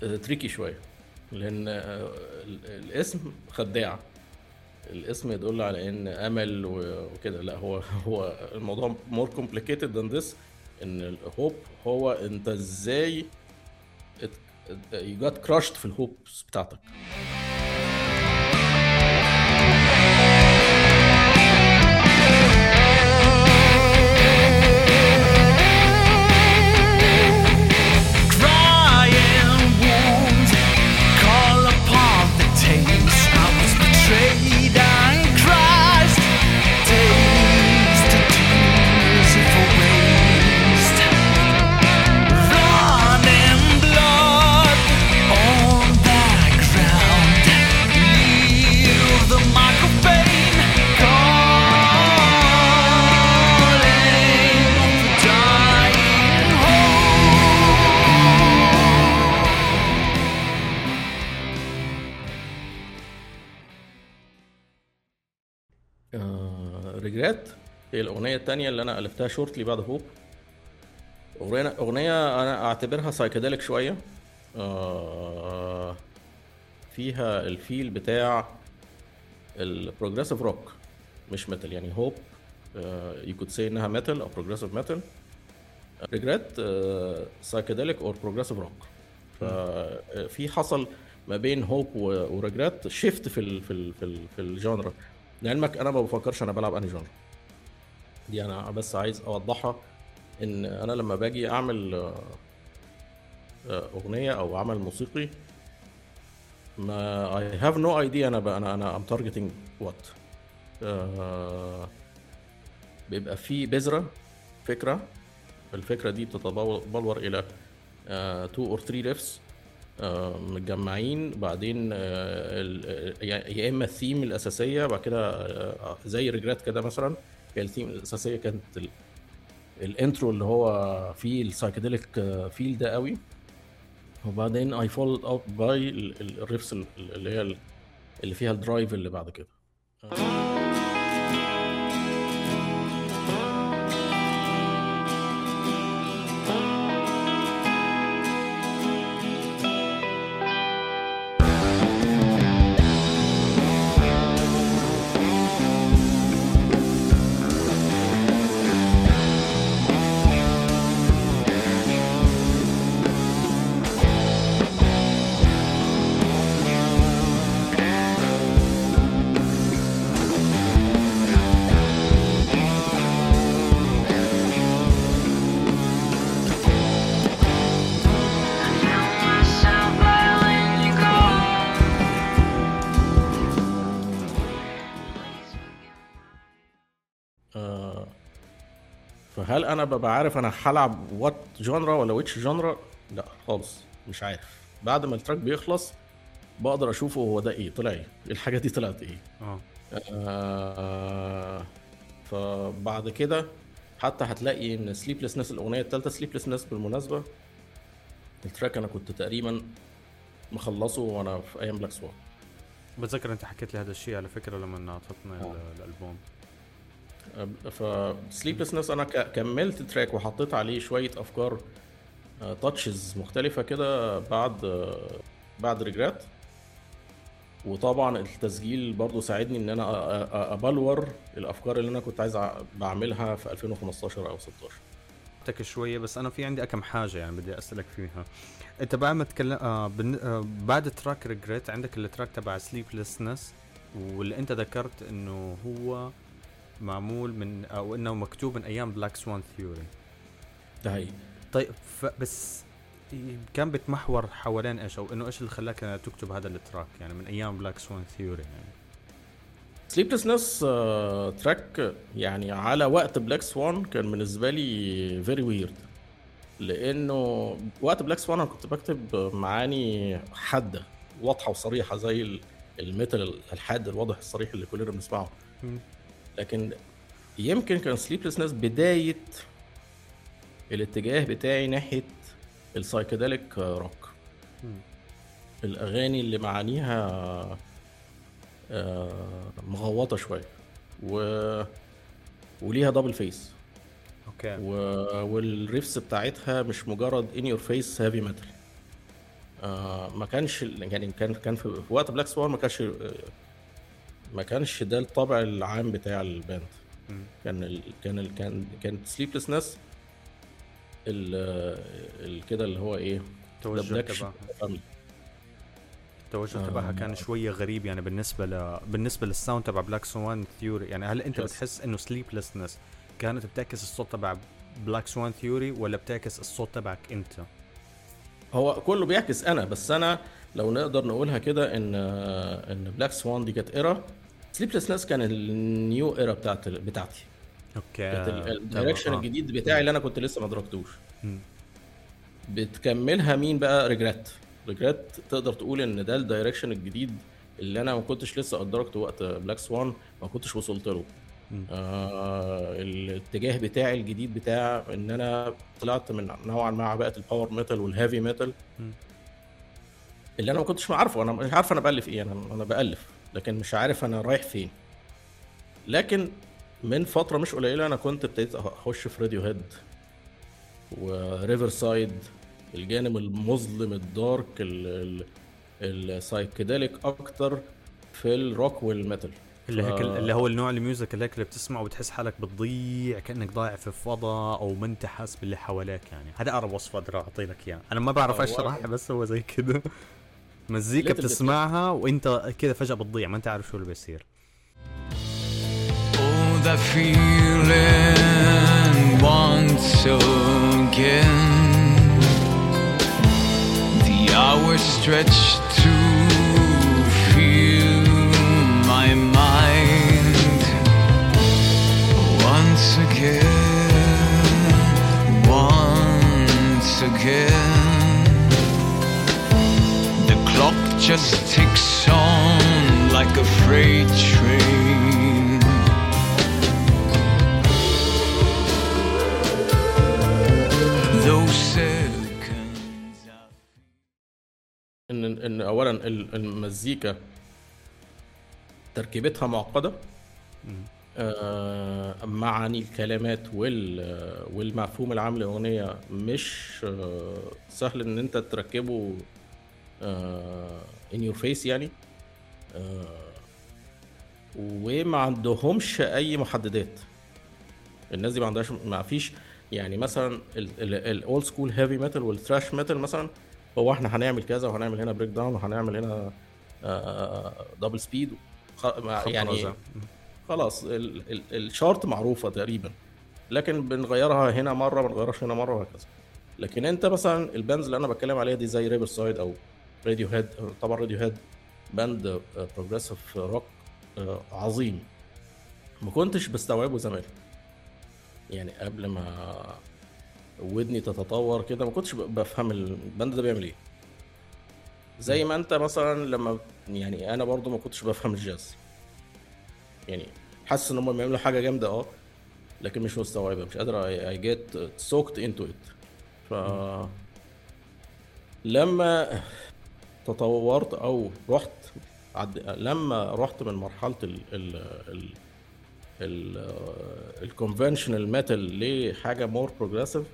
تريكي شوية، لأن الاسم خداع، الاسم يدل على إن أمل وكده، لا هو هو الموضوع more complicated than this. إن الهوب هو أنت إزاي you got crushed في الهوبس بتاعتك. هي الأغنية الثانية اللي أنا ألفتها شورتلي بعد هوب. أغنية أغنية أنا أعتبرها سايكاديلك شوية، فيها الفيل بتاع البروجريسيف روك مش ميتال. يعني هوب you could say إنها ميتال أو بروجريسيف ميتال، ريجريت سايكيديليك اور بروجريسيف روك. ففي حصل ما بين هوب وريجريت شيفت في ال في ال في, ال في الجانرا. لعلمك انا ما بفكرش انا بلعب انهي جانرا، دي انا بس عايز اوضحها، ان انا لما باجي اعمل اغنيه او عمل موسيقي ما I have no idea انا بقى انا انا I'm targeting what. آه بيبقى في بذرة فكرة، الفكرة دي بتتبلور الى آه two or three riffs آه متجمعين، بعدين آه يا اما الثيم الاساسية، بعد كده آه زي ريجريت كده مثلا، هي الثيم الاساسية كانت ال الانترو اللي هو فيه السايكيديليك فيل ده قوي، وبعدين اي فولد اب باي الريفس اللي هي اللي فيها الدرايف اللي بعد كده. هل انا ببقى عارف انا هلعب وات جانرا ولا ويتش جانرا؟ لا خالص مش عارف. بعد ما التراك بيخلص بقدر اشوفه هو ده ايه، طلع ايه الحاجه دي، طلعت ايه. اه, آه فبعد كده حتى هتلاقي ان سليبلسنس الاغنيه الثالثه، سليبلسنس بالمناسبه التراك انا كنت تقريبا مخلصه وانا في ايام بلاك سوان. بتذكر انت حكيت لي هذا الشيء على فكره لما عطتنا الالبوم. فسليبلسنس انا كملت تراك وحطيت عليه شويه افكار تاتشز مختلفه كده بعد بعد ريجريت، وطبعا التسجيل برضو ساعدني ان انا ابلور الافكار اللي انا كنت عايز بعملها في ألفين وخمستاشر او ستاشر. تك شويه بس انا في عندي كم حاجه يعني بدي اسالك فيها. انت بعد ما تكلم آه بعد تراك ريجريت عندك التراك تبع سليبلسنس، واللي انت ذكرت انه هو معمول من او انه مكتوب من ايام بلاك سوان ثيوري ده هي. طيب بس كان بتمحور حوالين ايش، او انه ايش اللي خلاك تكتب هذا التراك يعني من ايام بلاك سوان ثيوري؟ يعني سليبلسنس آه، تراك يعني على وقت بلاك سوان كان بالنسبه لي فيري ويرد، لانه وقت بلاك سوان انا كنت بكتب معاني حاده واضحه وصريحه زي الميتال الحاد الواضح الصريح اللي كلنا بنسمعه. لكن يمكن كان سليبلسنس بداية الاتجاه بتاعي ناحية السايكيديليك روك، الأغاني اللي معانيها مغوطة شوية و... وليها دبل فيس أوكي. و... والريفس بتاعتها مش مجرد in your face heavy metal. ما كانش يعني كان كان في وقت بلاك سوان ما كانش ما كانش ده الطبع العام بتاع الباند. كان ال كان ال كان كانت سليبلسنس ال كده اللي هو ايه التوجه تبعها. التوجه تبعها كان شويه غريب يعني بالنسبه ل بالنسبه للساوند تبع بلاك سوان ثيوري. يعني هل انت yes. بتحس انه سليبلسنس كانت بتعكس الصوت تبع بلاك سوان ثيوري ولا بتعكس الصوت تبعك انت؟ هو كله بيعكس انا، بس انا لو نقدر نقولها كده ان ان بلاك سوان دي كانت ايرا، سليبلسنس كان النيو ايرا بتاعت بتاعتي اوكي، الدايركشن الجديد بتاعي اللي انا كنت لسه ما ادركتوش. بتكملها مين بقى؟ ريجريت. ريجريت تقدر تقول ان ده الدايركشن الجديد اللي انا ما كنتش لسه ادركته وقت بلاك سوان، ما كنتش وصلت له. آه الاتجاه بتاعي الجديد بتاع ان انا طلعت من نوعا ما بقى الباور ميتال والهيفي ميتال اللي انا ما كنتش عارفه. انا مش عارف انا بألف ايه، انا انا بألف لكن مش عارف انا رايح فين. لكن من فتره مش قليله انا كنت ابتديت اخش في راديو هيد وريفر سايد، الجانب المظلم الدارك السايكيديليك اكتر في الروك والميتال. اللي هيك اللي هو النوع الميوزك اللي هيك اللي بتسمعه وبتحس حالك بتضيع كأنك ضايع في الفضاء او ما انت حاس باللي حواليك. يعني هذا اقرب وصف اقدر اعطي لك اياه يعني. انا ما بعرف اشرحها بس هو زي كده مزيكا بتسمعها وانت كده فجأة بتضيع ما انت عارف شو اللي بيصير. Oh, the feeling once again. The hours stretch to feel my mind once again, once again. The clock just ticks on like a freight train. إن إن أولاً المزيكا تركيبتها معقدة آه معاني الكلمات وال والمفهوم العام للأغنية مش آه سهل إن أنت تركبه آه in your face يعني آه وما عندهمش أي محددات. الناس دي ما عندهاش ما فيش يعني مثلا الاولد سكول هيفي ميتال والثراش ميتال مثلا هو احنا هنعمل كذا وهنعمل هنا بريك داون وهنعمل هنا دبل سبيد يعني خلاص الشارت معروفه تقريبا لكن بنغيرها هنا مره بنغيرهاش هنا مره وهكذا. لكن انت مثلا الباندز اللي انا بتكلم عليها دي زي ريفر سايد او راديو هيد، طبعا راديو هيد باند بروجريسيف روك عظيم ما كنتش بستوعبه زمان يعني قبل ما ودني تتطور كده ما كنتش بفهم البند ده بيعمل ايه. زي ما انت مثلا لما يعني انا برضو ما كنتش بفهم الجاز يعني حاسس ان هم بيعملوا حاجه جامده اه لكن مش مستوعبه مش قادر I get soaked into it. ف لما تطورت او رحت عد... لما رحت من مرحله ال... ال... ال... الكونفنشنال ميتال لحاجه مور بروجريسيف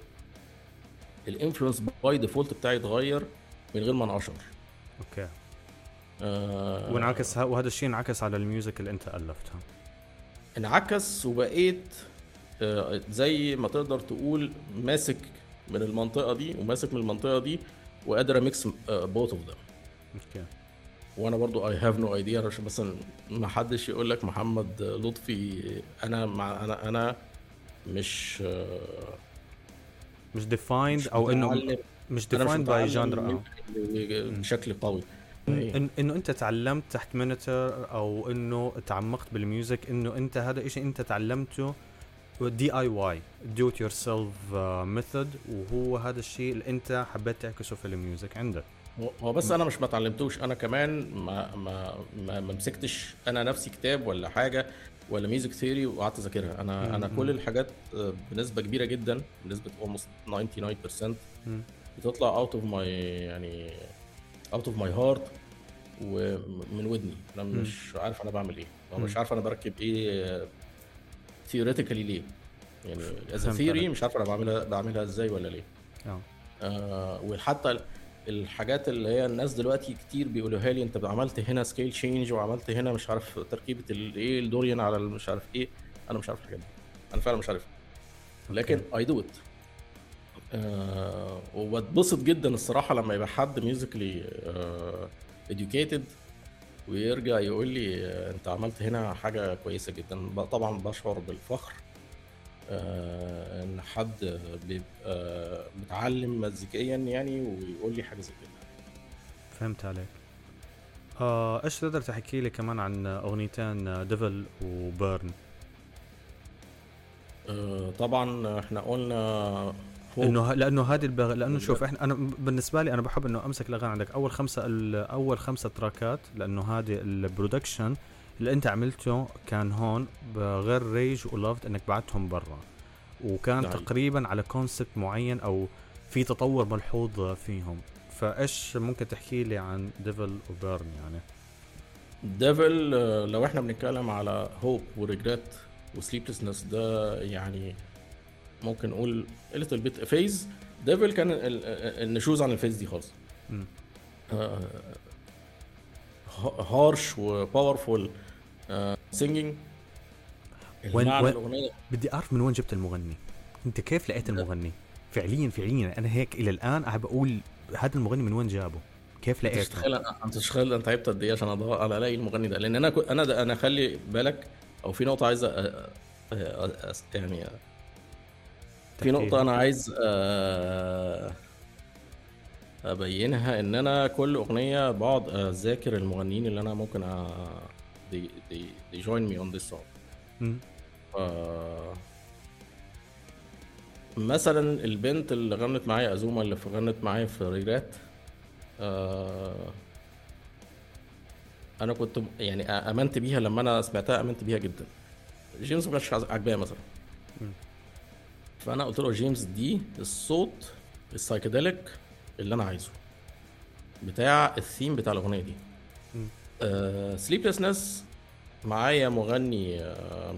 الانفلونس باي ديفولت بتاعي اتغير من غير ما انقشر. اوكي آه وانعكس وهذا الشيء انعكس على الميوزك اللي انت الفتها انعكس وبقيت آه زي ما تقدر تقول ماسك من المنطقه دي وماسك من المنطقه دي وقادر اميكس بوث اوف ذم. اوكي وانا برضو اي هاف نو ايديا عشان مثلا ما حدش يقول لك محمد لطفي انا مع انا انا مش مش ديفايند او انه مش ديفايند باي جاندرا بشكل قوي إن انه انت تعلمت تحت مونيتور او انه تعمقت بالميوزك انه انت هذا شيء انت تعلمته دي اي واي دو ات يور سيلف ميثود وهو هذا الشيء اللي انت حبيت تعكسه في الميوزك عندك. هو بس انا مش ما تعلمتوش انا كمان ما ما ما مسكتش انا نفسي كتاب ولا حاجه ولا ميوزك ثيوري وقعدت اذاكرها انا م- انا كل الحاجات بنسبه كبيره جدا بنسبه almost ninety-nine percent م- بتطلع اوت اوف ماي يعني اوت اوف ماي هارت ومن ودني انا مش م- عارف انا بعمل ايه ومش عارف انا بركب ايه ثيوريتيكالي ليه يعني از ثيوري مش عارف انا بعملها بعملها ازاي ولا ليه اه, آه وحتى الحاجات اللي هي الناس دلوقتي كتير بيقولوها لي انت عملت هنا سكيل تشينج وعملت هنا مش عارف تركيبه الايه الدوريان على مش عارف ايه انا مش عارف الحاجات دي انا فعلا مش عارف لكن اي دو ات وبتبسط جدا الصراحه لما يبقى حد ميوزيكلي اديوكيتد ويرجع يقول لي انت عملت هنا حاجه كويسه جدا. طبعا بشعر بالفخر آه ان حد بيبقى متعلم مزيكيا يعني ويقول لي حاجه زي كده. فهمت عليك. آه ايش تقدر تحكي لي كمان عن اغنيتين ديفل وبيرن؟ آه طبعا احنا قلنا انه لانه هذه البغ... لانه شوف احنا انا بالنسبه لي انا بحب انه امسك الاغاني عندك اول خمسه اول خمسه تراكات لانه هذه البرودكشن اللي انت عملته كان هون بغير ريج ولافت انك بعتهم برا وكان دعي. تقريبا على كونسبت معين او في تطور ملحوظ فيهم. فايش ممكن تحكي لي عن ديفل وبيرن؟ يعني ديفل لو احنا بنتكلم على هوب وريجريت وسليبلسنس ده يعني ممكن نقول قله البيت فيز ديفل كان النشوز عن الفيز دي خالص هارش وباورفول سينجينج. وين وين بدي أعرف من وين جبت المغني؟ أنت كيف لقيت المغني؟ فعليا فعليا أنا هيك إلى الآن أحب أقول هذا المغني من وين جابه؟ كيف لقيت؟ تشتغل أنت تشتغل أنت عيبت قد إيه عشان أضغط على ألاقي المغني ده؟ لأن أنا كو... أنا أنا خلي بالك أو في نقطة عايز أ... يعني في نقطة أنا عايز أ... أبينها إن أنا كل أغنية بعض أذاكر المغنيين اللي أنا ممكن أ... they they they join me on this song. آه مثلا البنت اللي غنت معايا أزومة اللي غنت معايا في ريجرات آه أنا كنت يعني أمنت بيها لما أنا سمعتها أمنت بيها جدا. جيمس مكانش عجباه مثلا م. فأنا قلت له جيمس دي الصوت السايكيديليك اللي أنا عايزه بتاع الثيم بتاع الأغنية دي. آه سليبلسنس معايا مغني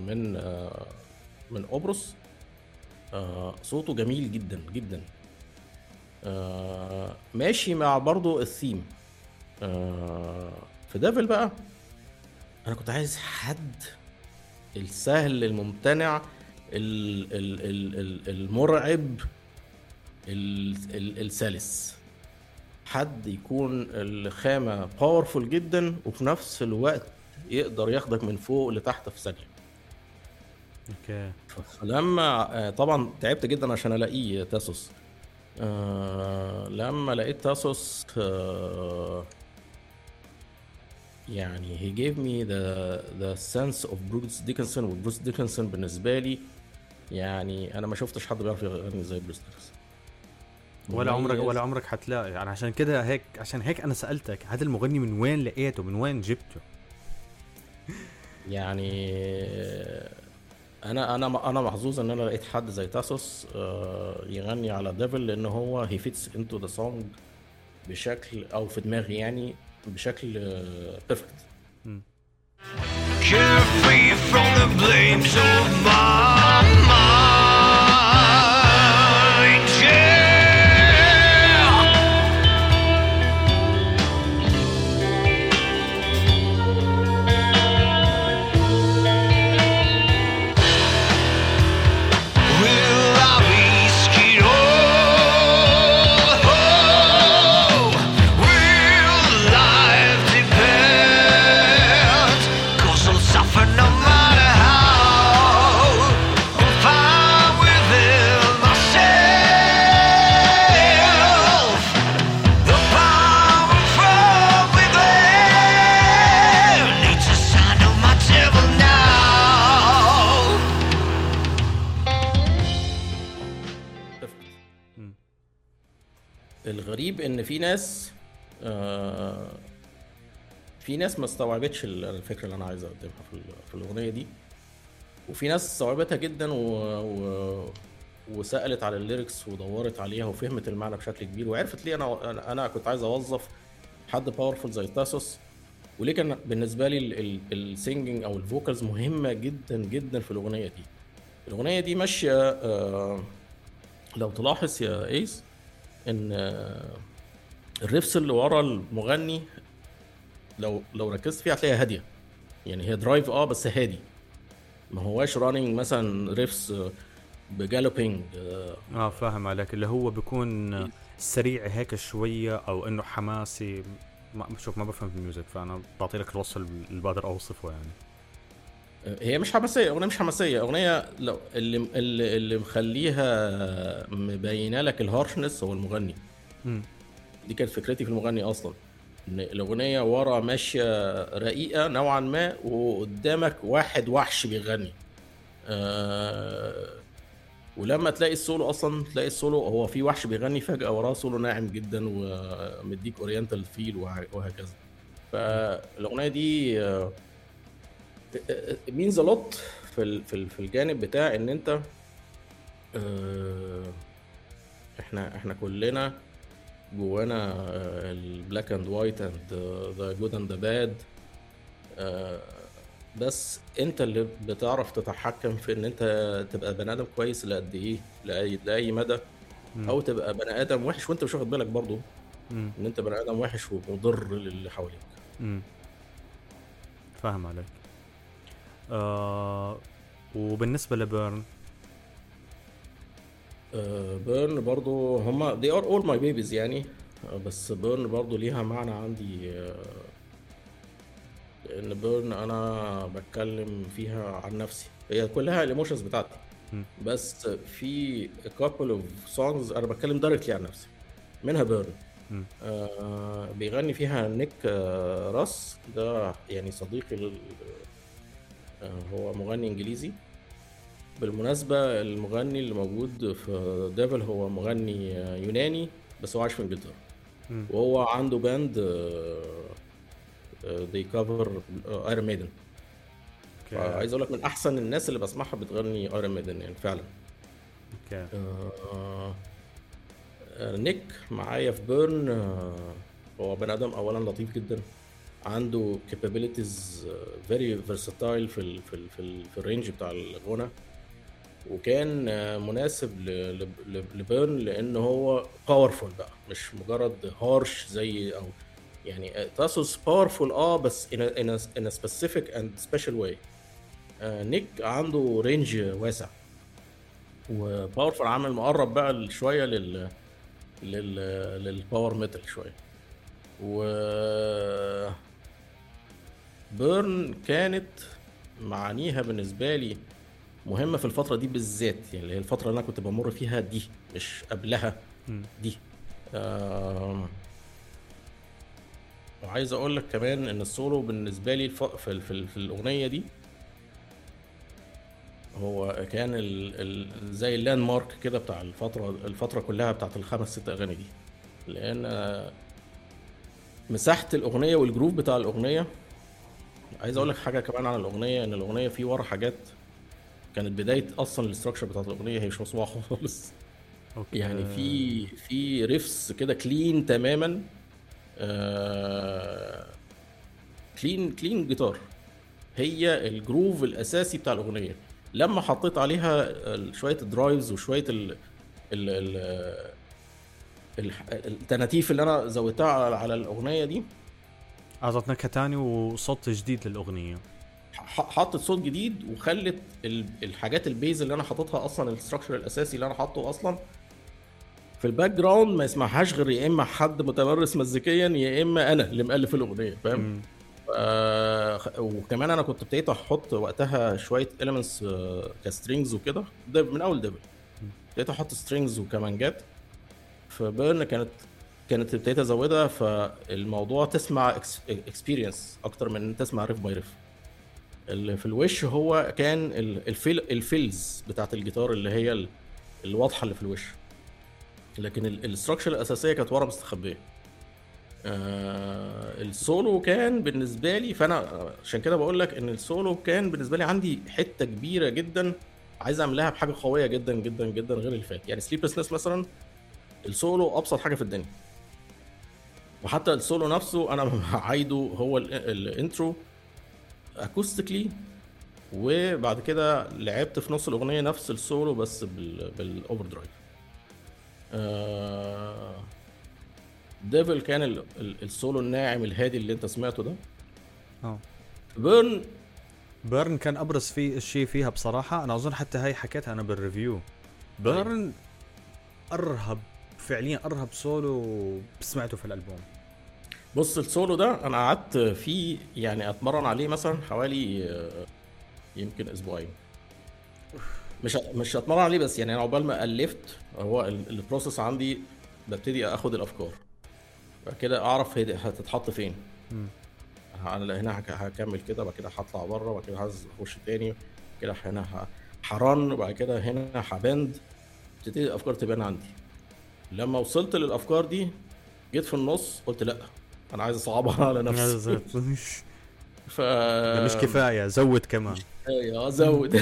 من من قبرص صوته جميل جدا جدا ماشي مع برضو الثيم. في دافل بقى انا كنت عايز حد السهل الممتنع المرعب السلس, حد يكون الخامة باورفول جدا وفي نفس الوقت يقدر ياخدك من فوق لتحت في ثانيه. اوكي لما طبعا تعبت جدا عشان الاقي تاسوس. أه لما لقيت تاسوس أه يعني he gave me the the sense of Bruce Dickinson. وبروس ديكنسون بالنسبه لي يعني انا ما شفتش حد بيعرف يغني زي بروس ديكنسون ولا عمرك ولا عمرك هتلاقي. يعني عشان كده هيك عشان هيك انا سالتك هذا المغني من وين لقيته من وين جبته. يعني انا انا انا محظوظ ان انا لقيت حد زي تاسوس يغني على ديفل لان هو هي فيتس انتو ذا سونج بشكل او في دماغي يعني بشكل بيرفكت. الغريب ان في ناس آه في ناس ما استوعبتش الفكره اللي انا عايز اقدمها في في الاغنيه دي, وفي ناس استوعبتها جدا و, و وسالت على الليركس ودورت عليها وفهمت المعنى بشكل كبير وعرفت ليه انا انا كنت عايز اوظف حد باورفل زي تاسوس. وليه كان بالنسبه لي السينجينج او الفوكالز مهمه جدا جدا في الاغنيه دي. الاغنيه دي ماشيه آه لو تلاحظ يا ايس ان الريفس اللي ورا المغني لو لو ركزت فيها هتلاقيها هاديه. يعني هي درايف اه بس هادي, ما هواش رانينج مثلا ريفس بجالوبينج. اه فاهم عليك اللي هو بيكون سريع هيك شويه او انه حماسي. ما شوف ما بفهم في الميوزك فانا بعطي لك الوصف اللي بقدر اوصفه. يعني هي مش حماسيه, اغنيه مش حماسيه, اغنيه لو اللي اللي, اللي مخليها مبينه لك الهارشنس هو المغني. م. دي كانت فكرتي في المغني اصلا, ان الاغنيه ورا ماشيه رقيقه نوعا ما وقدامك واحد وحش بيغني. أه ولما تلاقي السولو اصلا تلاقي السولو هو في وحش بيغني فجاه وراه سولو ناعم جدا ومديك اورينتال فيل وهكذا. فالاغنيه دي مين زلط في في الجانب بتاع ان انت اه احنا احنا كلنا جوانا البلاك اند وايت اند ذا جود اند ذا باد, بس انت اللي بتعرف تتحكم في ان انت تبقى بني ادم كويس لقد ايه لاي لاي مدى, او تبقى بني ادم وحش وانت مش واخد بالك برضو ان انت بني ادم وحش ومضر للي حواليك. فاهم عليك. آه وبالنسبة لبيرن آه بيرن برضو هما they are all my babies يعني آه بس بيرن برضو ليها معنى عندي آه لأن بيرن أنا بتكلم فيها عن نفسي هي كلها الإيموشنز بتاعتي م. بس في couple of songs أنا بتكلم دايركتلي عن نفسي منها بيرن آه بيغني فيها نيك آه راس ده يعني صديقي لل... آه هو مغني إنجليزي بالمناسبة المغني اللي موجود في ديفل هو مغني يوناني بس هو عايش في انجلترا وهو عنده باند دي كفر ايرون ميدن عايز اقول لك من احسن الناس اللي بسمعها بتغني ايرون ميدن يعني فعلا اوكي آه نيك معايا في بيرن آه هو بني ادم اولا لطيف جدا عنده capabilities very versatile في ال في ال في, ال في الرينج بتاع الغنى وكان مناسب ل لبيرن لأنه هو powerful بقى مش مجرد harsh زي أو يعني تاسوس powerful آه بس in a, in a, in a specific and special way آه نيك عنده رينج واسع و powerful عامل مقرب بقى شوية لل لل لل power metal شوية و بيرن كانت معانيها بالنسبة لي مهمة في الفترة دي بالذات يعني الفترة اللي أنا كنت بمر فيها دي مش قبلها دي آه وعايز أقول لك كمان إن السولو بالنسبة لي في, في, في, في الأغنية دي هو كان ال ال زي اللاند مارك كده بتاع الفترة الفترة كلها بتاعت الخمس ست أغاني دي لأن مساحة الأغنية والجروف بتاع الأغنية عايز اقول لك حاجه كمان عن الاغنيه ان الاغنيه في ورا حاجات كانت بدايه اصلا الاستراكشر بتاعه الاغنيه هي مش مصبوعه خالص أوكي. يعني في في ريفس كده كلين تماما آه... كلين كلين جيتار هي الجروف الاساسي بتاع الاغنيه لما حطيت عليها شويه الدرايفز وشويه ال ال ال التناتيف اللي انا زودتها على الاغنيه دي أعطت نكهة تاني وصوت جديد للأغنية حطت صوت جديد وخلت الحاجات البيز اللي أنا حطتها أصلا الاستراكشر الأساسي اللي أنا حطه أصلا في الباك جراوند ما يسمعهاش غير يا إما حد متمرس مزيكيا يا إما أنا اللي مألف الأغنية فاهم آه وكمان أنا كنت ابتديت أحط وقتها شوية إليمنتس آه كسترينجز وكده ده من أول دبل ابتديت أحط سترينجز وكمانجات فبيرن كانت كانت ابتديت ازودها فالموضوع تسمع اكسبيرينس اكتر من ان تسمع ريف باي ريف اللي في الوش هو كان الفيل الفيلز بتاعه الجيتار اللي هي الواضحه اللي في الوش لكن الاستراكشر الاساسيه كانت ورا مستخبيه آه السولو كان بالنسبه لي فانا عشان كده بقول لك ان السولو كان بالنسبه لي عندي حته كبيره جدا عايز اعملها بحاجه قويه جدا جدا جدا غير اللي فات يعني سليبلسنس مثلا السولو ابسط حاجه في الدنيا وحتى السولو نفسه انا عايده هو الانترو اكوستيكلي وبعد كده لعبت في نص الاغنيه نفس السولو بس بالاوفر درايف آه ديفل كان السولو الناعم الهادي اللي انت سمعته ده اه بيرن بيرن كان ابرز فيه الشيء فيها بصراحه انا اظن حتى هاي حكيتها انا بالريفيو بيرن ارهب فعليا ارهب سولو سمعته في الالبوم بص السولو ده انا قعدت فيه يعني اتمرن عليه مثلا حوالي يمكن اسبوعين مش مش اتمرن عليه بس يعني انا عقبال ما الفت هو البروسيس عندي ببتدي اخد الافكار بعد كده اعرف هتتحط فين انا هنا هكمل كده بعد كده هطلع بره بعد كده هخش تاني كده هنا هرن بعد كده هنا هبند ابتديت الافكار تبان عندي لما وصلت للأفكار دي جيت في النص قلت لأ أنا عايز أصعبها على نفسي ف... مش كفاية زود كمان يا زود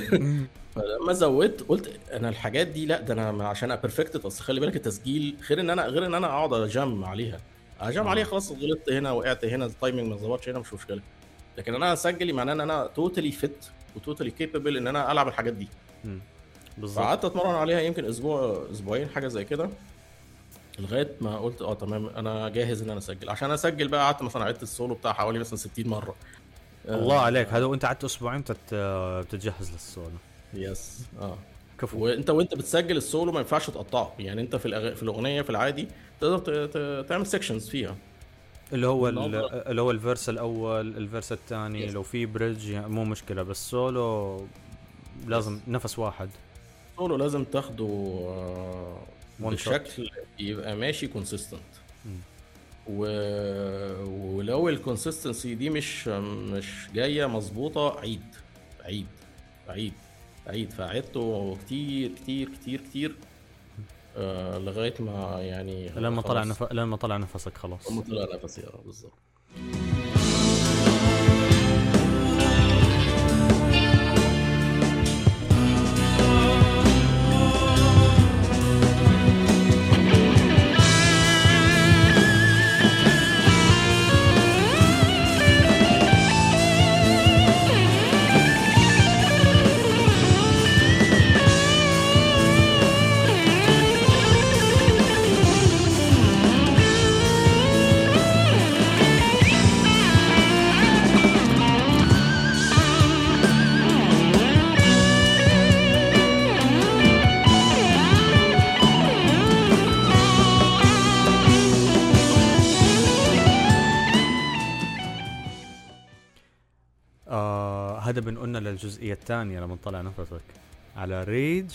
فلما زودت قلت أنا الحاجات دي لأ ده أنا عشان أبرفكت أصل خلي بالك التسجيل غير إن أنا غير إن أنا أقعد أجم عليها أجم عليها خلاص غلطت هنا وقعت هنا التايمينج ما ظبطش هنا مش مشكلة لكن أنا أسجلي معناه إن أنا توتالي فيت وتوتالي كيبابل إن أنا ألعب الحاجات دي قعدت أتمرن عليها يمكن أسبوع أسبوعين حاجة زي كده لغايه ما قلت اه تمام انا جاهز ان انا اسجل عشان اسجل بقى قعدت مثلا عدت السولو بتاع حوالي مثلا ستين مره الله عليك هذا وانت قعدت اسبوعين بتتجهز للسولو. يس اه كفو. وانت وانت بتسجل السولو ما ينفعش تقطعه، يعني انت في الأغ... في الاغنيه في العادي تقدر تعمل سيكشنز فيها، اللي هو اللي هو الفيرس الاول الفيرس الثاني لو في بريدج مو مشكله، بس سولو لازم نفس واحد. سولو لازم تاخده بشكل يبقى ماشي كونسيستنت، و... ولو الكونسيستنسي دي مش مش جايه مظبوطه عيد عيد عيد عيد فعدته كتير كتير كتير كتير آه لغايه ما يعني لما طلع نف... لما طلع نفسك خلاص لما طلع نفسي اه بالظبط. هذا بنقولنا للجزئية الثانية لما نطلع نفسك على ريج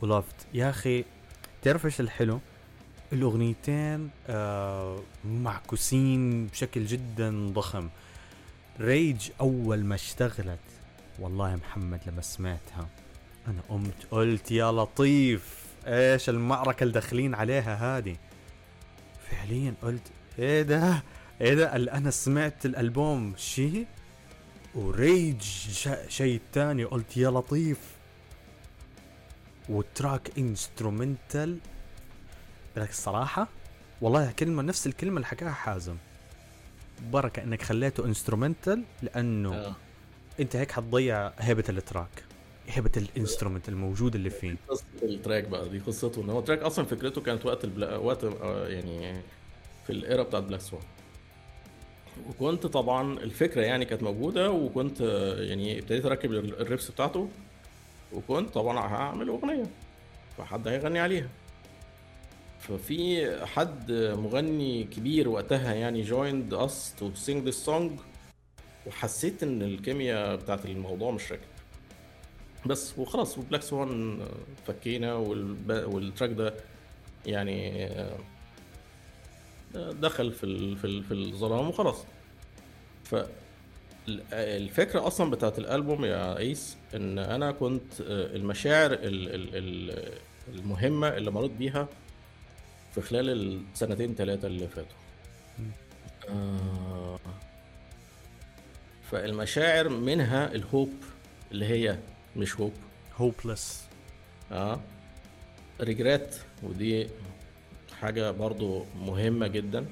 ولافت. يا أخي تعرف إيش الحلو؟ الأغنيتين آه معكوسين بشكل جدا ضخم. ريج أول ما اشتغلت والله يا محمد لما سمعتها أنا قمت قلت يا لطيف إيش المعركة اللي داخلين عليها هذه، فعليا قلت إيه ده إيه ده. أنا سمعت الألبوم شي وريج شيء تاني قلت يا لطيف. والتراك انسترومنتال لك الصراحة والله كلمة نفس الكلمة اللي حكاها حازم، بركة انك خليته انسترومنتال لانه آه. انت هيك حتضيع هيبة التراك، هيبة الانسترومنت الموجود اللي فيه. قصة التراك بقى دي قصته انه التراك اصلا فكرته كانت وقت البلا... وقت يعني في الايرا بتاعت بلاك سوان، وكنت طبعا الفكره يعني كانت موجوده، وكنت يعني ابتديت اركب الريبس بتاعته، وكنت طبعا هعمل اغنيه فحد هيغني عليها. ففي حد مغني كبير وقتها يعني joined us to sing this song، وحسيت ان الكيمياء بتاعت الموضوع مش راكب بس، وخلاص وبلاك سوان فكينا والتراك ده يعني دخل في ال في ال في الظلام وخلاص. فالفكرة أصلا بتاعت الألبوم يا عيس إن أنا كنت المشاعر المهمة اللي مريت بيها في خلال السنتين ثلاثة اللي فاتوا، فالمشاعر منها الهوب اللي هي مش هوب هوبلس آه ريجرات، ودي حاجة برضو مهمة جدا.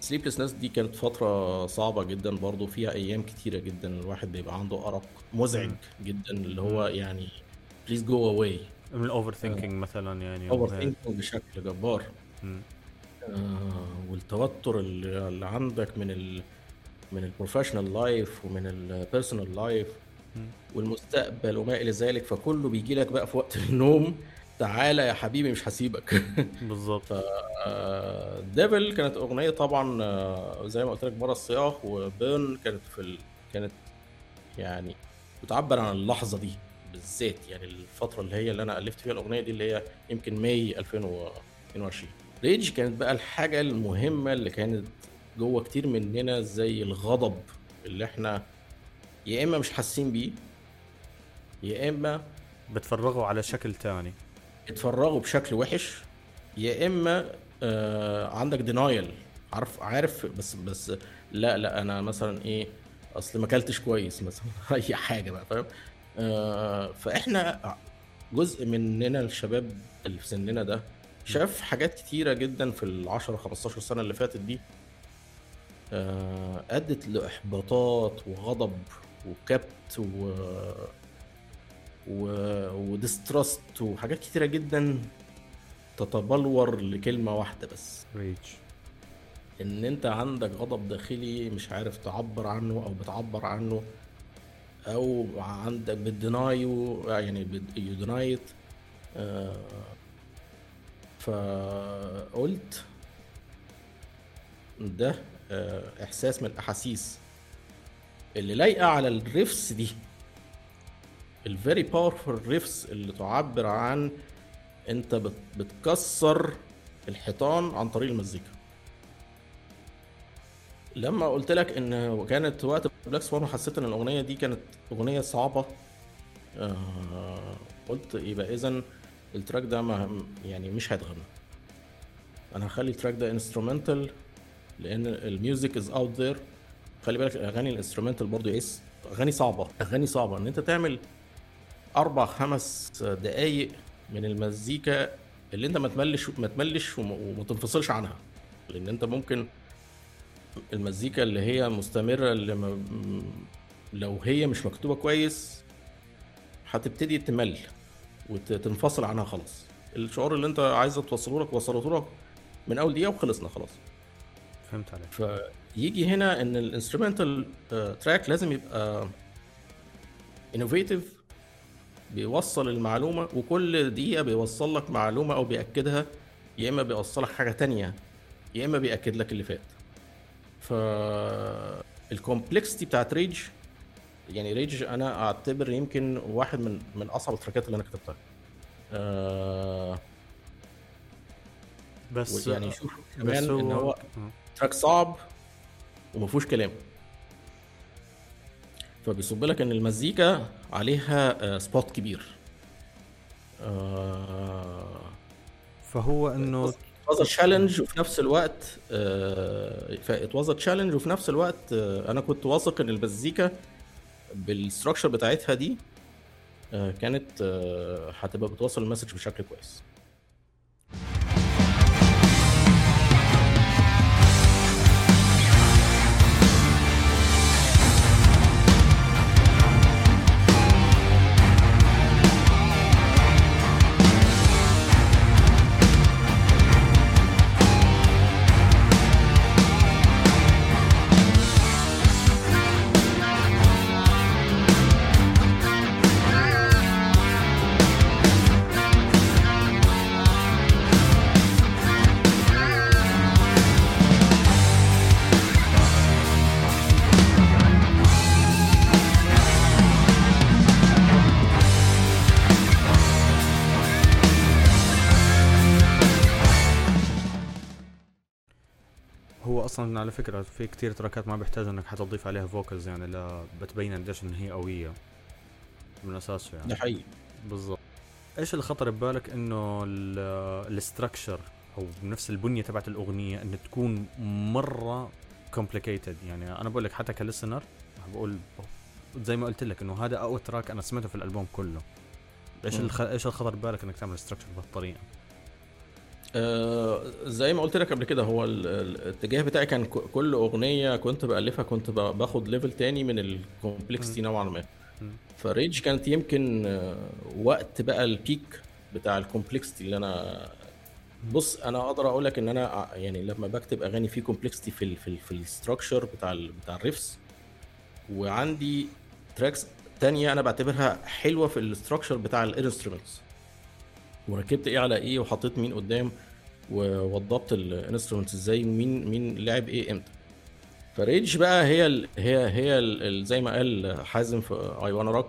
سليبلسنس دي كانت فترة صعبة جدا برضو، فيها أيام كتيرة جدا الواحد بيبقى عنده أرق مزعج جدا اللي هو يعني please go away من الأوفر ثينكينج مثلا، يعني أوفر ثينكينج بشكل جبار آه، والتوتر اللي عندك من ال من البروفيشنال لايف ومن البيرسونال لايف والمستقبل وما إلى ذلك، فكله بيجي لك بقى في وقت النوم تعالى يا حبيبي مش هسيبك بالظبط. ديفل كانت اغنيه طبعا زي ما قلت لك بره الصياح، وبيرن كانت في ال... كانت يعني بتعبر عن اللحظه دي بالذات، يعني الفتره اللي هي اللي انا الفت فيها الاغنيه دي اللي هي يمكن ماي ألفين واثنين وعشرين. ريج كانت بقى الحاجه المهمه اللي كانت جوه كتير مننا زي الغضب اللي احنا يا اما مش حاسين بيه يا اما بتفرغه على شكل تاني، اتفرغوا بشكل وحش، يا اما آه عندك دينايل عارف عارف بس بس لا لا انا مثلا ايه اصل ما اكلتش كويس مثلا اي حاجه بقى فاهم آه. فاحنا جزء مننا الشباب اللي في سننا ده شاف حاجات كتيره جدا في العشرة خمستاشر سنه اللي فاتت دي آه، ادت لاحباطات وغضب وكبت و و... وديسترست وحاجات كتيرة جدا تتبلور لكلمة واحدة بس، ريج. ان انت عندك غضب داخلي مش عارف تعبر عنه او بتعبر عنه او عندك بتدينايو يعني بتدينايت. آه فقلت ده آه احساس من الاحاسيس اللي لايقه على الريفس دي، الفيري باورفل ريفس اللي تعبر عن انت بتكسر الحيطان عن طريق المزيكا. لما قلت لك ان كانت وقت بلاك سوان وحسيت ان الاغنيه دي كانت اغنيه صعبه، آه قلت يبقى اذا التراك ده ما يعني مش هيتغنى، انا هخلي التراك ده انسترومنتال لان الميوزك از اوت ذير. خلي بالك الاغاني الانسترومنتال برضو اس اغاني صعبه، اغاني صعبه ان انت تعمل اربع خمس دقايق من المزيكا اللي انت ما تملش ما تملش وما تنفصلش عنها، لان انت ممكن المزيكا اللي هي مستمره اللي ما لو هي مش مكتوبه كويس هتبتدي تمل وتنفصل عنها خلاص. الشعور اللي انت عايزه توصله لك وصلته لك من اول دقيقه وخلصنا خلاص. فهمت عليك. فيجي هنا ان الانسترومنتال تراك لازم يبقى انوفيتيف، بيوصل المعلومه وكل دقيقه بيوصل لك معلومه او بياكدها، يا اما بيوصل لك حاجه تانية يا اما بياكد لك اللي فات. فالكومبلكسيتي بتاعت ريج، يعني ريج انا اعتبر يمكن واحد من من اصعب التراكات اللي انا كتبتها. آه بس يعني شوف كمان هو... ان هو تراك صعب وما فيهوش كلام، فبيصب لك ان المزيكا عليها سبوت كبير. آه فهو انه اتوزى تشالنج وفي نفس الوقت آه فاتوزى تشالنج وفي نفس الوقت آه انا كنت واثق ان المزيكا بالستراكشر بتاعتها دي آه كانت آه هتبقى بتوصل المسج بشكل كويس. اصلا على فكره في كتير تراكات ما بيحتاج انك حتى تضيف عليها فوكلز، يعني لا بتبين قديش ان هي قويه من اساسها يعني. ده حقيقي بالظبط. ايش اللي خطر ببالك انه الاستراكشر او نفس البنيه تبعت الاغنيه ان تكون مره كومبليكيتد؟ يعني انا بقول لك حتى كليسنر بقول زي ما قلت لك انه هذا اول تراك انا سمعته في الالبوم كله. ايش اللي ايش اللي خطر ببالك انك تعمل استراكشر بهالطريقه؟ آه زي ما قلت لك قبل كده، هو الاتجاه بتاعي كان كل اغنيه كنت بالفها كنت باخد ليفل تاني من الكومبلكسيتي نوعا ما. فريج كانت يمكن آه وقت بقى البيك بتاع الكومبلكسيتي اللي انا بص انا اقدر اقول لك ان انا يعني لما بكتب اغاني في كومبلكسيتي في ال في, ال في الستراكشر بتاع ال بتاع الريفس، وعندي تراكس تانية انا بعتبرها حلوه في الستراكشر بتاع الانسترومنتس وركبت ايه على ايه وحطيت مين قدام ووضبت الانسترومنتس ازاي ومين مين لعب ايه امتى. فريج بقى هي ال هي هي ال زي ما قال حازم في اي وانا روك،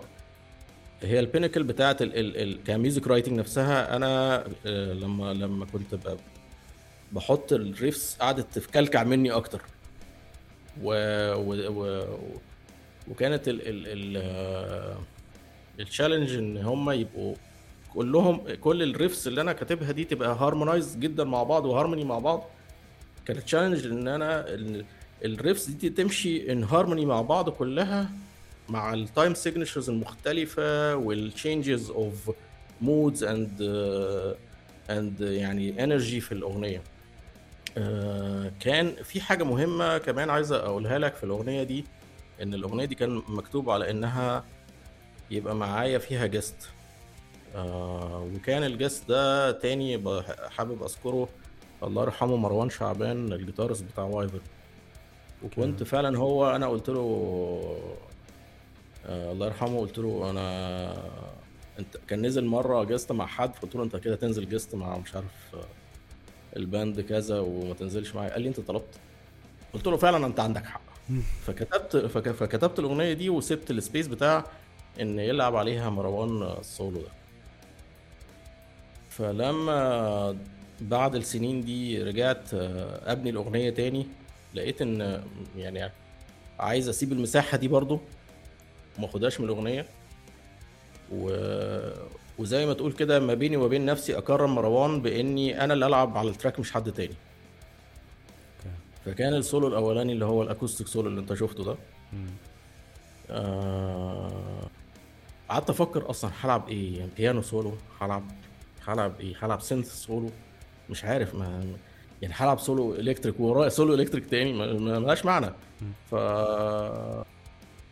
هي البينكل بتاعه الكميوزك رايتنج نفسها. انا لما لما كنت بحط الريفس قعدت تفكلكع مني اكتر و, و, و وكانت التشالنج ان هم يبقوا كلهم كل الريفس اللي انا كاتبها دي تبقى هارمونايز جدا مع بعض وهارموني مع بعض. كانت تشالنج ان انا الريفس دي تمشي ان هارموني مع بعض كلها مع التايم سيجنتشرز المختلفه والتشينجز اوف مودز اند اند يعني انرجي في الاغنيه. كان في حاجه مهمه كمان عايزه اقولها لك في الاغنيه دي، ان الاغنيه دي كان مكتوب على انها يبقى معايا فيها جست. آه وكان الجست ده تاني حابب اذكره الله يرحمه مروان شعبان الجيتارس بتاع وايفر. وكنت فعلا هو انا قلت له آه الله يرحمه، قلت له انا انت كان نزل مره جست مع حد، فقلت له انت كده تنزل جست مع مش عارف الباند كذا وما تنزلش معايا. قال لي انت طلبت. قلت له فعلا انت عندك حق. فكتبت فك... فكتبت الاغنيه دي وسبت السبيس بتاع ان يلعب عليها مروان السولو ده. فلما بعد السنين دي رجعت ابني الاغنيه تاني، لقيت ان يعني عايز اسيب المساحه دي برضو وما اخدهاش من الاغنيه، و... وزي ما تقول كده ما بيني وما بين نفسي اكرم مروان باني انا اللي العب على التراك مش حد تاني. فكان السولو الاولاني اللي هو الاكوستيك سولو اللي انت شفته ده، قعدت آه... افكر اصلا هلعب ايه، يعني بيانو سولو، هلعب هلعب ايه، هلعب سينث سولو، مش عارف، ما يعني هلعب سولو الكتريك وراء سولو الكتريك تاني ما لهاش معنى. ف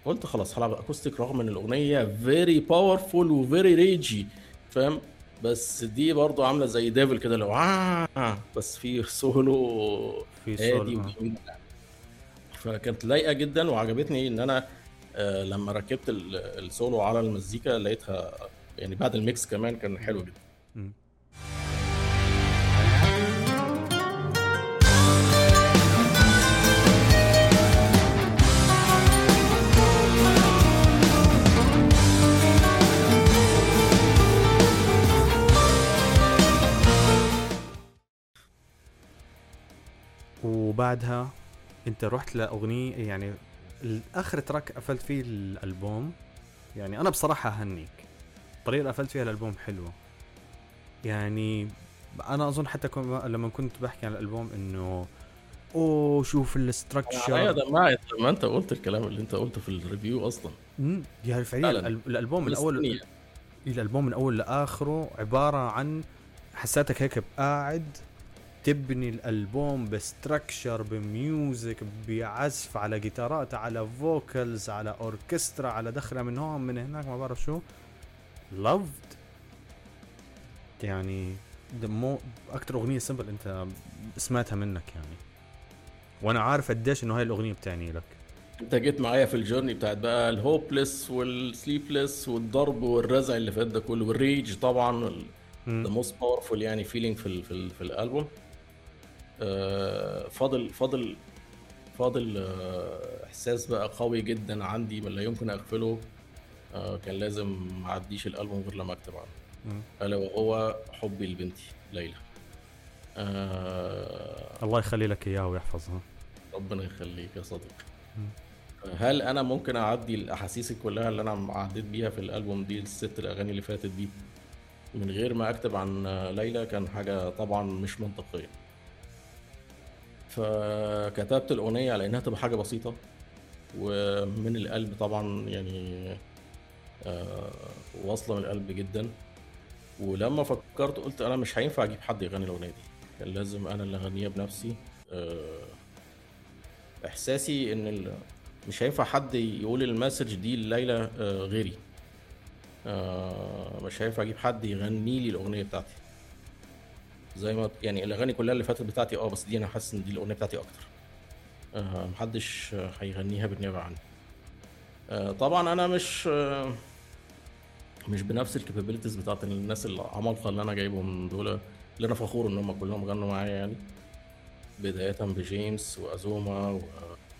قلت خلاص هلعب اكوستيك، رغم ان الاغنيه فيري باورفول وفيري ريجي فاهم، بس دي برضو عامله زي ديفل كده لو آه بس في سولو هادي وجميل. فكانت لايقه جدا وعجبتني ان انا آه لما ركبت السولو على المزيكا لقيتها يعني بعد الميكس كمان كان حلو جدا. م. وبعدها انت رحت لاغنيه يعني الاخر تراك قفلت فيه الالبوم، يعني انا بصراحه هنيك الطريقه قفلت فيها الالبوم حلوه. يعني انا اظن حتى لما كنت بحكي عن الالبوم انه اوه شوف الاستراكشر يا جماعه، ما انت قلت الكلام اللي انت قلته في الريفيو اصلا. امم يعني فعليا الالبوم من اول الالبوم من اول لاخره عباره عن حساتك هيك قاعد تبني الالبوم باستراكشر بميوزك بعزف على جيتارات على فوكلز على اوركسترا على دخله من هون من هناك ما بعرف شو. loved يعني دمو اكتر اغنيه سمبل انت سمعتها منك يعني، وانا عارف قديش انه هاي الاغنيه بتعني لك. انت جيت معايا في الجورني بتاعت بقى الهوبلس والسليبلس والضرب والرزع اللي فات ده كله والريج طبعا ذا موست باورفول يعني فيلينج في في في الالبوم. فاضل فاضل فاضل احساس بقى قوي جدا عندي لا يمكن اغفله، كان لازم معديش الالبوم غير لما اكتب عنه، الا وهو حبي لبنتي ليلى. أه الله يخلي لك اياه ويحفظها. ربنا يخليك يا صديق. هل انا ممكن اعدي الاحاسيس كلها اللي انا عديت بيها في الالبوم دي الست الاغاني اللي فاتت دي من غير ما اكتب عن ليلى؟ كان حاجه طبعا مش منطقيه. فكتبت الاغنيه على انها تبقى حاجه بسيطه ومن القلب طبعا، يعني آه واصله من القلب جدا. ولما فكرت قلت انا مش هينفع اجيب حد يغني الاغنيه دي، كان لازم انا اللي اغنيها بنفسي. آه احساسي ان مش هينفع حد يقول المسج دي لليلى آه غيري، آه مش هينفع اجيب حد يغني لي الاغنيه بتاعتي زي ما يعني الاغاني كلها اللي فاتت بتاعتي اه بس دي انا حاسس ان دي الاغنيه بتاعتي اكتر. آه محدش هيغنيها بالنيابه عني. آه طبعا انا مش آه مش بنفس الكابابيلتيز بتاعت الناس العمالقه اللي انا جايبهم دول اللي انا فخور ان هم كلهم غنوا معايا، يعني بدايه بجيمس وازوما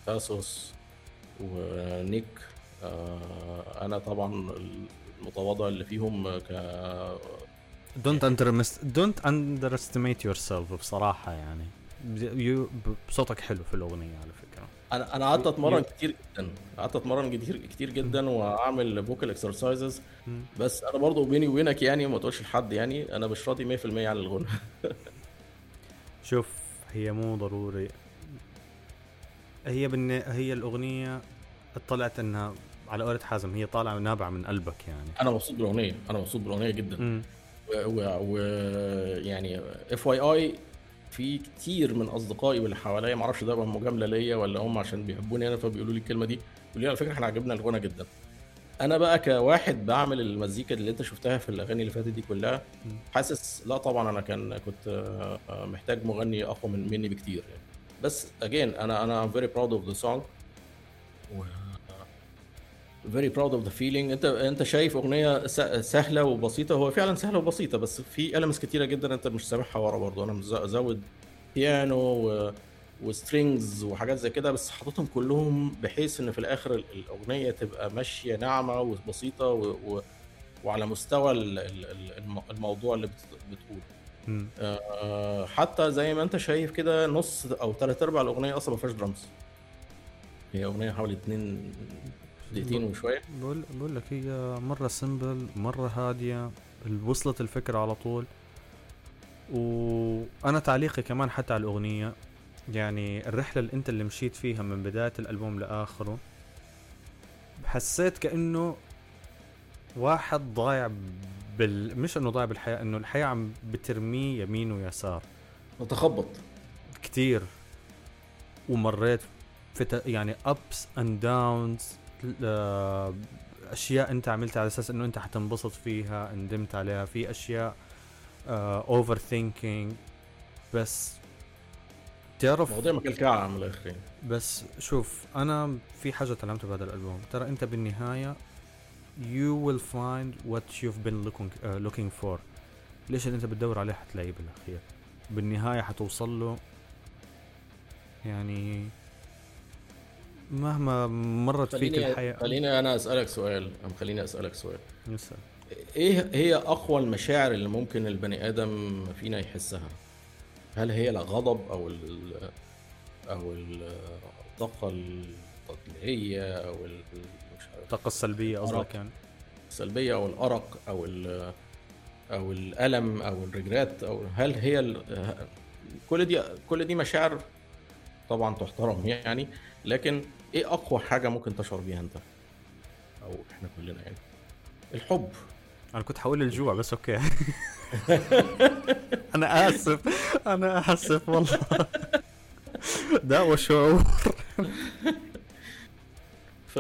وتاسوس ونيك. آه انا طبعا المتواضع اللي فيهم ك don't underestimate don't underestimate yourself بصراحه، يعني بصوتك حلو في الاغنيه على فكره. انا انا قعدت اتمرن كتير جدا قعدت اتمرن كتير كتير جدا واعمل فوكال اكسرسايزز، بس انا برضو بيني وبينك يعني ما تقولش لحد، يعني انا مش راضي مية بالمية على الغنى. شوف هي مو ضروري، هي بن... هي الاغنيه طلعت انها على قولة حازم هي طالعه نابعه من قلبك. يعني انا مبسوط بالاغنيه، انا مبسوط بالاغنيه جدا. ويعني اف واي اي في كتير من اصدقائي واللي حواليا ما اعرفش ده بقى مجامله ليا ولا هم عشان بيحبوني انا فبيقولوا لي الكلمه دي، بيقولوا لي على فكره احنا عجبنا الغنى جدا. انا بقى كواحد بعمل المزيكا اللي انت شفتها في الاغاني اللي فاتت دي كلها حاسس لا طبعا انا كان كنت محتاج مغني اقوى من مني بكتير يعني. بس again انا انا I'm very proud of the song و very proud of the feeling. انت انت شايف اغنيه سهله وبسيطه, هو فعلا سهله وبسيطه بس في ألمس كتيره جدا انت مش سامعها ورا. برضه انا مزود بيانو و... وسترينجز وحاجات زي كده بس حاططهم كلهم بحيث ان في الاخر الاغنيه تبقى ماشيه ناعمه وبسيطه و... و... وعلى مستوى الموضوع اللي بتقوله. أه حتى زي ما انت شايف كده نص او ثلاث ارباع الاغنيه اصلا ما فيهاش درامز, هي اغنيه حوالي اتنين دقيقتين وشويه. بقول بقول لك هي مره سمبل مره هاديه, وصلت الفكره على طول. وانا تعليقي كمان حتى على الاغنيه يعني الرحله اللي انت اللي مشيت فيها من بدايه الالبوم لاخره, حسيت كانه واحد ضايع بال... مش انه ضايع بالحياه, انه الحياه عم بترميه يمين ويسار وتخبط كتير, ومريت في يعني ups and downs, اشياء انت عملتها على اساس انه انت حتنبسط فيها ندمت عليها, في اشياء اوفر ثينكينج. بس تعرف موضوع مكلكعه من الاخرين. بس شوف انا في حاجه تعلمتها بهذا الالبوم, ترى انت بالنهايه you will find what you've been looking uh, looking for. ليش اللي انت بتدور عليه حتلاقيه بالاخير, بالنهايه حتوصل له يعني مهما مرت فيك الحياة. خليني أنا أسألك سؤال أم خليني أسألك سؤال يسأل. إيه هي أقوى المشاعر اللي ممكن البني آدم فينا يحسها؟ هل هي الغضب أو ال أو الطاقة التطلعية أو الطاقة السلبية قصدك يعني؟ السلبية أو الأرق أو ال أو الألم أو الرجرات, أو هل هي ال كل دي كل دي مشاعر طبعا تحترم يعني, لكن ايه اقوى حاجه ممكن تشعر بيها انت او احنا كلنا يعني؟ الحب. انا كنت حاول الجوع بس اوكي. انا اسف انا اسف والله. ده وشعور. ف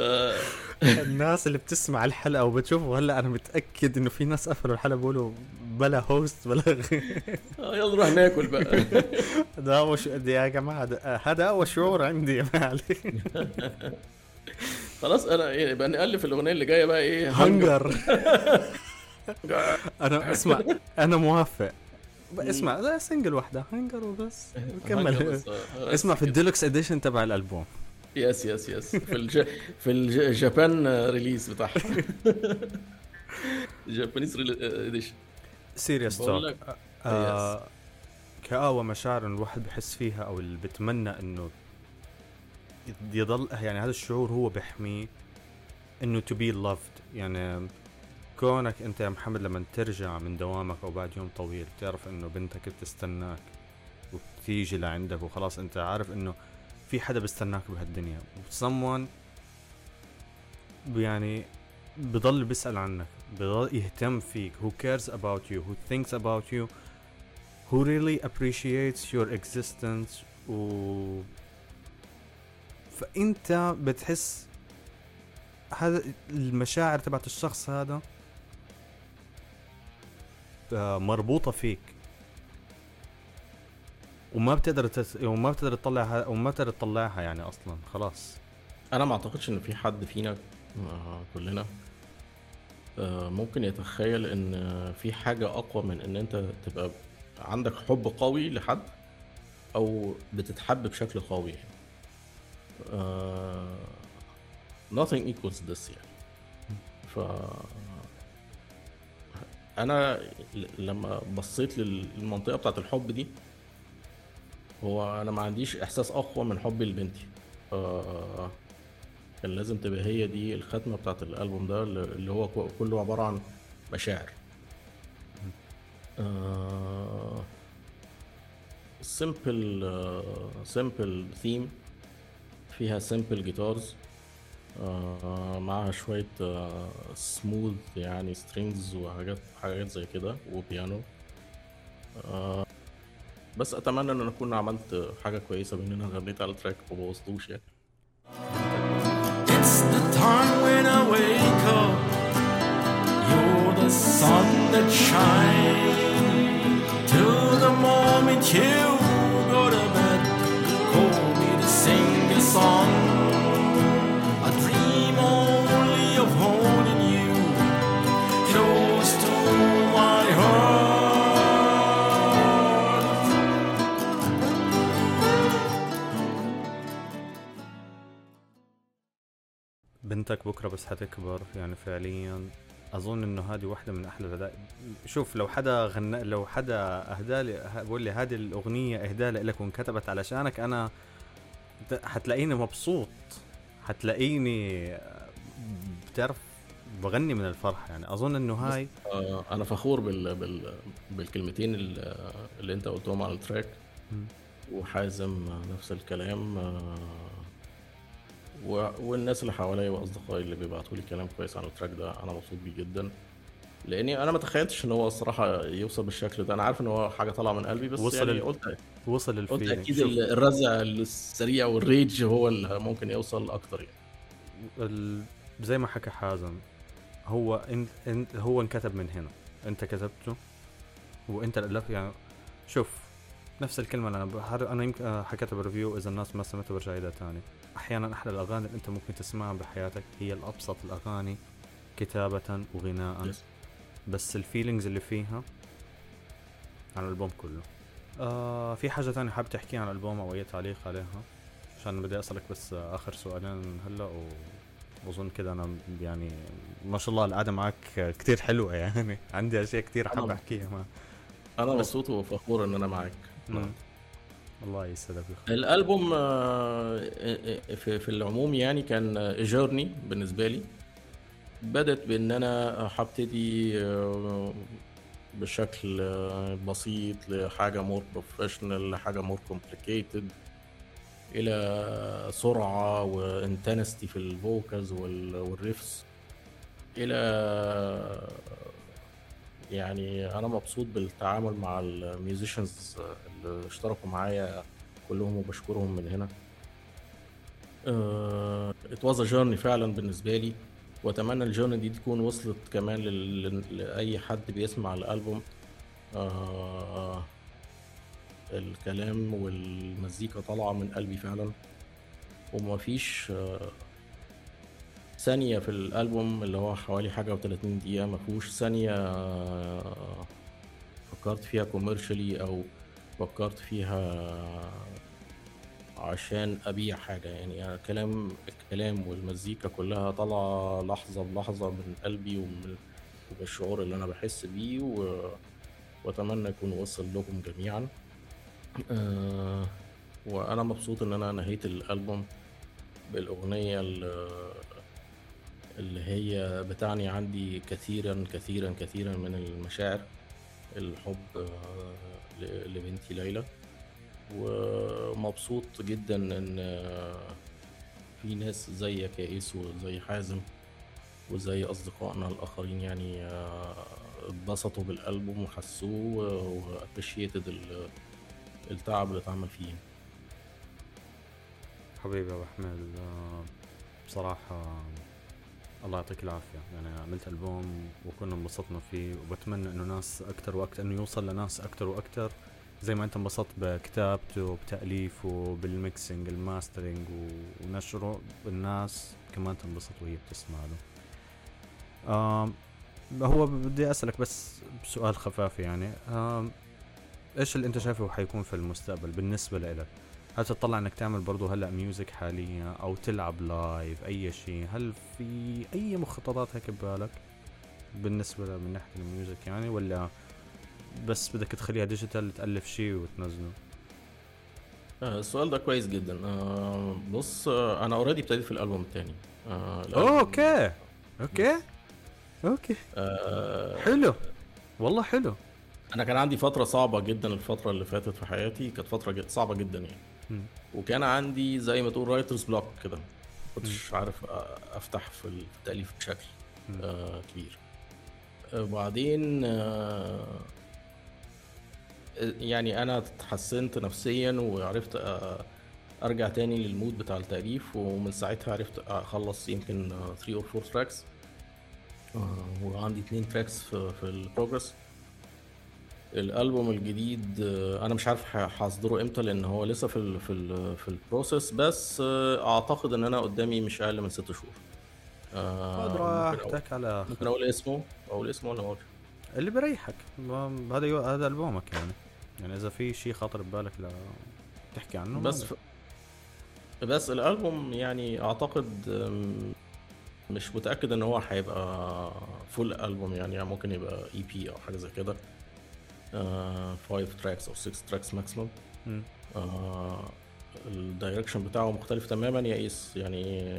الناس اللي بتسمع الحلقه وبتشوفه هلا انا متاكد انه في ناس قفلوا الحلقه بيقولوا بلا هوست بلا اه يلا نروح ناكل بقى. ده مش يا جماعه هذا اول شعور عندي يا معلم. خلاص انا يبقى نالف الاغنيه اللي جايه بقى ايه, هنجر. انا اسمع انا موافق, اسمع ده سنجل واحده هنجر وبس نكمل. اسمع في الديلوكس اديشن تبع الالبوم يس يس يس في الج... في الجابان ريليز بتاعها. جابانيز ريليز سيريس توك. كأقوى مشاعر الواحد بحس فيها او اللي بتمنى انه يضل يعني هذا الشعور هو بيحميه, انه to be loved. يعني كونك انت يا محمد لما ترجع من دوامك او بعد يوم طويل تعرف انه بنتك بتستناك وبتيجي لعندك, وخلاص انت عارف انه في حدا بيستناك بهالدنيا, وsomeone يعني بضل بيسأل عنك, بضل يهتم فيك, who cares about you, who thinks about you, who really appreciates your existence. و فأنت بتحس هذا المشاعر تبعت الشخص هذا مربوطة فيك, وما بتقدر تس... وما بتقدر تطلعها وما بتقدر تطلعها يعني اصلا خلاص. انا ما اعتقدش ان في حد فينا كلنا ممكن يتخيل ان في حاجه اقوى من ان انت تبقى عندك حب قوي لحد او بتتحب بشكل قوي. nothing equals this يعني. ف انا لما بصيت للمنطقه بتاعه الحب دي, هو انا ما عنديش احساس اقوى من حبي لبنتي. آه كان لازم تبقى هي دي الختمه بتاعه الالبوم ده اللي هو كله عباره عن مشاعر. آه simple uh, simple theme فيها simple guitars آه معها شويه smooth uh, يعني strings وحاجات حاجات زي كده وبيانو. آه بس اتمنى ان نكون عملت حاجه كويسه باننا غنيت على التراك وما بوظتوش يعني. when I wake up. You're the sun that shines till the moment you go to bed. You call me to sing a song. I dream only of holding you close to my heart. بنتك بكرة بس حتكبر يعني فعليا. اظن انه هذه واحده من احلى الهدايا. شوف لو حدا غن... لو حدا اهدى لي بقول لي هذه الاغنيه اهداء لك وانكتبت علشانك، انا حتلاقيني مبسوط، حتلاقيني بتعرف بغني من الفرح. يعني اظن انه هاي آه انا فخور بال... بال... بالكلمتين اللي انت قلتهم على التراك، وحازم نفس الكلام آه... والناس اللي حواليا واصدقائي اللي بيبعتوا لي كلام كويس عن التراك ده انا مبسوط بيه جدا، لاني انا ما تخيلتش ان هو الصراحه يوصل بالشكل ده. انا عارف ان هو حاجه طالعه من قلبي، بس وصل يعني قلت وصل الفيلم. اكيد الرزع السريع والريج هو اللي ممكن يوصل اكتر. يعني زي ما حكى حازم، هو ان, إن هو انكتب من هنا، انت كتبته وانت الالف. يعني شوف نفس الكلمه اللي انا انا يمكن حكيتها بالريفيو، اذا الناس ما سمعتها برجع يدها ثاني. احيانا احلى الاغاني اللي انت ممكن تسمعها بحياتك هي الابسط الاغاني كتابه وغناء، بس الفيلينجز اللي فيها عن الالبوم كله. آه في حاجه ثانيه حابب تحكيها عن الالبوم او اي تعليق عليها؟ عشان بدي اسالك بس اخر سؤالين هلا، واظن كده انا يعني ما شاء الله القعده معك كتير حلوه، يعني عندي اشياء كتير حابب احكيها. ما انا مبسوط وفخور ان انا معك. الله يسعدك. الالبوم في العموم يعني كان جورني بالنسبه لي، بدت بان انا هبتدي بشكل بسيط لحاجه مور بروفيشنال لحاجه مور كومبليكيتد، الى سرعه وانتنستي في الفوكالز والريفز، الى يعني انا مبسوط بالتعامل مع الميوزيشنز اللي اشتركوا معايا كلهم وبشكرهم من هنا. It was a journey فعلا بالنسبه لي، واتمنى الجورني دي تكون وصلت كمان لل... لاي حد بيسمع الالبوم. أه... الكلام والمزيكا طالعه من قلبي فعلا، ومفيش أه... ثانيه في الالبوم اللي هو حوالي حاجه و30 دقيقه ما فيهوش ثانيه فكرت فيها كوميرشلي او فكرت فيها عشان ابيع حاجه. يعني الكلام الكلام والمزيكا كلها طالعه لحظه بلحظه من قلبي ومن الشعور اللي انا بحس بيه، و... واتمنى يكون وصل لكم جميعا. أه... وانا مبسوط ان انا نهيت الالبوم بالاغنيه اللي اللي هي بتعني عندي كثيرا كثيرا كثيرا من المشاعر، الحب لبنتي ليلى. ومبسوط جدا ان في ناس زي كائس وزي حازم وزي اصدقائنا الاخرين يعني اتبسطوا بالالبوم وحسوه وابريشيتد التعب اللي اتعمل فيه. حبيبي ابو احمد بصراحه الله يعطيك العافية، يعني عملت ألبوم وكنا انبسطنا فيه، وبتمنى أنه ناس أكتر وأكتر أنه يوصل لناس أكتر وأكتر زي ما أنت انبسطت بكتابته وبتأليفه بالميكسينج الماسترينج ونشره، الناس كمان تنبسط وهي بتسمع له. آه هو بدي أسألك بس بسؤال خفاف، يعني آه إيش اللي أنت شايفه حيكون في المستقبل بالنسبة لإلك؟ هل تطلع انك تعمل برضو هلأ ميوزك حاليا او تلعب لايف اي شيء؟ هل في اي مخططات هيك ببالك بالنسبة من ناحية الميوزك يعني، ولا بس بدك تخليها ديجيتال تألف شيء وتنزله؟ السؤال ده كويس جدا. بص انا اوريدي ابتديت في الالبوم الثاني. اوكي اوكي اوكي حلو والله حلو. انا كان عندي فتره صعبه جدا الفتره اللي فاتت في حياتي، كانت فتره صعبه جدا يعني م. وكان عندي زي ما تقول رايترز بلوك كده، كنتش عارف افتح في التاليف بشكل آه كبير. وبعدين آه يعني انا اتحسنت نفسيا وعرفت آه ارجع تاني للمود بتاع التاليف، ومن ساعتها عرفت اخلص يمكن three or four تراكس، وعندي اتنين تراكس في البروجرس. الالبوم الجديد انا مش عارف هصدره امتى لان هو لسه في ال في ال في البروسيس، بس اعتقد ان انا قدامي مش اقل من ست شهور. خد راحتك على ممكن اقول اسمه اقول اسمه ولا اقول اللي بريحك، هذا يو... هذا البومك يعني. يعني اذا في شيء خاطر ببالك لا تحكي عنه بس ف... بس الالبوم يعني اعتقد مش متاكد ان هو هيبقى فول البوم، يعني ممكن يبقى اي بي او حاجه زي كده، five tracks او six tracks maximum. الدايركشن بتاعه مختلف تماما يا قيس، يعني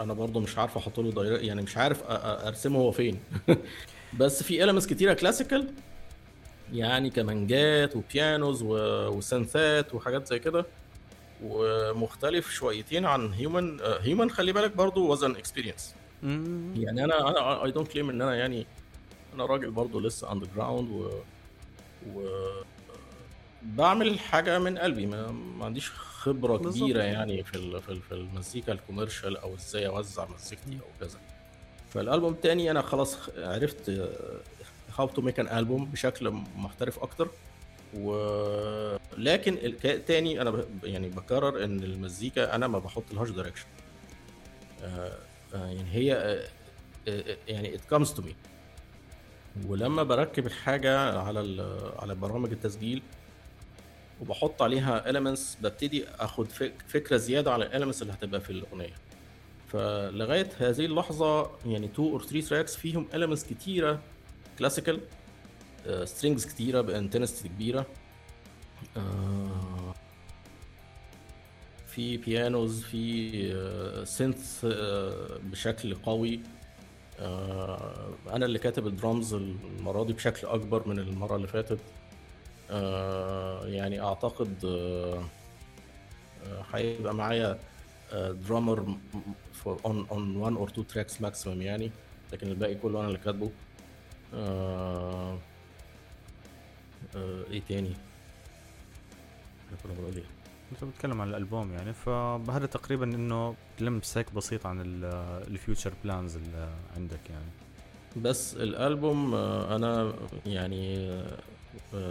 انا برضو مش عارف احط له دايركت، يعني مش عارف ارسمه هو فين. بس في إلمنتس كتيره كلاسيكال، يعني كمانجات وبيانوز وسنثات وحاجات زي كده، ومختلف شويتين عن هيومن. هيومن خلي بالك برضو وزن اكسبيرينس، يعني انا انا اي دونت كليم ان انا يعني انا راجل برضو لسه اندر جراوند و... و بعمل حاجه من قلبي، ما, ما عنديش خبره كبيره يعني في ال... في المزيكا الكوميرشال او ازاي اوزع مزيكتي او كذا. فالالبوم الثاني انا خلاص عرفت how to make an album بشكل محترف اكتر، ولكن الثاني انا ب... يعني بكرر ان المزيكا انا ما بحط لهاش دايركشن، يعني هي يعني it comes to me. ولما بركب الحاجه على على برامج التسجيل وبحط عليها elements ببتدي اخد فكره زياده على elements اللي هتبقى في الاغنيه. فلغايه هذه اللحظه يعني two or three tracks فيهم elements كتيره classical، strings كتيره بانتنسيتي كبيره، في pianos، في synth بشكل قوي. انا اللي كاتب الدرامز المره دي بشكل اكبر من المره اللي فاتت، يعني اعتقد هيبقى معايا درامر اون اون وان اور تو تراكس ماكسيمم يعني، لكن الباقي كله انا اللي كاتبه. ايه تاني انت بتتكلم عن الالبوم يعني، فبهذا تقريبا انه لمسك بسيط عن الفيوتشر بلانز اللي عندك يعني. بس الالبوم انا يعني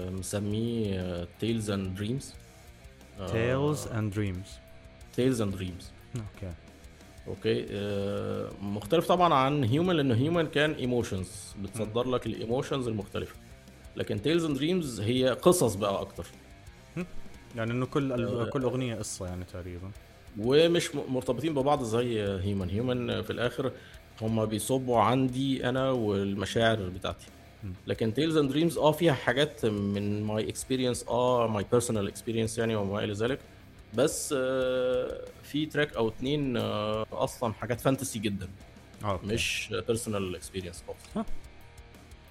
مسميه Tales and Dreams. Tales and Dreams Tales and Dreams اوكي اوكي مختلف طبعا عن Human، لانه Human كان ايموشنز بتصدر لك الايموشنز المختلفه، لكن Tales and Dreams هي قصص بقى اكتر، يعني انه كل كل اغنيه قصه يعني تقريبا، ومش مرتبطين ببعض زي هيومن. هيومن في الاخر هم بيصبوا عندي انا والمشاعر بتاعتي، لكن تيلز اند دريمز اه فيها حاجات من ماي اكسبيرينس اه ماي بيرسونال اكسبيرينس يعني وما الى ذلك، بس آه في تراك او اتنين آه اصلا حاجات فانتسي جدا. أوكي. مش بيرسونال اكسبيرينس خالص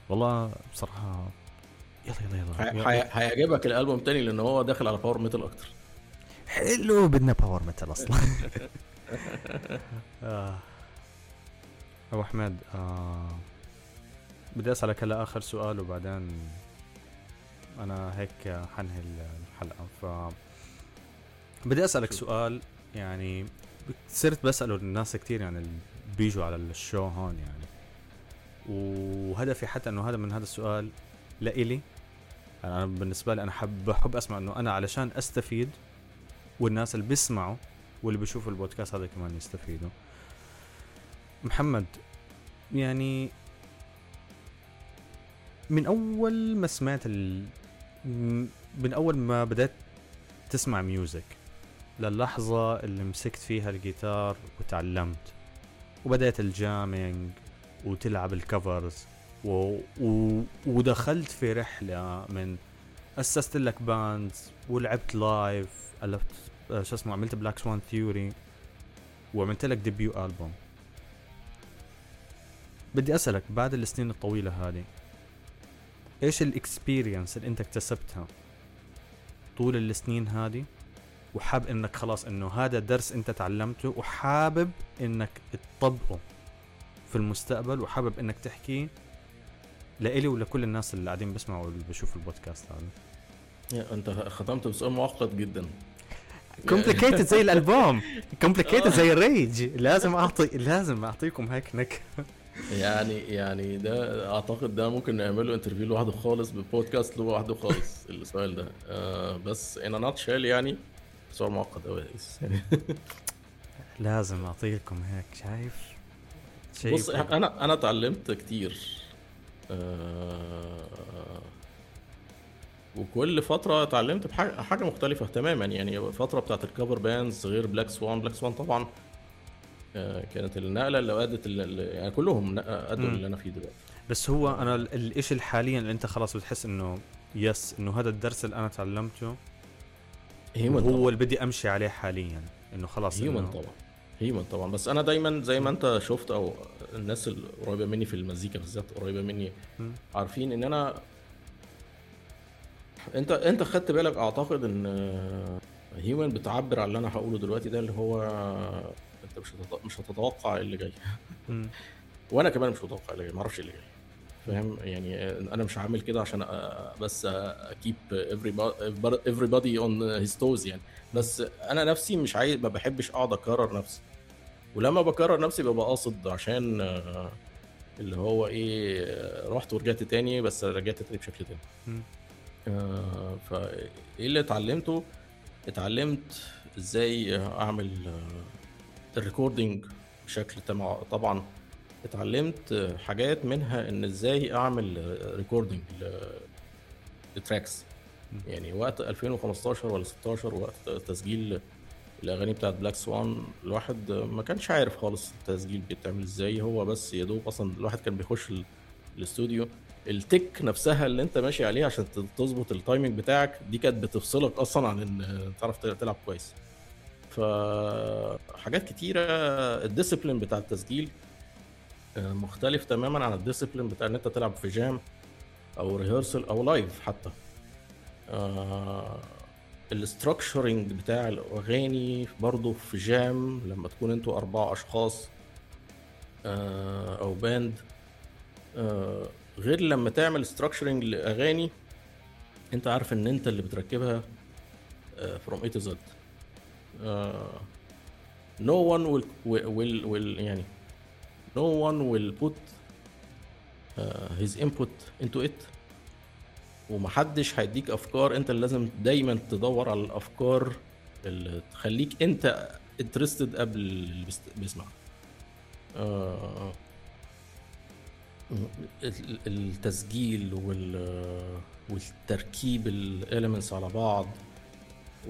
والله بصراحه. يلا يلا يلا هيعجبك الالبوم الثاني لان هو داخل على باور ميتال اكتر. حلو، بدنا باور ميتال اصلا. آه. ابو احمد آه. بدي اسالك هلا اخر سؤال وبعدين انا هيك حنهي الحلقه. ف بدي اسالك سؤال يعني صرت بساله الناس كتير يعني بيجوا على الشو هون يعني، وهدفي حتى انه هذا من هذا السؤال لإلي أنا بالنسبة لي أنا حب حب أسمع إنه أنا علشان أستفيد والناس اللي بيسمعوا واللي بيشوفوا البودكاست هذا كمان يستفيدوا. محمد يعني من أول ما سمعت ال... من أول ما بدأت تسمع ميوزك للحظة اللي مسكت فيها الجيتار وتعلمت وبدأت الجامينج وتلعب الكفرز و... و... ودخلت في رحلة من أسست لك باند ولعبت لايف، ألفت شو اسمه عملت بلاك سوان ثيوري وعملت لك ديبيو ألبوم. بدي أسألك بعد السنين الطويلة هذه إيش الإكسبيرينس اللي أنت اكتسبتها طول السنين هذه وحاب إنك خلاص إنه هذا درس أنت تعلمته وحابب إنك تطبقه في المستقبل وحابب إنك تحكيه لإلي ولكل الناس اللي قاعدين بسمعوا واللي بشوفوا البودكاست هذا. انت ختمت بسؤال معقد جدا. كومبليكيتد زي الالبوم، كومبليكيتد زي الريج. لازم اعطي لازم اعطيكم هيك نكهه. يعني يعني ده اعتقد ده ممكن نعمله انترفيو لوحده خالص، ببودكاست لوحده خالص السؤال ده. آه بس انا ناتشال يعني سؤال معقد قوي. لازم اعطيكم هيك شايف شايف بص هيك. انا انا اتعلمت كتير آه وكل فتره اتعلمت بحاجه حاجه مختلفه تماما. يعني فتره بتاعه الكفر باندز غير بلاك سوان، بلاك سوان طبعا كانت النقله اللي قادت يعني كلهم قادوا اللي انا فيه دلوقتي. بس هو انا الاشي حاليا اللي انت خلاص بتحس انه يس انه هذا الدرس اللي انا تعلمته هو اللي بدي امشي عليه حاليا، انه خلاص هيومن إنه... طبعا هيومن طبعا. بس انا دايما زي ما انت شفت او الناس القريبه مني في المزيكا بالذات قريبه مني مم. عارفين ان انا انت انت خدت بالك اعتقد ان هيومن بتعبر عن اللي انا هقوله دلوقتي ده، اللي هو انت مش مش هتتوقع اللي جاي وانا كمان مش متوقع اللي جاي، ما اعرفش اللي جاي فاهم. يعني انا مش عامل كده عشان بس اكيب everybody on his toes يعني، بس انا نفسي مش عايز، ما بحبش اقعد اكرر نفسي، ولما بكرر نفسي ببقى قاصد عشان اللي هو ايه رحت ورجعت تاني، بس رجعت تاني بشكل تاني. آه فايه اللي اتعلمته؟ اتعلمت ازاي اعمل الريكوردينج بشكل طبعا. اتعلمت حاجات منها ان ازاي اعمل ريكوردينج للتراكس. يعني وقت ألفين وخمستاشر ولا ستاشر وقت تسجيل الاغاني بتاعت بلاك سوان الواحد ما كانش عارف خالص التسجيل بيتعمل ازاي، هو بس يا دوب اصلا الواحد كان بيخش الاستوديو التك نفسها اللي انت ماشي عليها عشان تظبط التايمينج بتاعك دي كانت بتفصلك اصلا عن ان تعرف تلعب كويس. فحاجات كتيره الديسيبلين بتاع التسجيل مختلف تماما عن الديسيبلين بتاع ان انت تلعب في جام او ريهرسل او لايف حتى. آه الاستراكشرنج بتاع الاغاني برضو في جام لما تكون انتوا اربعه اشخاص آه او باند آه غير لما تعمل استراكشرنج لاغاني انت عارف ان انت اللي بتركبها آه from A to Z. آه no one will, will, will يعني no one will put uh, his input into it. ومحدش هيديك افكار، انت اللي لازم دايما تدور على الافكار اللي تخليك انت interested قبل اللي بيسمع. آه التسجيل والتركيب الاليمنتس على بعض،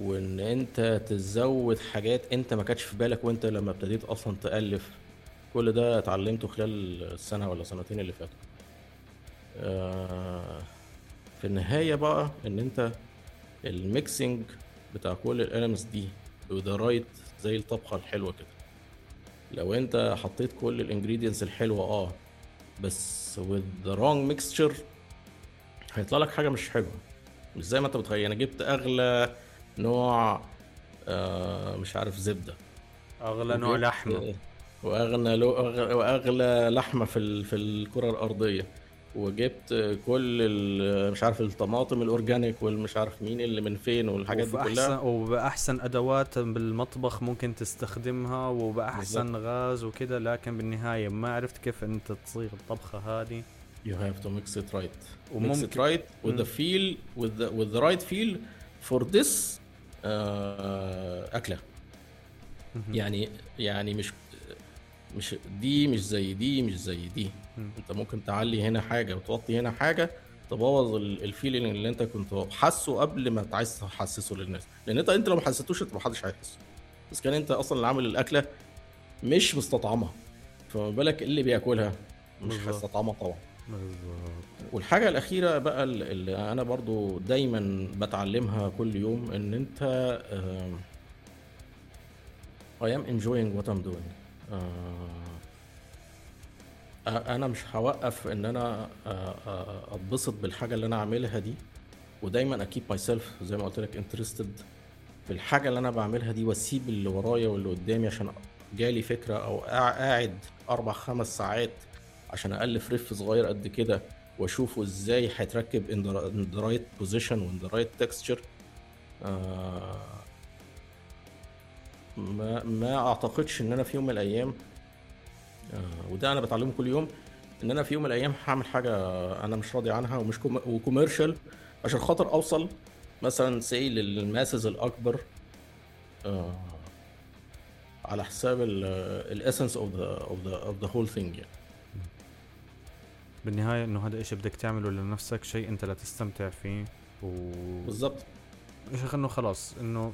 وان انت تزود حاجات انت ما كانتش في بالك وانت لما ابتديت اصلا تألف، كل ده اتعلمته خلال السنة ولا سنتين اللي فاتوا. آه في النهاية بقى ان انت الميكسينج بتاع كل الالمنتس دي ودرايت زي الطبخة الحلوة كده، لو انت حطيت كل الانجريدينس الحلوة اه بس with the wrong mixture هيطلع لك حاجة مش حلوة، مش زي ما انت بتخيل. انا جبت اغلى نوع آه مش عارف زبدة، اغلى نوع لحمة، واغنى لو واغلى لحمه في في الكره الارضيه، وجبت كل مش عارف الطماطم الاورجانيك والمش عارف مين اللي من فين والحاجات دي كلها، وباحسن ادوات بالمطبخ ممكن تستخدمها وباحسن غاز وكده، لكن بالنهايه ما عرفت كيف انت تصيغ الطبخه هذه. you have to mix it right mix it right with the feel with the with the right feel for this uh, اكله. يعني يعني مش مش دي مش زي دي مش زي دي م. انت ممكن تعلي هنا حاجه وتوطي هنا حاجه تبوظ الفيلينج اللي انت كنت حاسه قبل ما عايز تحسسه للناس، لان انت انت لو ما حسيتوش انت ما حدش هيحسه، بس كان انت اصلا اللي عامل الاكله مش مستطعمها، فما بالك اللي بياكلها مش هيستطعمها طبعا. والحاجه الاخيره بقى اللي انا برضو دايما بتعلمها كل يوم ان انت I am enjoying what I'm doing. انا مش هوقف ان انا اتبسط بالحاجه اللي انا عاملها دي، ودايما اكيب ماي سيلف زي ما قلت لك انترستد في الحاجه اللي انا بعملها دي، واسيب اللي ورايا واللي قدامي عشان جالي فكره او قاعد اربع خمس ساعات عشان الف ريف صغير قد كده واشوفه ازاي هيتركب in the right position and the right texture. ما ما اعتقدش ان انا في يوم من الايام آه وده انا بتعلمه كل يوم، ان انا في يوم من الايام هعمل حاجه انا مش راضي عنها ومش كوميرشال عشان خاطر اوصل مثلا سي للماسز الاكبر آه على حساب الاسنس اوف ذا اوف ذا اوف ذا هول ثينج. يعني بالنهايه انه هذا ايش بدك تعمله لنفسك، شيء انت لا تستمتع فيه و بالضبط ايش خلنه خلاص انه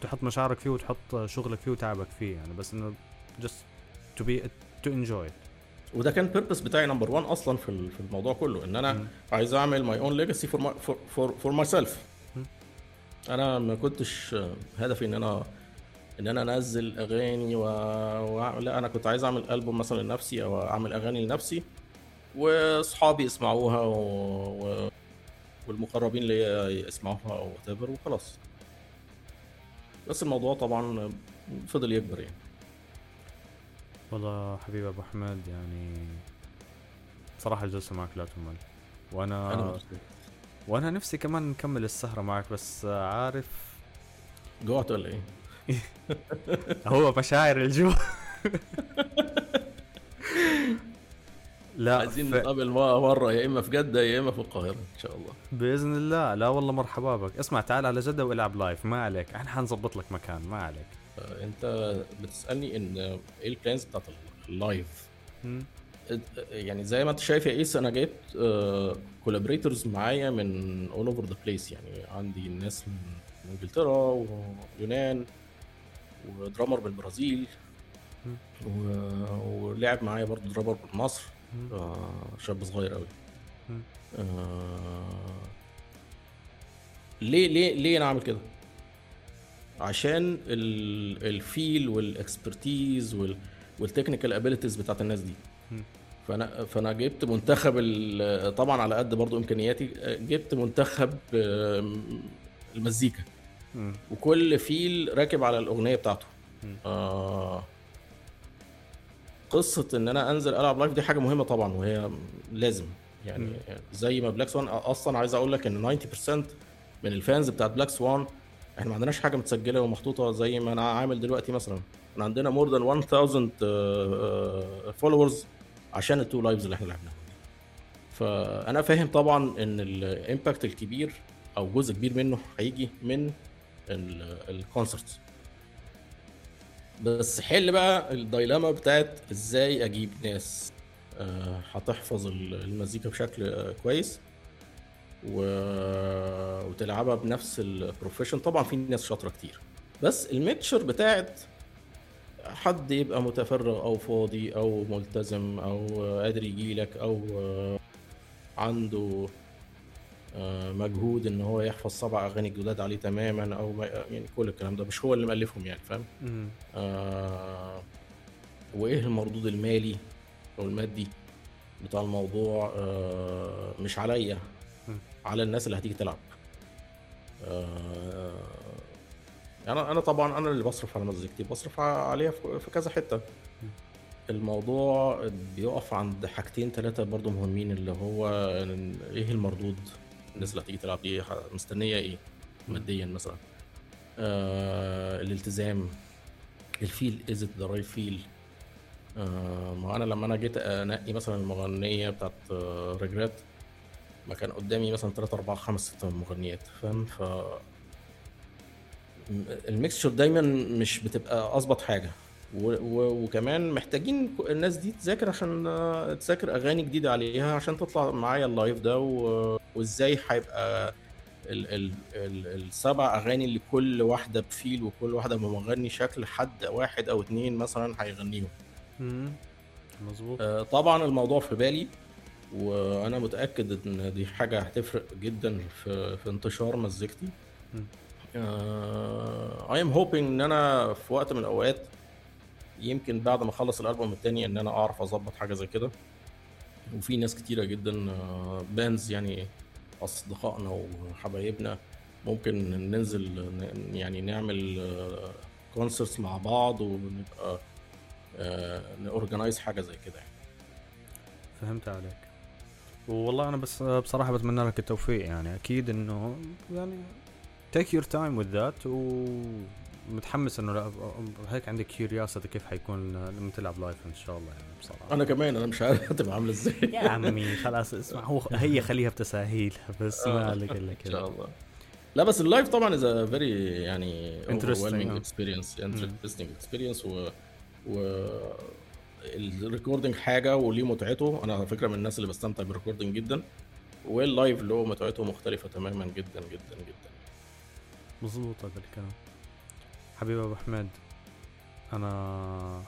تحط مشاعرك فيه وتحط شغلك فيه وتعبك فيه يعني، بس انه just to be to enjoy it. وده كان purpose بتاعي number one اصلا في في الموضوع كله، ان انا م. عايز اعمل my own legacy for my, for, for, for myself. م. انا ما كنتش هدفي ان انا ان انا انزل اغاني و... و... لا انا كنت عايز اعمل ألبوم مثلا لنفسي او اعمل اغاني لنفسي واصحابي يسمعوها و... و... والمقربين ليا يسمعوها او whatever وخلاص. بس الموضوع طبعا فضل يكبر يعني. والله حبيبي ابو احمد، يعني صراحه الجلسه معك لا تمل، وانا أنا وانا نفسي كمان نكمل السهره معك، بس عارف جوعت ولا ايه؟ هو مشاعر الجوع. لا عايزين نقابل مره، يا اما في جده يا اما في القاهره ان شاء الله باذن الله. لا والله مرحبا بك، اسمع تعال على جده والعب لايف، ما عليك احنا حنظبط لك مكان ما عليك. انت بتسالني ان ايه البلانز بتاعت اللايف؟ يعني زي ما انت شايف يا ايس انا جايب كولابريتورز معايا من اول اوفر ذا بليس، يعني عندي ناس من انجلترا ويونان ودرامر بالبرازيل ولعب معايا برضو درامر بالمصر آه شاب صغير قوي. آه ليه ليه ليه انا عامل كده؟ عشان الفيل والاكسبرتيز والتكنيكال ابيليتيز بتاعت الناس دي. فانا فانا جبت منتخب، طبعا على قد برضو امكانياتي، جبت منتخب المزيكا وكل فيل راكب على الاغنيه بتاعته. آه قصة ان انا انزل العب لايف دي حاجة مهمة طبعا وهي لازم يعني م. زي ما بلاك سوان اصلا، عايز اقول لك ان تسعين بالمية من الفانز بتاعت بلاك سوان احنا ما عندناش حاجة متسجلة ومحطوطة زي ما انا عامل دلوقتي. مثلا احنا عندنا more than one thousand followers عشان التو لايفز اللي احنا لعبناها. فانا فاهم طبعا ان الامباكت الكبير او جزء كبير منه هيجي من الكونسرت، بس حل بقى الدايلاما بتاعت ازاي اجيب ناس أه هتحفظ المزيكا بشكل أه كويس و... وتلعبها بنفس البروفيشن. طبعا في ناس شاطره كتير، بس الميكشر بتاعت حد يبقى متفرغ او فاضي او ملتزم او قادر يجيلك او عنده أه مجهود ان هو يحفظ سبع اغاني جداد عليه تماما او يعني كل الكلام ده مش هو اللي مالفهم يعني، فاهم؟ آه وايه المردود المالي او المادي بتاع الموضوع؟ آه مش عليا، على الناس اللي هتيجي تلعب. آه انا انا طبعا انا اللي بصرف على مزيكتي، بصرف عليها في كذا حته. الموضوع بيقف عند حاجتين ثلاثه برضو مهمين، اللي هو ايه المردود، الناس اللي هتيجي تلعب ايه مستنيه ايه ماديا مثلا، آه، الالتزام، الفيل is it the right feel. آه، ما انا لما انا جيت انقي مثلا المغنيه بتاعت آه، ريجريت، ما كان قدامي مثلا ثلاثة أربعة خمسة ستة مغنيات، فاهم؟ ف الميكسشر دايما مش بتبقى اظبط حاجه، و... و... وكمان محتاجين الناس دي تذاكر عشان تذاكر اغاني جديده عليها عشان تطلع معايا اللايف ده و... وازاي هيبقى ال... ال... ال... السبع اغاني اللي كل واحده بفيل وكل واحده بمغني شكل حد واحد او اتنين مثلا هيغنيهم. امم مظبوط. آه طبعا الموضوع في بالي، وانا متاكد ان دي حاجه هتفرق جدا في في انتشار مزيكتي. آه... I am hoping ان انا في وقت من الاوقات يمكن بعد ما اخلص الالبوم الثاني ان انا اعرف اظبط حاجه زي كده. وفي ناس كتيره جدا بانز يعني اصدقائنا وحبايبنا ممكن ننزل يعني نعمل كونسرتس مع بعض ونبقى نورجنايز حاجه زي كده. فهمت عليك. والله انا بس بصراحه بتمنى لك التوفيق يعني، اكيد انه يعني take your time with that و متحمس انه لا هيك عندي كيوريوسيتي كيف حيكون لما تلعب لايف ان شاء الله. يعني بصراحه انا كمان انا مش عارف هتبقى عامله ازاي يا عمي. خلاص اسمع، هو هي خليها بتساهيل بس ما عليك الا كده ان شاء الله. لا بس اللايف طبعا اذا فيري يعني انترستينج اكسبيرينس انترستينج اكسبيرينس و و الريكوردينج حاجه وليه متعته. انا على فكره من الناس اللي بستمتع بالريكوردينج جدا، واللايف له متعته مختلفه تماما جدا جدا جدا. مظبوط هذا الكلام حبيبي ابو احمد. انا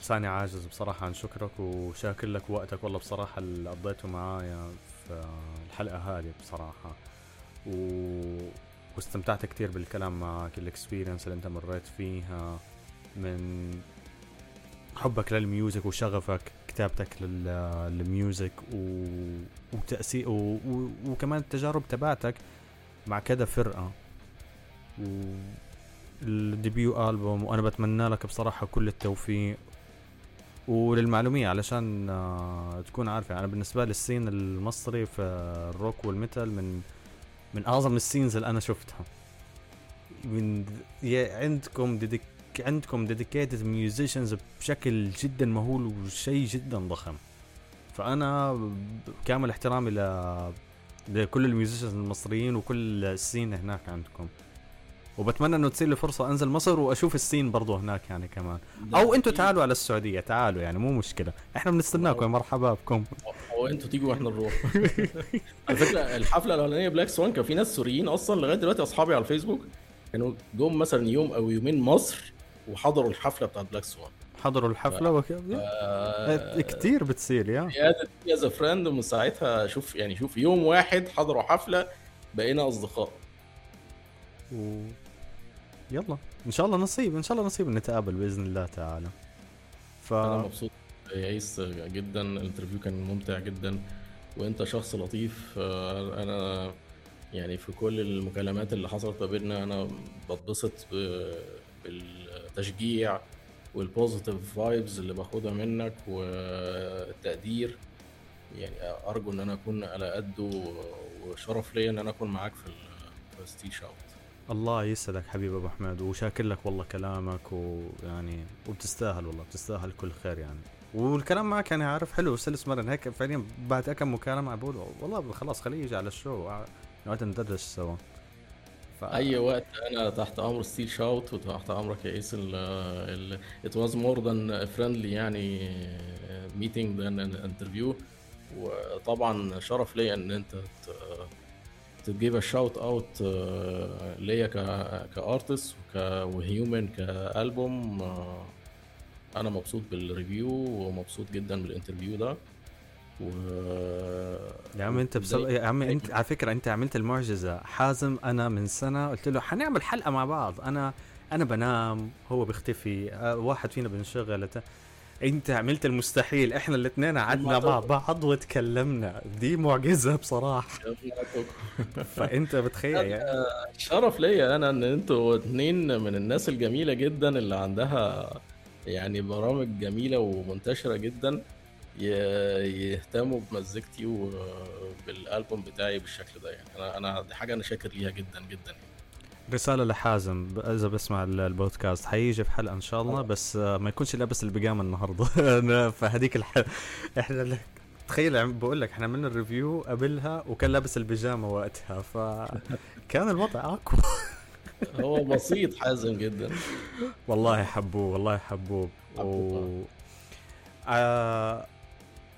لساني عاجز بصراحه عن شكرك وشاكر لك وقتك والله بصراحه اللي قضيته معايا في الحلقه هذه بصراحه، و... واستمتعت كتير بالكلام معك. الاكسبيرينس اللي انت مريت فيها من حبك للميوزك وشغفك كتابتك للميوزك و... وتأسي... و... و... وكمان التجارب تبعتك مع كذا فرقة والديبيو ألبوم، وأنا بتمنى لك بصراحة كل التوفيق. وللمعلومية علشان تكون عارفة، أنا يعني بالنسبة للسين المصري في الروك والميتال من من أعظم السينز اللي أنا شفتها. من عندكم ديديك عندكم dedicated musicians بشكل جدا مهول وشيء جدا ضخم، فأنا كامل احترامي ل... لكل الميوزيشنز المصريين وكل السين هناك عندكم، وبتمنى انه تصير لي فرصة انزل مصر واشوف السين برضو هناك يعني كمان، او انتوا تعالوا على السعودية، تعالوا يعني مو مشكلة، احنا بنستناكم، مرحبا بكم، او انتوا تيجوا واحنا نروح. على فكرة الحفلة الاولانية بلاك سوان كان في ناس سوريين اصلا لغاية دلوقتي اصحابي على الفيسبوك كانوا جم مثلا يوم او يومين مصر وحضروا الحفلة بتاعت بلاك سوان، حضروا الحفلة ف... وكذا آه... كتير بتصير يا يا ذا فريند. ومن ساعتها شوف يعني شوف يوم واحد حضروا حفلة بقينا اصدقاء، و يلا ان شاء الله نصيب ان شاء الله نصيب نتقابل باذن الله تعالى. ف انا مبسوط يايس جدا، الانترفيو كان ممتع جدا وانت شخص لطيف. انا يعني في كل المكالمات اللي حصلت بيننا انا بتبسط ب... بالتشجيع والبوزيتيف فايبز اللي باخدها منك والتقدير. يعني ارجو ان انا اكون على قده، وشرف لي ان انا اكون معاك في الستيل شاوت. الله يسعدك حبيبي ابو احمد، وشاكر لك والله كلامك، ويعني وبتستاهل والله بتستاهل كل خير يعني. والكلام معك يعني عارف حلو سلس مرن هيك فعليا، بعد كم مكالمه بقول والله خلاص خليه يجي على الشو نقعد ندردش سوا ف... اي وقت. انا تحت امر ستيل شاوت وتحت امرك يا ايس. ال ات واز مور ذان فريندلي يعني ميتنج ذان انترفيو، وطبعا شرف لي ان انت ت... تجيب الشاوت اوت ليا كارتست وهيومن كالبوم. انا مبسوط بالريفيو ومبسوط جدا بالانترفيو ده و... يا عم انت بسبق... يا عم انت على فكره انت عملت المعجزه. حازم انا من سنه قلت له هنعمل حلقه مع بعض، انا انا بنام هو بيختفي، واحد فينا بنشغل، انت عملت المستحيل، احنا الاثنين قعدنا مع بعض وتكلمنا، دي معجزه بصراحه. فانت بتخيل يعني شرف ليا انا ان انتوا اثنين من الناس الجميله جدا اللي عندها يعني برامج جميله ومنتشره جدا يهتموا بمزيكتي وبالالبوم بتاعي بالشكل ده. يعني انا انا دي حاجه انا شاكر ليها جدا جدا. رسالة لحازم إذا بسمع البودكاست، حييجي في حلقة إن شاء الله بس ما يكونش لابس البيجامة النهاردة. أنا في هديك الحلقة إحنا تخيل بقول لك إحنا عملنا الريفيو قبلها وكان لابس البيجامة وقتها، فكان الوضع أقوى. هو بسيط حازم جدا والله. حبوه والله حبوه. و...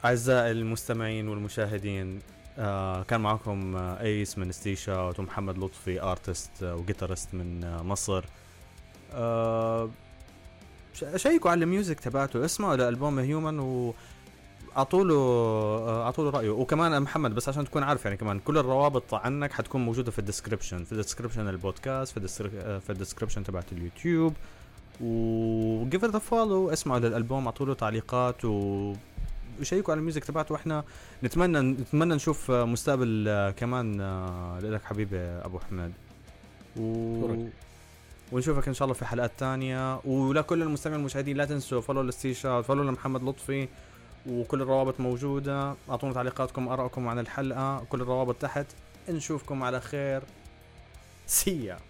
أعزائي المستمعين والمشاهدين، آه كان معكم آه ايس من ستيل شاوت، ومحمد لطفي ارتست آه وجيتارست من آه مصر. آه شيكوا على الميوزك تبعته، اسمعوا الالبوم هيومن واعطوا له آه اعطوا له رايه. وكمان محمد بس عشان تكون عارف يعني كمان كل الروابط عنك حتكون موجوده في الديسكربشن، في الديسكربشن البودكاست، في في الديسكربشن تبعت اليوتيوب، وجيف ذا فولو، اسمعوا للالبوم، اعطوا له تعليقات و شيكوا على الميوزك تبعته. واحنا نتمنى نتمنى نشوف مستقبل كمان لك حبيبي ابو احمد، و... ونشوفك ان شاء الله في حلقات تانية. ولكل المستمعين والمشاهدين لا تنسوا فولو للستيشن، فولو لمحمد لطفي، وكل الروابط موجودة. اعطونا تعليقاتكم ارائكم عن الحلقة، كل الروابط تحت. نشوفكم على خير، سيا.